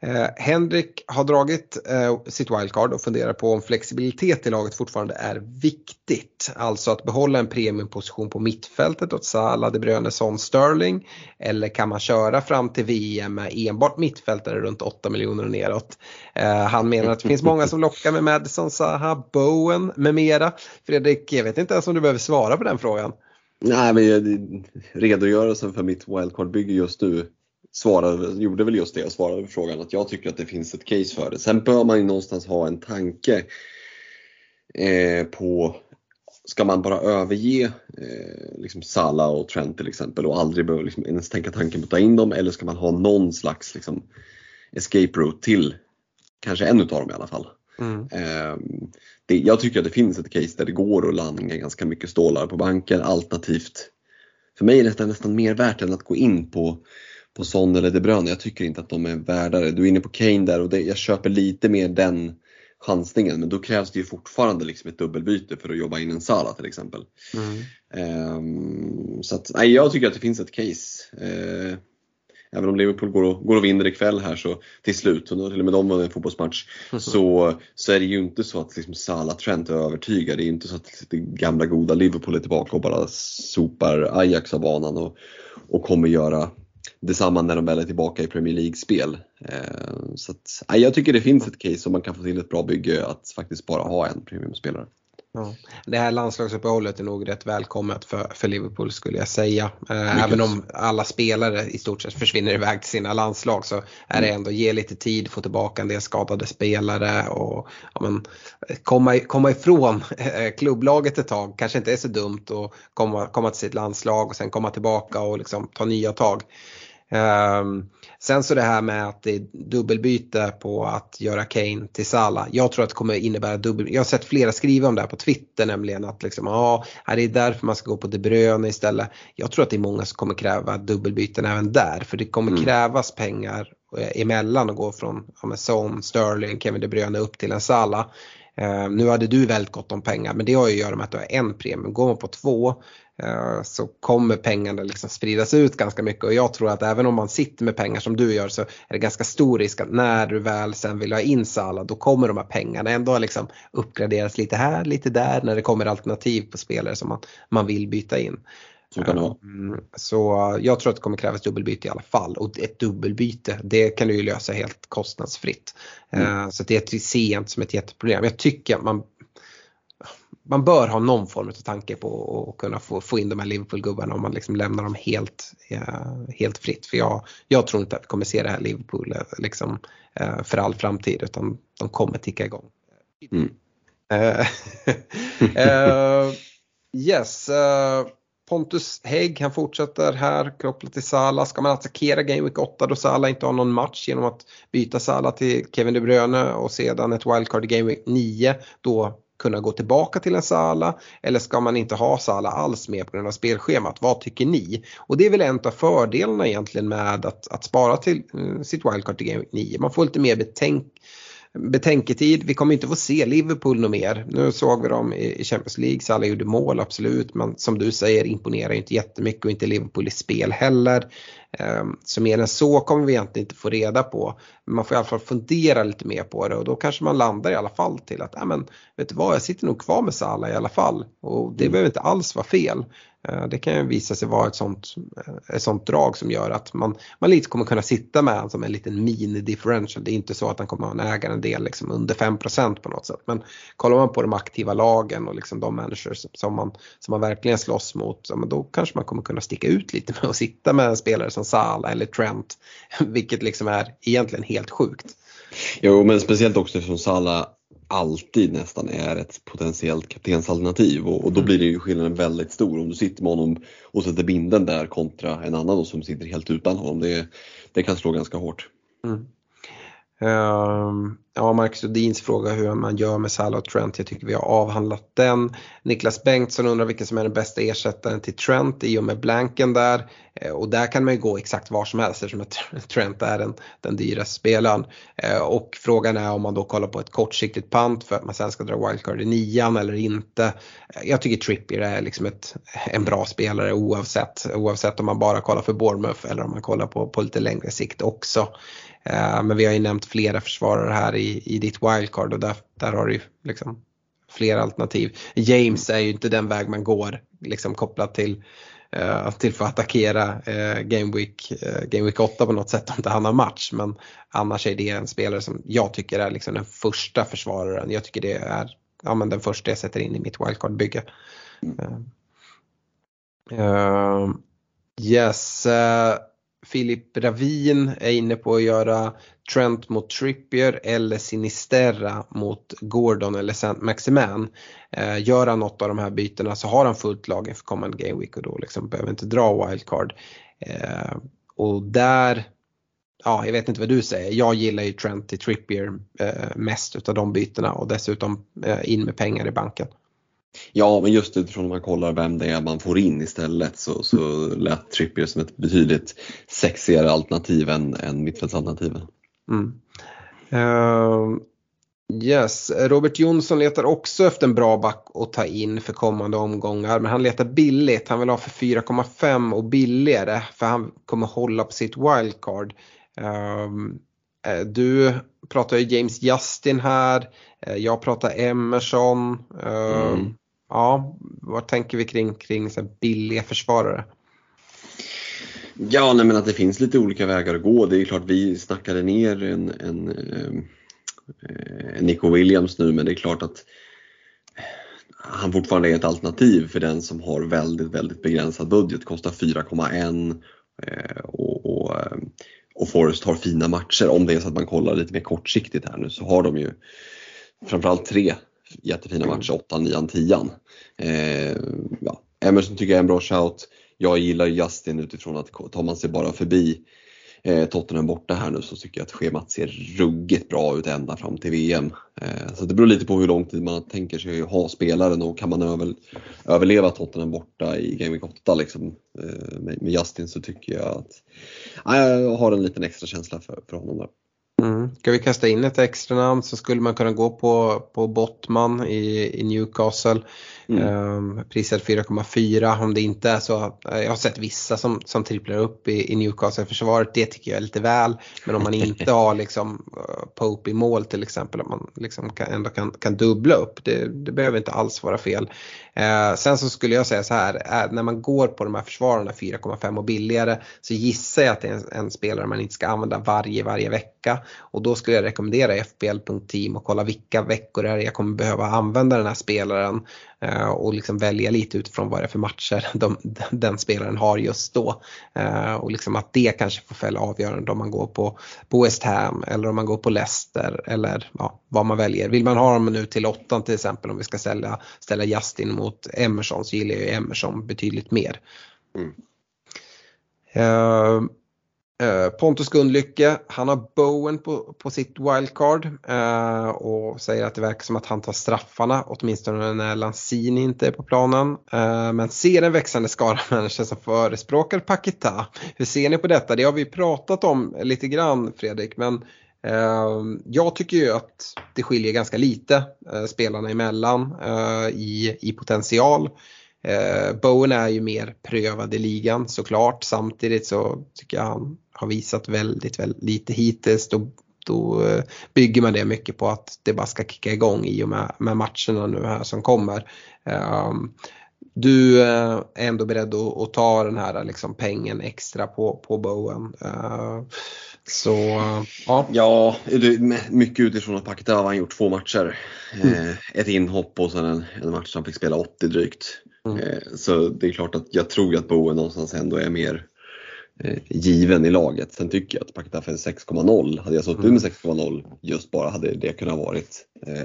uh, Henrik har dragit uh, sitt wildcard och funderar på om flexibilitet i laget fortfarande är viktigt. Alltså att behålla en premiumposition på mittfältet åt Salah, De Bruyne, Son, Sterling. Eller kan man köra fram till V M med enbart mittfältare runt åtta miljoner och neråt? uh, Han menar att det finns många som lockar med Madison, Saha, Bowen med mera. Fredrik, jag vet inte ens om du behöver svara på den frågan. Nej, men redogörelsen för mitt wildcard-bygge just nu svarade, gjorde väl just det och svarade på frågan att jag tycker att det finns ett case för det. Sen bör man ju någonstans ha en tanke eh, på, ska man bara överge eh, liksom Salah och Trent till exempel och aldrig bör, liksom, ens tänka tanken på att ta in dem, eller ska man ha någon slags liksom, escape route till kanske en av dem i alla fall? Mm. Det, jag tycker att det finns ett case där det går att landa ganska mycket stålar på banken. Alternativt, för mig är det nästan mer värt än att gå in på, på Son eller De Bruyne. Jag tycker inte att de är värdare. Du är inne på Kane där och det, jag köper lite mer den chansningen. Men då krävs det ju fortfarande liksom ett dubbelbyte för att jobba in en Salah till exempel. mm. um, Så att, nej, jag tycker att det finns ett case. uh, Även om Liverpool går och, går och vinner ikväll här så till slut, och till och med de var en fotbollsmatch, mm. så, så är det ju inte så att liksom Salah, Trent är övertygad. Det är ju inte så att det gamla goda Liverpool är tillbaka och bara sopar Ajax av banan och, och kommer göra detsamma när de väl är tillbaka i Premier League-spel. eh, Så att, eh, jag tycker det finns ett case om man kan få till ett bra bygge att faktiskt bara ha en premiumspelare. Ja. Det här landslagsuppehållet är nog rätt välkommet för, för Liverpool, skulle jag säga. eh, Även om alla spelare i stort sett försvinner iväg till sina landslag, så är det ändå ge lite tid, få tillbaka en del skadade spelare och ja, men, komma, komma ifrån eh, klubblaget ett tag. Kanske inte är så dumt att komma, komma till sitt landslag och sen komma tillbaka och liksom ta nya tag. Um, sen så det här med att det är dubbelbyte på att göra Kane till Salah. Jag tror att det kommer innebära dubbel. Jag har sett flera skriva om det här på Twitter, nämligen att liksom, ah, det är därför man ska gå på De Bruyne istället. Jag tror att det är många som kommer kräva dubbelbyten även där, för det kommer mm. krävas pengar emellan att gå från ja, Son, Sterling, Kevin De Bruyne upp till en Salah. Uh, nu hade du väldigt gott om pengar, men det har ju att göra med att du har en premium. Går man på två uh, så kommer pengarna liksom spridas ut ganska mycket. Och jag tror att även om man sitter med pengar som du gör, så är det ganska stor risk att när du väl sen vill ha in Salah, då kommer de här pengarna ändå liksom uppgraderas lite här, lite där, när det kommer alternativ på spelare som man, man vill byta in. Så, kan uh, så jag tror att det kommer krävas dubbelbyte i alla fall. Och ett dubbelbyte, det kan du ju lösa helt kostnadsfritt. mm. uh, Så det ser jag inte som ett jätteproblem. Jag tycker att man, man bör ha någon form av tanke på att kunna få, få in de här Liverpool-gubbarna, om man liksom lämnar dem helt, uh, helt fritt. För jag, jag tror inte att vi kommer se det här Liverpool uh, liksom, uh, för all framtid, utan de kommer ticka igång. mm. uh, uh, Yes uh, Pontus Hägg, han fortsätter här kopplat till Salah. Ska man attackera Game Week åtta då Salah inte har någon match genom att byta Salah till Kevin De Bruyne och sedan ett wildcard i Game Week nio då kunna gå tillbaka till en Salah, eller ska man inte ha Salah alls med på grund av spelschemat? Vad tycker ni? Och det är väl en av fördelarna egentligen med att, att spara till eh, sitt wildcard till Game nio. Man får lite mer betänk, betänketid. Vi kommer inte få se Liverpool något mer. Nu såg vi dem i Champions League. Salah gjorde mål, absolut. Men som du säger, imponerar ju inte jättemycket, och inte Liverpool i spel heller. Så mer än så kommer vi egentligen inte få reda på. Man får i alla fall fundera lite mer på det, och då kanske man landar i alla fall till att äh men, vet du vad, jag sitter nog kvar med Salah i alla fall. Och det mm. behöver inte alls vara fel. Det kan ju visa sig vara ett sånt, ett sånt drag som gör att man, man lite kommer kunna sitta med som en liten mini-differential. Det är inte så att han kommer att äga en del liksom under fem procent på något sätt. Men kollar man på de aktiva lagen och liksom de människor som man, som man verkligen slåss mot, så, men då kanske man kommer kunna sticka ut lite med att sitta med en spelare som Salah eller Trent, vilket liksom är egentligen helt sjukt. Jo, men speciellt också eftersom Salah alltid nästan är ett potentiellt kaptensalternativ, och, och då blir det ju skillnaden väldigt stor om du sitter med honom och sätter binden där kontra en annan som sitter helt utan honom. Det, det kan slå ganska hårt. Mm. Um, ja, Marcus Odins fråga hur man gör med Salah och Trent. Jag tycker vi har avhandlat den. Niklas Bengtsson undrar vilken som är den bästa ersättaren till Trent i och med blanken där, eh, och där kan man ju gå exakt var som helst eftersom att Trent är den, den dyra spelaren, eh, och frågan är om man då kollar på ett kortsiktigt pant för att man sen ska dra wildcard i nian eller inte. Jag tycker Trippier är liksom ett, en bra spelare oavsett, oavsett om man bara kollar för Bournemouth eller om man kollar på, på lite längre sikt också. Men vi har ju nämnt flera försvarare här i, i ditt wildcard, och där, där har du ju liksom flera alternativ. James är ju inte den väg man går liksom kopplat till, uh, till för att attackera uh, Game Week, uh, Game Week åtta på något sätt om inte han har match. Men annars är det en spelare som jag tycker är liksom den första försvararen. Jag tycker det är ja, men den första jag sätter in i mitt wildcard-bygge. Uh, uh, yes... Uh, Filip Ravin är inne på att göra Trent mot Trippier eller Sinisterra mot Gordon eller Saint-Maximin. Eh, gör han något av de här bytena så har han fullt lag inför kommande Game Week, och då liksom behöver inte dra wildcard. Eh, och där, ja, jag vet inte vad du säger. Jag gillar ju Trent till Trippier eh, mest utav de bytena, och dessutom eh, in med pengar i banken. Ja, men just utifrån om man kollar vem det är man får in istället, så, så lät Trippier som ett betydligt sexigare alternativ än, än mittfältsalternativen. Mm. Uh, yes, Robert Jonsson letar också efter en bra back att ta in för kommande omgångar, men han letar billigt. Han vill ha för fyra komma fem och billigare, för han kommer hålla på sitt wildcard. Uh, Du pratar ju James Justin här. Jag pratar Emerson. Mm. Ja, vad tänker vi kring, kring så här billiga försvarare? Ja, nej, men att det finns lite olika vägar att gå. Det är klart vi snackade ner en, en, en Nico Williams nu, men det är klart att han fortfarande är ett alternativ för den som har väldigt, väldigt begränsad budget. Kostar fyra komma ett och, och Och Forest har fina matcher. Om det är så att man kollar lite mer kortsiktigt här nu, så har de ju framförallt tre jättefina matcher. åtta, nio, tio. Eh, ja. Emerson tycker jag är en bra shout. Jag gillar Justin utifrån att tar man sig bara förbi eh, Tottenham borta här nu, så tycker jag att schemat ser ruggigt bra ut ända fram till V M. Eh, så det beror lite på hur lång tid man tänker sig ha spelaren, och kan man över, överleva Tottenham borta i Game Week åtta liksom. Eh, med, med Justin så tycker jag att jag har en liten extra känsla för, för honom där. Mm. Ska vi kasta in ett extra namn, så skulle man kunna gå på, på Bottman i, i Newcastle. Mm. ehm, Prisad fyra komma fyra om det inte är så. Jag har sett vissa som, som tripplar upp i, i Newcastle-försvaret. Det tycker jag är lite väl. Men om man inte har liksom, Pope i mål till exempel, att man liksom kan, ändå kan, kan dubbla upp. Det, det behöver inte alls vara fel. ehm, Sen så skulle jag säga så här, är, när man går på de här försvararna fyra komma fem och billigare, så gissar jag att det är en, en spelare man inte ska använda varje, varje vecka. Och då skulle jag rekommendera F P L punkt team och kolla vilka veckor det är jag kommer behöva använda den här spelaren, och liksom välja lite utifrån vad det är för matcher de, den spelaren har just då, och liksom att det kanske får fälla avgörande om man går på, på West Ham eller om man går på Leicester eller ja, vad man väljer. Vill man ha dem nu till åttan till exempel, om vi ska sälja, ställa Justin mot Emerson, så gillar jag ju Emerson betydligt mer. Mm. uh, Uh, Pontus Gundlycke, han har Bowen på, på sitt wildcard uh, och säger att det verkar som att han tar straffarna, åtminstone när Lanzini inte är på planen, uh, men ser en växande skara människor som förespråkar Paquetá. Hur ser ni på detta? Det har vi pratat om lite grann, Fredrik, men uh, jag tycker ju att det skiljer ganska lite uh, spelarna emellan uh, i, i potential. Uh, Bowen är ju mer prövad i ligan såklart, samtidigt så tycker jag han har visat väldigt, väldigt lite hittills. Då, då uh, bygger man det mycket på att det bara ska kicka igång i och med, med matcherna nu här som kommer. Uh, du uh, är ändå beredd att, att ta den här liksom, pengen extra på, på Bowen. Uh, så uh, ja. Ja, det, mycket utifrån att Paquetá har gjort två matcher. Mm. Eh, ett inhopp och sen en, en match som fick spela åttio drygt. Mm. Så det är klart att jag tror att Bowen någonstans ändå är mer eh, given i laget. Sen tycker jag att Paquetá för sex komma noll, hade jag sått ut med sex komma noll just bara hade det kunnat varit eh,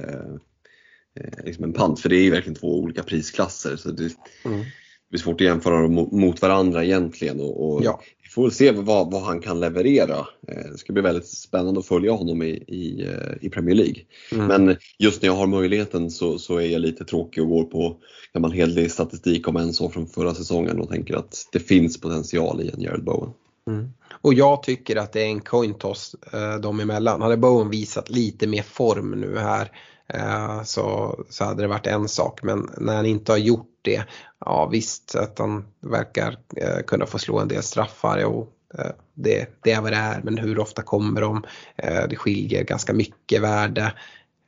eh, liksom en pant. För det är ju verkligen två olika prisklasser, så det, mm. det är svårt att jämföra dem mot varandra egentligen. Och, och ja. Vi får se vad, vad han kan leverera. Det ska bli väldigt spännande att följa honom i, i, i Premier League. Mm. Men just när jag har möjligheten så, så är jag lite tråkig och går på gammal helig statistik om en så från förra säsongen och tänker att det finns potential i en Jarrod Bowen. Mm. Och jag tycker att det är en coin toss eh, de emellan. Hade Bowen visat lite mer form nu här eh, så, så hade det varit en sak. Men när han inte har gjort det, ja visst att han verkar eh, kunna få slå en del straffar och eh, det, det är vad det är, men hur ofta kommer de? Eh, det skiljer ganska mycket värde.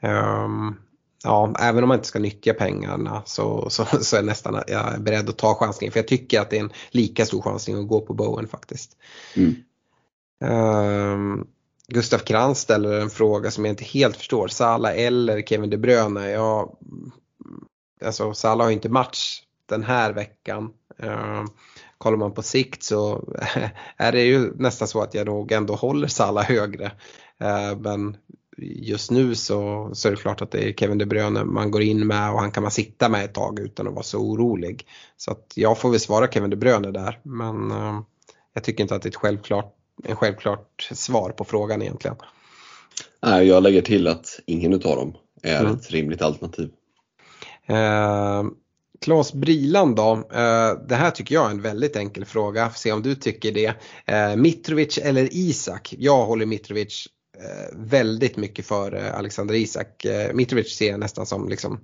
Um, ja, även om man inte ska nyttja pengarna så, så, så är nästan jag är beredd att ta chansningen, för jag tycker att det är en lika stor chansning att gå på Bowen faktiskt. Mm. Um, Gustav Krantz ställer en fråga som jag inte helt förstår. Salah eller Kevin De Bruyne? Jag Alltså Salah har ju inte match den här veckan. Eh, kollar man på sikt så är det ju nästan så att jag nog ändå håller Salah högre. Eh, men just nu så, så är det klart att det är Kevin De Bruyne man går in med och han kan man sitta med ett tag utan att vara så orolig. Så att jag får väl svara Kevin De Bruyne där. Men eh, jag tycker inte att det är ett självklart, en självklart svar på frågan egentligen. Nej, jag lägger till att ingen utav dem är mm. ett rimligt alternativ. Eh, Claes Briland då, eh, det här tycker jag är en väldigt enkel fråga. Får se om du tycker det. eh, Mitrovic eller Isak? Jag håller Mitrovic eh, väldigt mycket för eh, Alexander Isak. eh, Mitrovic ser jag nästan som liksom,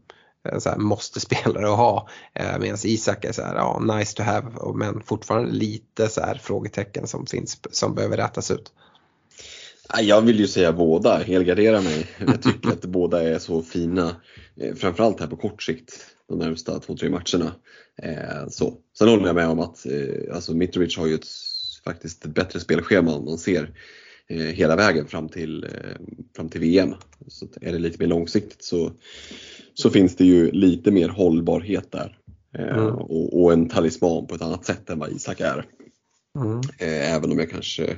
eh, så här, måste spelare att ha, eh, medan Isak är så här, ja, nice to have, men fortfarande lite så här, frågetecken som finns, som behöver rätas ut. Jag vill ju säga båda, helgardera mig. Jag tycker att båda är så fina, framförallt här på kort sikt, de närmsta två, tre matcherna. Så. Sen håller jag med om att alltså Mitrovic har ju ett, faktiskt ett bättre spelschema om man ser hela vägen fram till, fram till V M. Så är det lite mer långsiktigt så, så finns det ju lite mer hållbarhet där. Mm. Och, och en talisman på ett annat sätt än vad Isak är. Mm. Även om jag kanske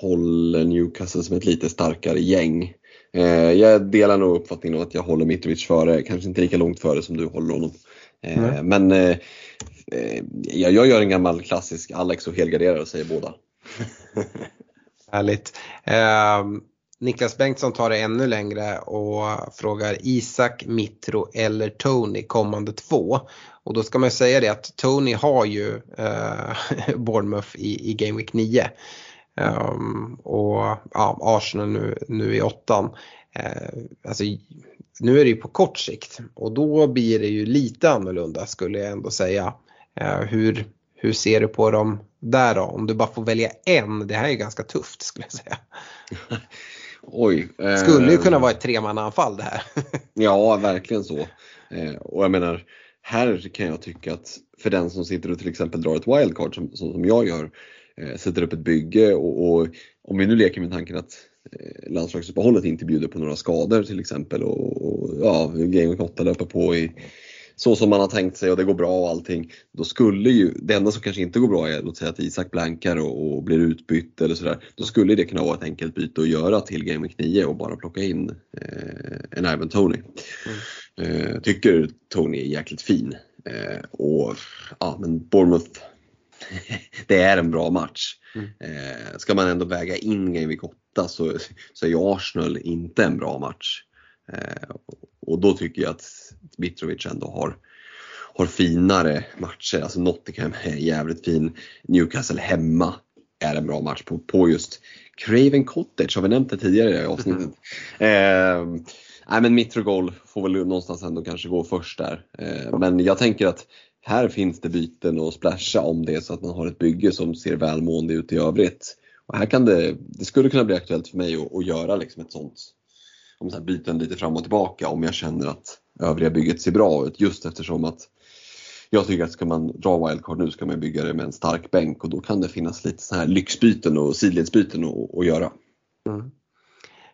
håller Newcastle som ett lite starkare gäng. eh, Jag delar nog uppfattningen att jag håller Mitrovic före. Kanske inte lika långt före som du håller honom. eh, mm. Men eh, jag, jag gör en gammal klassisk Alex och helgarderar och säger båda. Härligt. eh, Niklas Bengtsson tar det ännu längre och frågar Isak, Mitro eller Tony kommande två. Och då ska man ju säga det att Tony har ju eh, Bournemouth i, i Game Week nio. Um, och ja, Arsenal nu, nu i åttan. uh, alltså, nu är det ju på kort sikt och då blir det ju lite annorlunda skulle jag ändå säga. uh, hur, hur ser du på dem där då? Om du bara får välja en, det här är ju ganska tufft skulle jag säga. Oj, eh, skulle ju kunna vara ett tremannaanfall det här. Ja, verkligen så. eh, och jag menar, här kan jag tycka att för den som sitter och till exempel drar ett wildcard som, som jag gör, sätter upp ett bygge och, och om vi nu leker med tanken att eh, landslagsuppehållet inte bjuder på några skador till exempel och, och ja, Game åtta löper på i, så som man har tänkt sig och det går bra och allting, då skulle ju det enda som kanske inte går bra är låt säga att Isak blankar och, och blir utbytt eller sådär, då skulle det kunna vara ett enkelt byte att göra till Game nio och bara plocka in eh, en Ivan Tony. Mm. eh, tycker Tony är jäkligt fin. eh, och ja, men Bournemouth det är en bra match. Mm. Eh, ska man ändå väga in Game Week åtta så, så är ju Arsenal inte en bra match. Eh, och då tycker jag att Mitrovic ändå har, har finare matcher. Alltså Nottingham är jävligt fin. Newcastle hemma är en bra match på, på just Craven Cottage, har vi nämnt det tidigare i avsnittet. Mm. Eh, nej, men Mitrogol får väl någonstans ändå kanske gå först där. Eh, men jag tänker att här finns det byten och splasha om det så att man har ett bygge som ser välmående ut i övrigt. Och här kan det, det skulle kunna bli aktuellt för mig att, att göra liksom ett sånt, om så här byten lite fram och tillbaka om jag känner att övriga bygget ser bra ut. Just eftersom att jag tycker att ska man dra wildcard nu ska man bygga det med en stark bänk. Och då kan det finnas lite så här lyxbyten och sidledsbyten att, att göra. Mm.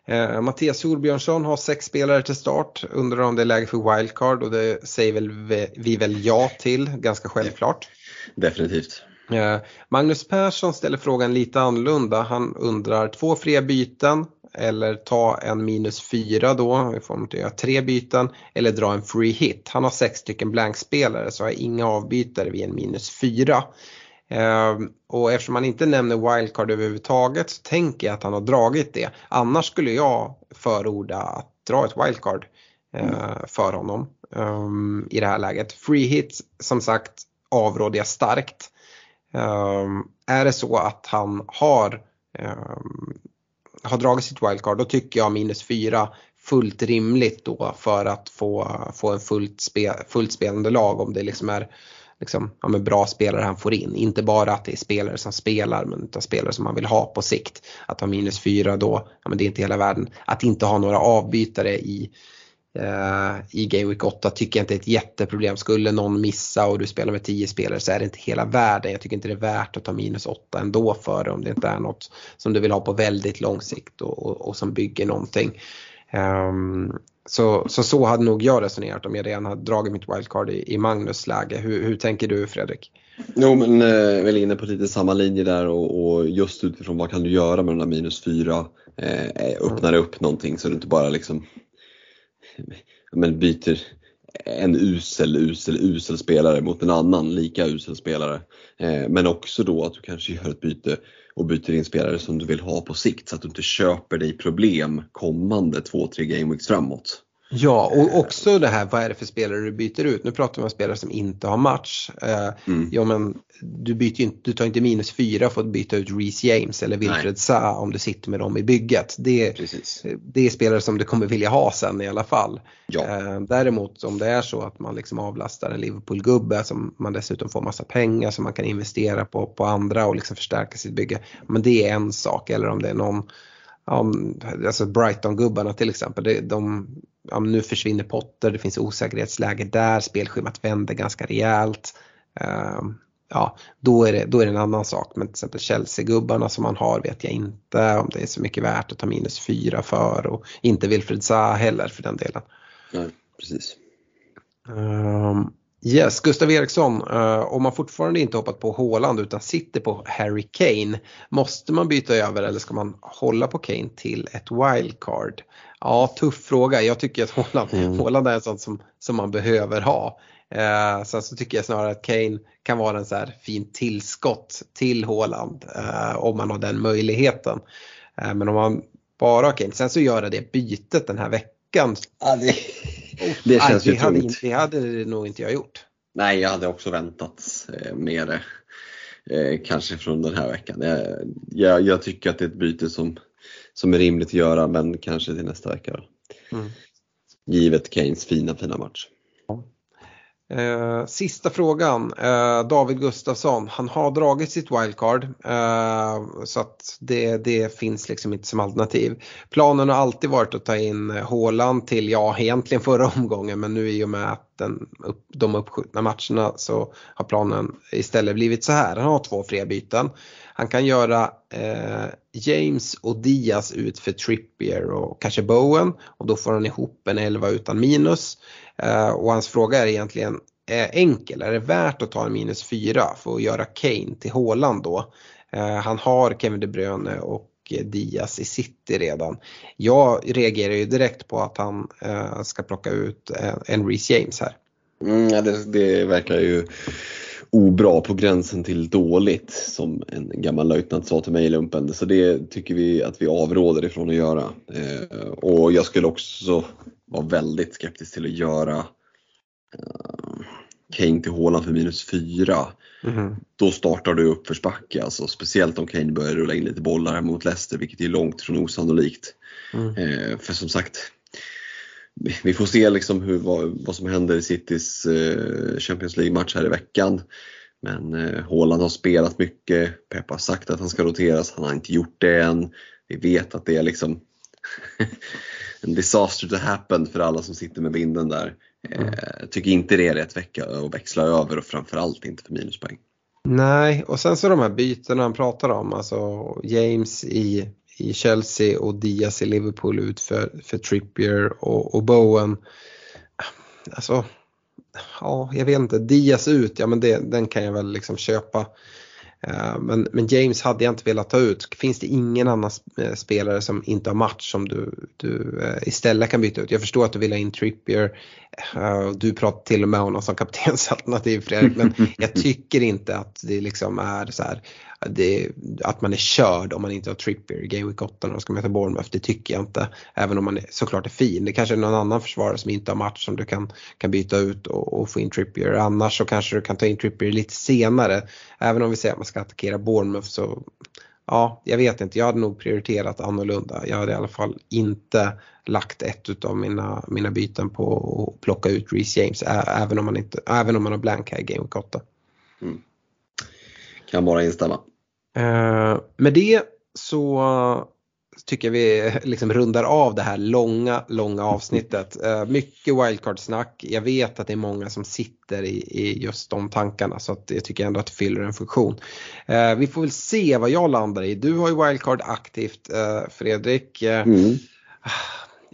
Eh, Mattias Solbjörnsson har sex spelare till start. Undrar om det är läge för wildcard, och det säger väl vi, vi väl ja till, ganska självklart. Definitivt. eh, Magnus Persson ställer frågan lite annorlunda. Han undrar två fria byten eller ta en minus fyra då i form av tre byten eller dra en free hit. Han har sex stycken blankspelare, så har inga avbytare vid en minus fyra. Uh, och eftersom han inte nämner wildcard överhuvudtaget så tänker jag att han har dragit det. Annars skulle jag förorda att dra ett wildcard uh, mm. för honom um, i det här läget. Free hits, som sagt, avråder jag starkt. Um, är det så att han har, um, har dragit sitt wildcard, då tycker jag minus fyra fullt rimligt då för att få, få en fullt, spe, fullt spelande lag, om det liksom är Liksom, ja, men bra spelare han får in. Inte bara att det är spelare som spelar, men utan spelare som man vill ha på sikt. Att ha minus fyra då, ja, men det är inte hela världen. Att inte ha några avbytare i, eh, i Game Week åtta tycker jag inte är ett jätteproblem. Skulle någon missa och du spelar med tio spelare så är det inte hela världen. Jag tycker inte det är värt att ta minus åtta ändå för det, om det inte är något som du vill ha på väldigt lång sikt och, och, och som bygger någonting. Um, Så, så så hade nog jag resonerat om jag redan hade dragit mitt wildcard i, i Magnus läge. Hur, hur tänker du, Fredrik? Jo, men eh, väl inne på lite samma linje där, och, och just utifrån vad kan du göra med den där minus fyra, eh, öppnar upp någonting så du inte bara liksom men byter en usel, usel, usel spelare mot en annan lika usel spelare. Eh, men också då att du kanske gör ett byte och byter in spelare som du vill ha på sikt, så att du inte köper dig problem kommande två tre gameweeks framåt. Ja, och också det här, vad är det för spelare du byter ut? Nu pratar vi om spelare som inte har match. Mm. Ja, men du, byter inte, du tar inte minus fyra för att byta ut Reece James eller Wilfred Zaha om du sitter med dem i bygget. Det, det är spelare som du kommer vilja ha sen i alla fall. Ja. Däremot om det är så att man liksom avlastar en Liverpool-gubbe som man dessutom får massa pengar som man kan investera på, på andra och liksom förstärka sitt bygge. Men det är en sak. Eller om det är någon... Um, alltså Brighton-gubbarna till exempel, de, de, um, nu försvinner Potter, det finns osäkerhetsläge där, spelschemat vänder ganska rejält, um, ja, då är, det, då är det en annan sak. Men till exempel Chelsea-gubbarna som man har vet jag inte om det är så mycket värt att ta minus fyra för, och inte Wilfred Zaha heller för den delen. Nej, precis. um, Yes, Gustav Eriksson, uh, om man fortfarande inte hoppat på Haaland utan sitter på Harry Kane, måste man byta över eller ska man hålla på Kane till ett wildcard? Ja, tuff fråga. Jag tycker att Haaland, mm. Haaland är en sån som, som man behöver ha. Uh, sen så tycker jag snarare att Kane kan vara en så här fin tillskott till Haaland uh, om man har den möjligheten. Uh, men om man bara har Kane, sen så gör det bytet den här veckan. Ja, det... Det känns ju tungt. Det hade det nog inte jag gjort. Nej, jag hade också väntat med det. Kanske från den här veckan. Jag, jag tycker att det är ett byte som, som är rimligt att göra, men kanske till nästa vecka. Mm. Givet Kanes fina, fina match. Ja. Eh, sista frågan. Eh, David Gustafsson. Han har dragit sitt wildcard. Eh, så att det, det finns liksom inte som alternativ. Planen har alltid varit att ta in Haaland till, ja, egentligen förra omgången. Men nu i och med att den, upp, de uppskjutna matcherna så har planen istället blivit så här. Han har två fria byten. Han kan göra eh, James och Diaz ut för Trippier och kanske Bowen. Och då får han ihop en elva utan minus. Uh, och hans fråga är egentligen uh, enkel. Är det värt att ta en minus fyra för att göra Kane till Haaland då? Uh, han har Kevin De Bruyne och Diaz i City redan. Jag reagerar ju direkt på att han uh, ska plocka ut uh, en Reece James här. Mm, ja, det, det verkar ju obra, på gränsen till dåligt, som en gammal löjtnant sa till mig i lumpen. Så det tycker vi att vi avråder ifrån att göra. Eh, och jag skulle också vara väldigt skeptisk till att göra eh, Kane till Haaland för minus fyra. Mm. Då startar du upp försbacke, alltså, speciellt om Kane börjar rulla in lite bollar mot Leicester, vilket är långt från osannolikt. Mm. Eh, för som sagt, vi får se liksom hur, vad, vad som händer i Citys eh, Champions League-match här i veckan. Men eh, Haaland har spelat mycket. Pep har sagt att han ska roteras. Han har inte gjort det än. Vi vet att det är liksom en disaster to happen för alla som sitter med vinden där. Eh, mm. Tycker inte det är rätt vecka att växla över, och framförallt inte för minuspoäng. Nej, och sen så de här bytena han pratar om. Alltså James i... i Chelsea och Diaz i Liverpool ut för, för Trippier och, och Bowen. Alltså, ja, jag vet inte. Diaz ut, ja men det, den kan jag väl liksom köpa. Uh, men, men James hade jag inte velat ta ut. Finns det ingen annan spelare som inte har match som du, du uh, istället kan byta ut? Jag förstår att du vill ha in Trippier. Uh, du pratade till och med honom som kaptensalternativ, Fredrik. Men jag tycker inte att det liksom är så här... Det, att man är körd om man inte har Trippier i Game Week åtta när de ska möta Bournemouth, det tycker jag inte. Även om man är, såklart är fin. Det kanske är någon annan försvarare som inte har match som du kan, kan byta ut och, och få in Trippier. Annars så kanske du kan ta in Trippier lite senare. Även om vi säger att man ska attackera Bournemouth, så ja, jag vet inte. Jag hade nog prioriterat annorlunda. Jag hade i alla fall inte lagt ett utav mina, mina byten på att plocka ut Reece James. Ä- även, om man inte, även om man har blank här i Game Week åtta. Mm. Kan bara instämma. Uh, med det så tycker jag vi liksom rundar av det här långa, långa avsnittet. Uh, mycket wildcard-snack. Jag vet att det är många som sitter i, i just de tankarna, så att jag tycker ändå att det fyller en funktion. Uh, vi får väl se vad jag landar i. Du har ju wildcard aktivt, uh, Fredrik. Uh, mm.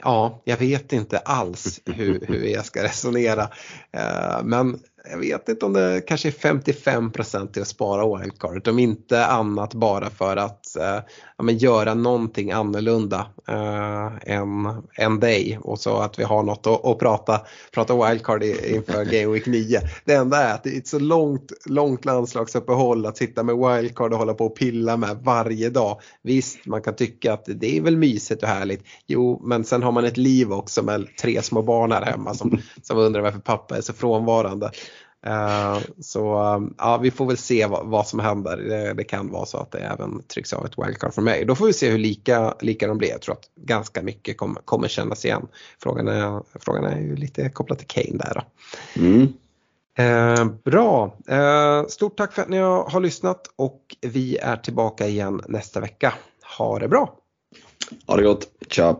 Ja, jag vet inte alls hur, hur jag ska resonera. Uh, men jag vet inte om det kanske är femtiofem procent till att spara wildcardet. Om inte annat bara för att uh, ja, men göra någonting annorlunda uh, än, än dig. Och så att vi har något att, att prata, prata wildcard i, inför Game Week nio. Det enda är att det är ett så långt, långt landslagsuppehåll att sitta med wildcard och hålla på och pilla med varje dag. Visst, man kan tycka att det är väl mysigt och härligt. Jo, men sen har man ett liv också med tre små barn här hemma som, som undrar varför pappa är så frånvarande. Uh, så um, ja, vi får väl se vad, vad som händer. Det, det kan vara så att det även trycks av ett wildcard för mig. Då får vi se hur lika, lika de blir. Jag tror att ganska mycket kom, kommer kännas igen. Frågan är, frågan är ju lite kopplad till Kane där då. Mm. Eh, bra, eh, stort tack för att ni har lyssnat. Och vi är tillbaka igen nästa vecka. Ha det bra. Ha det gott, ciao.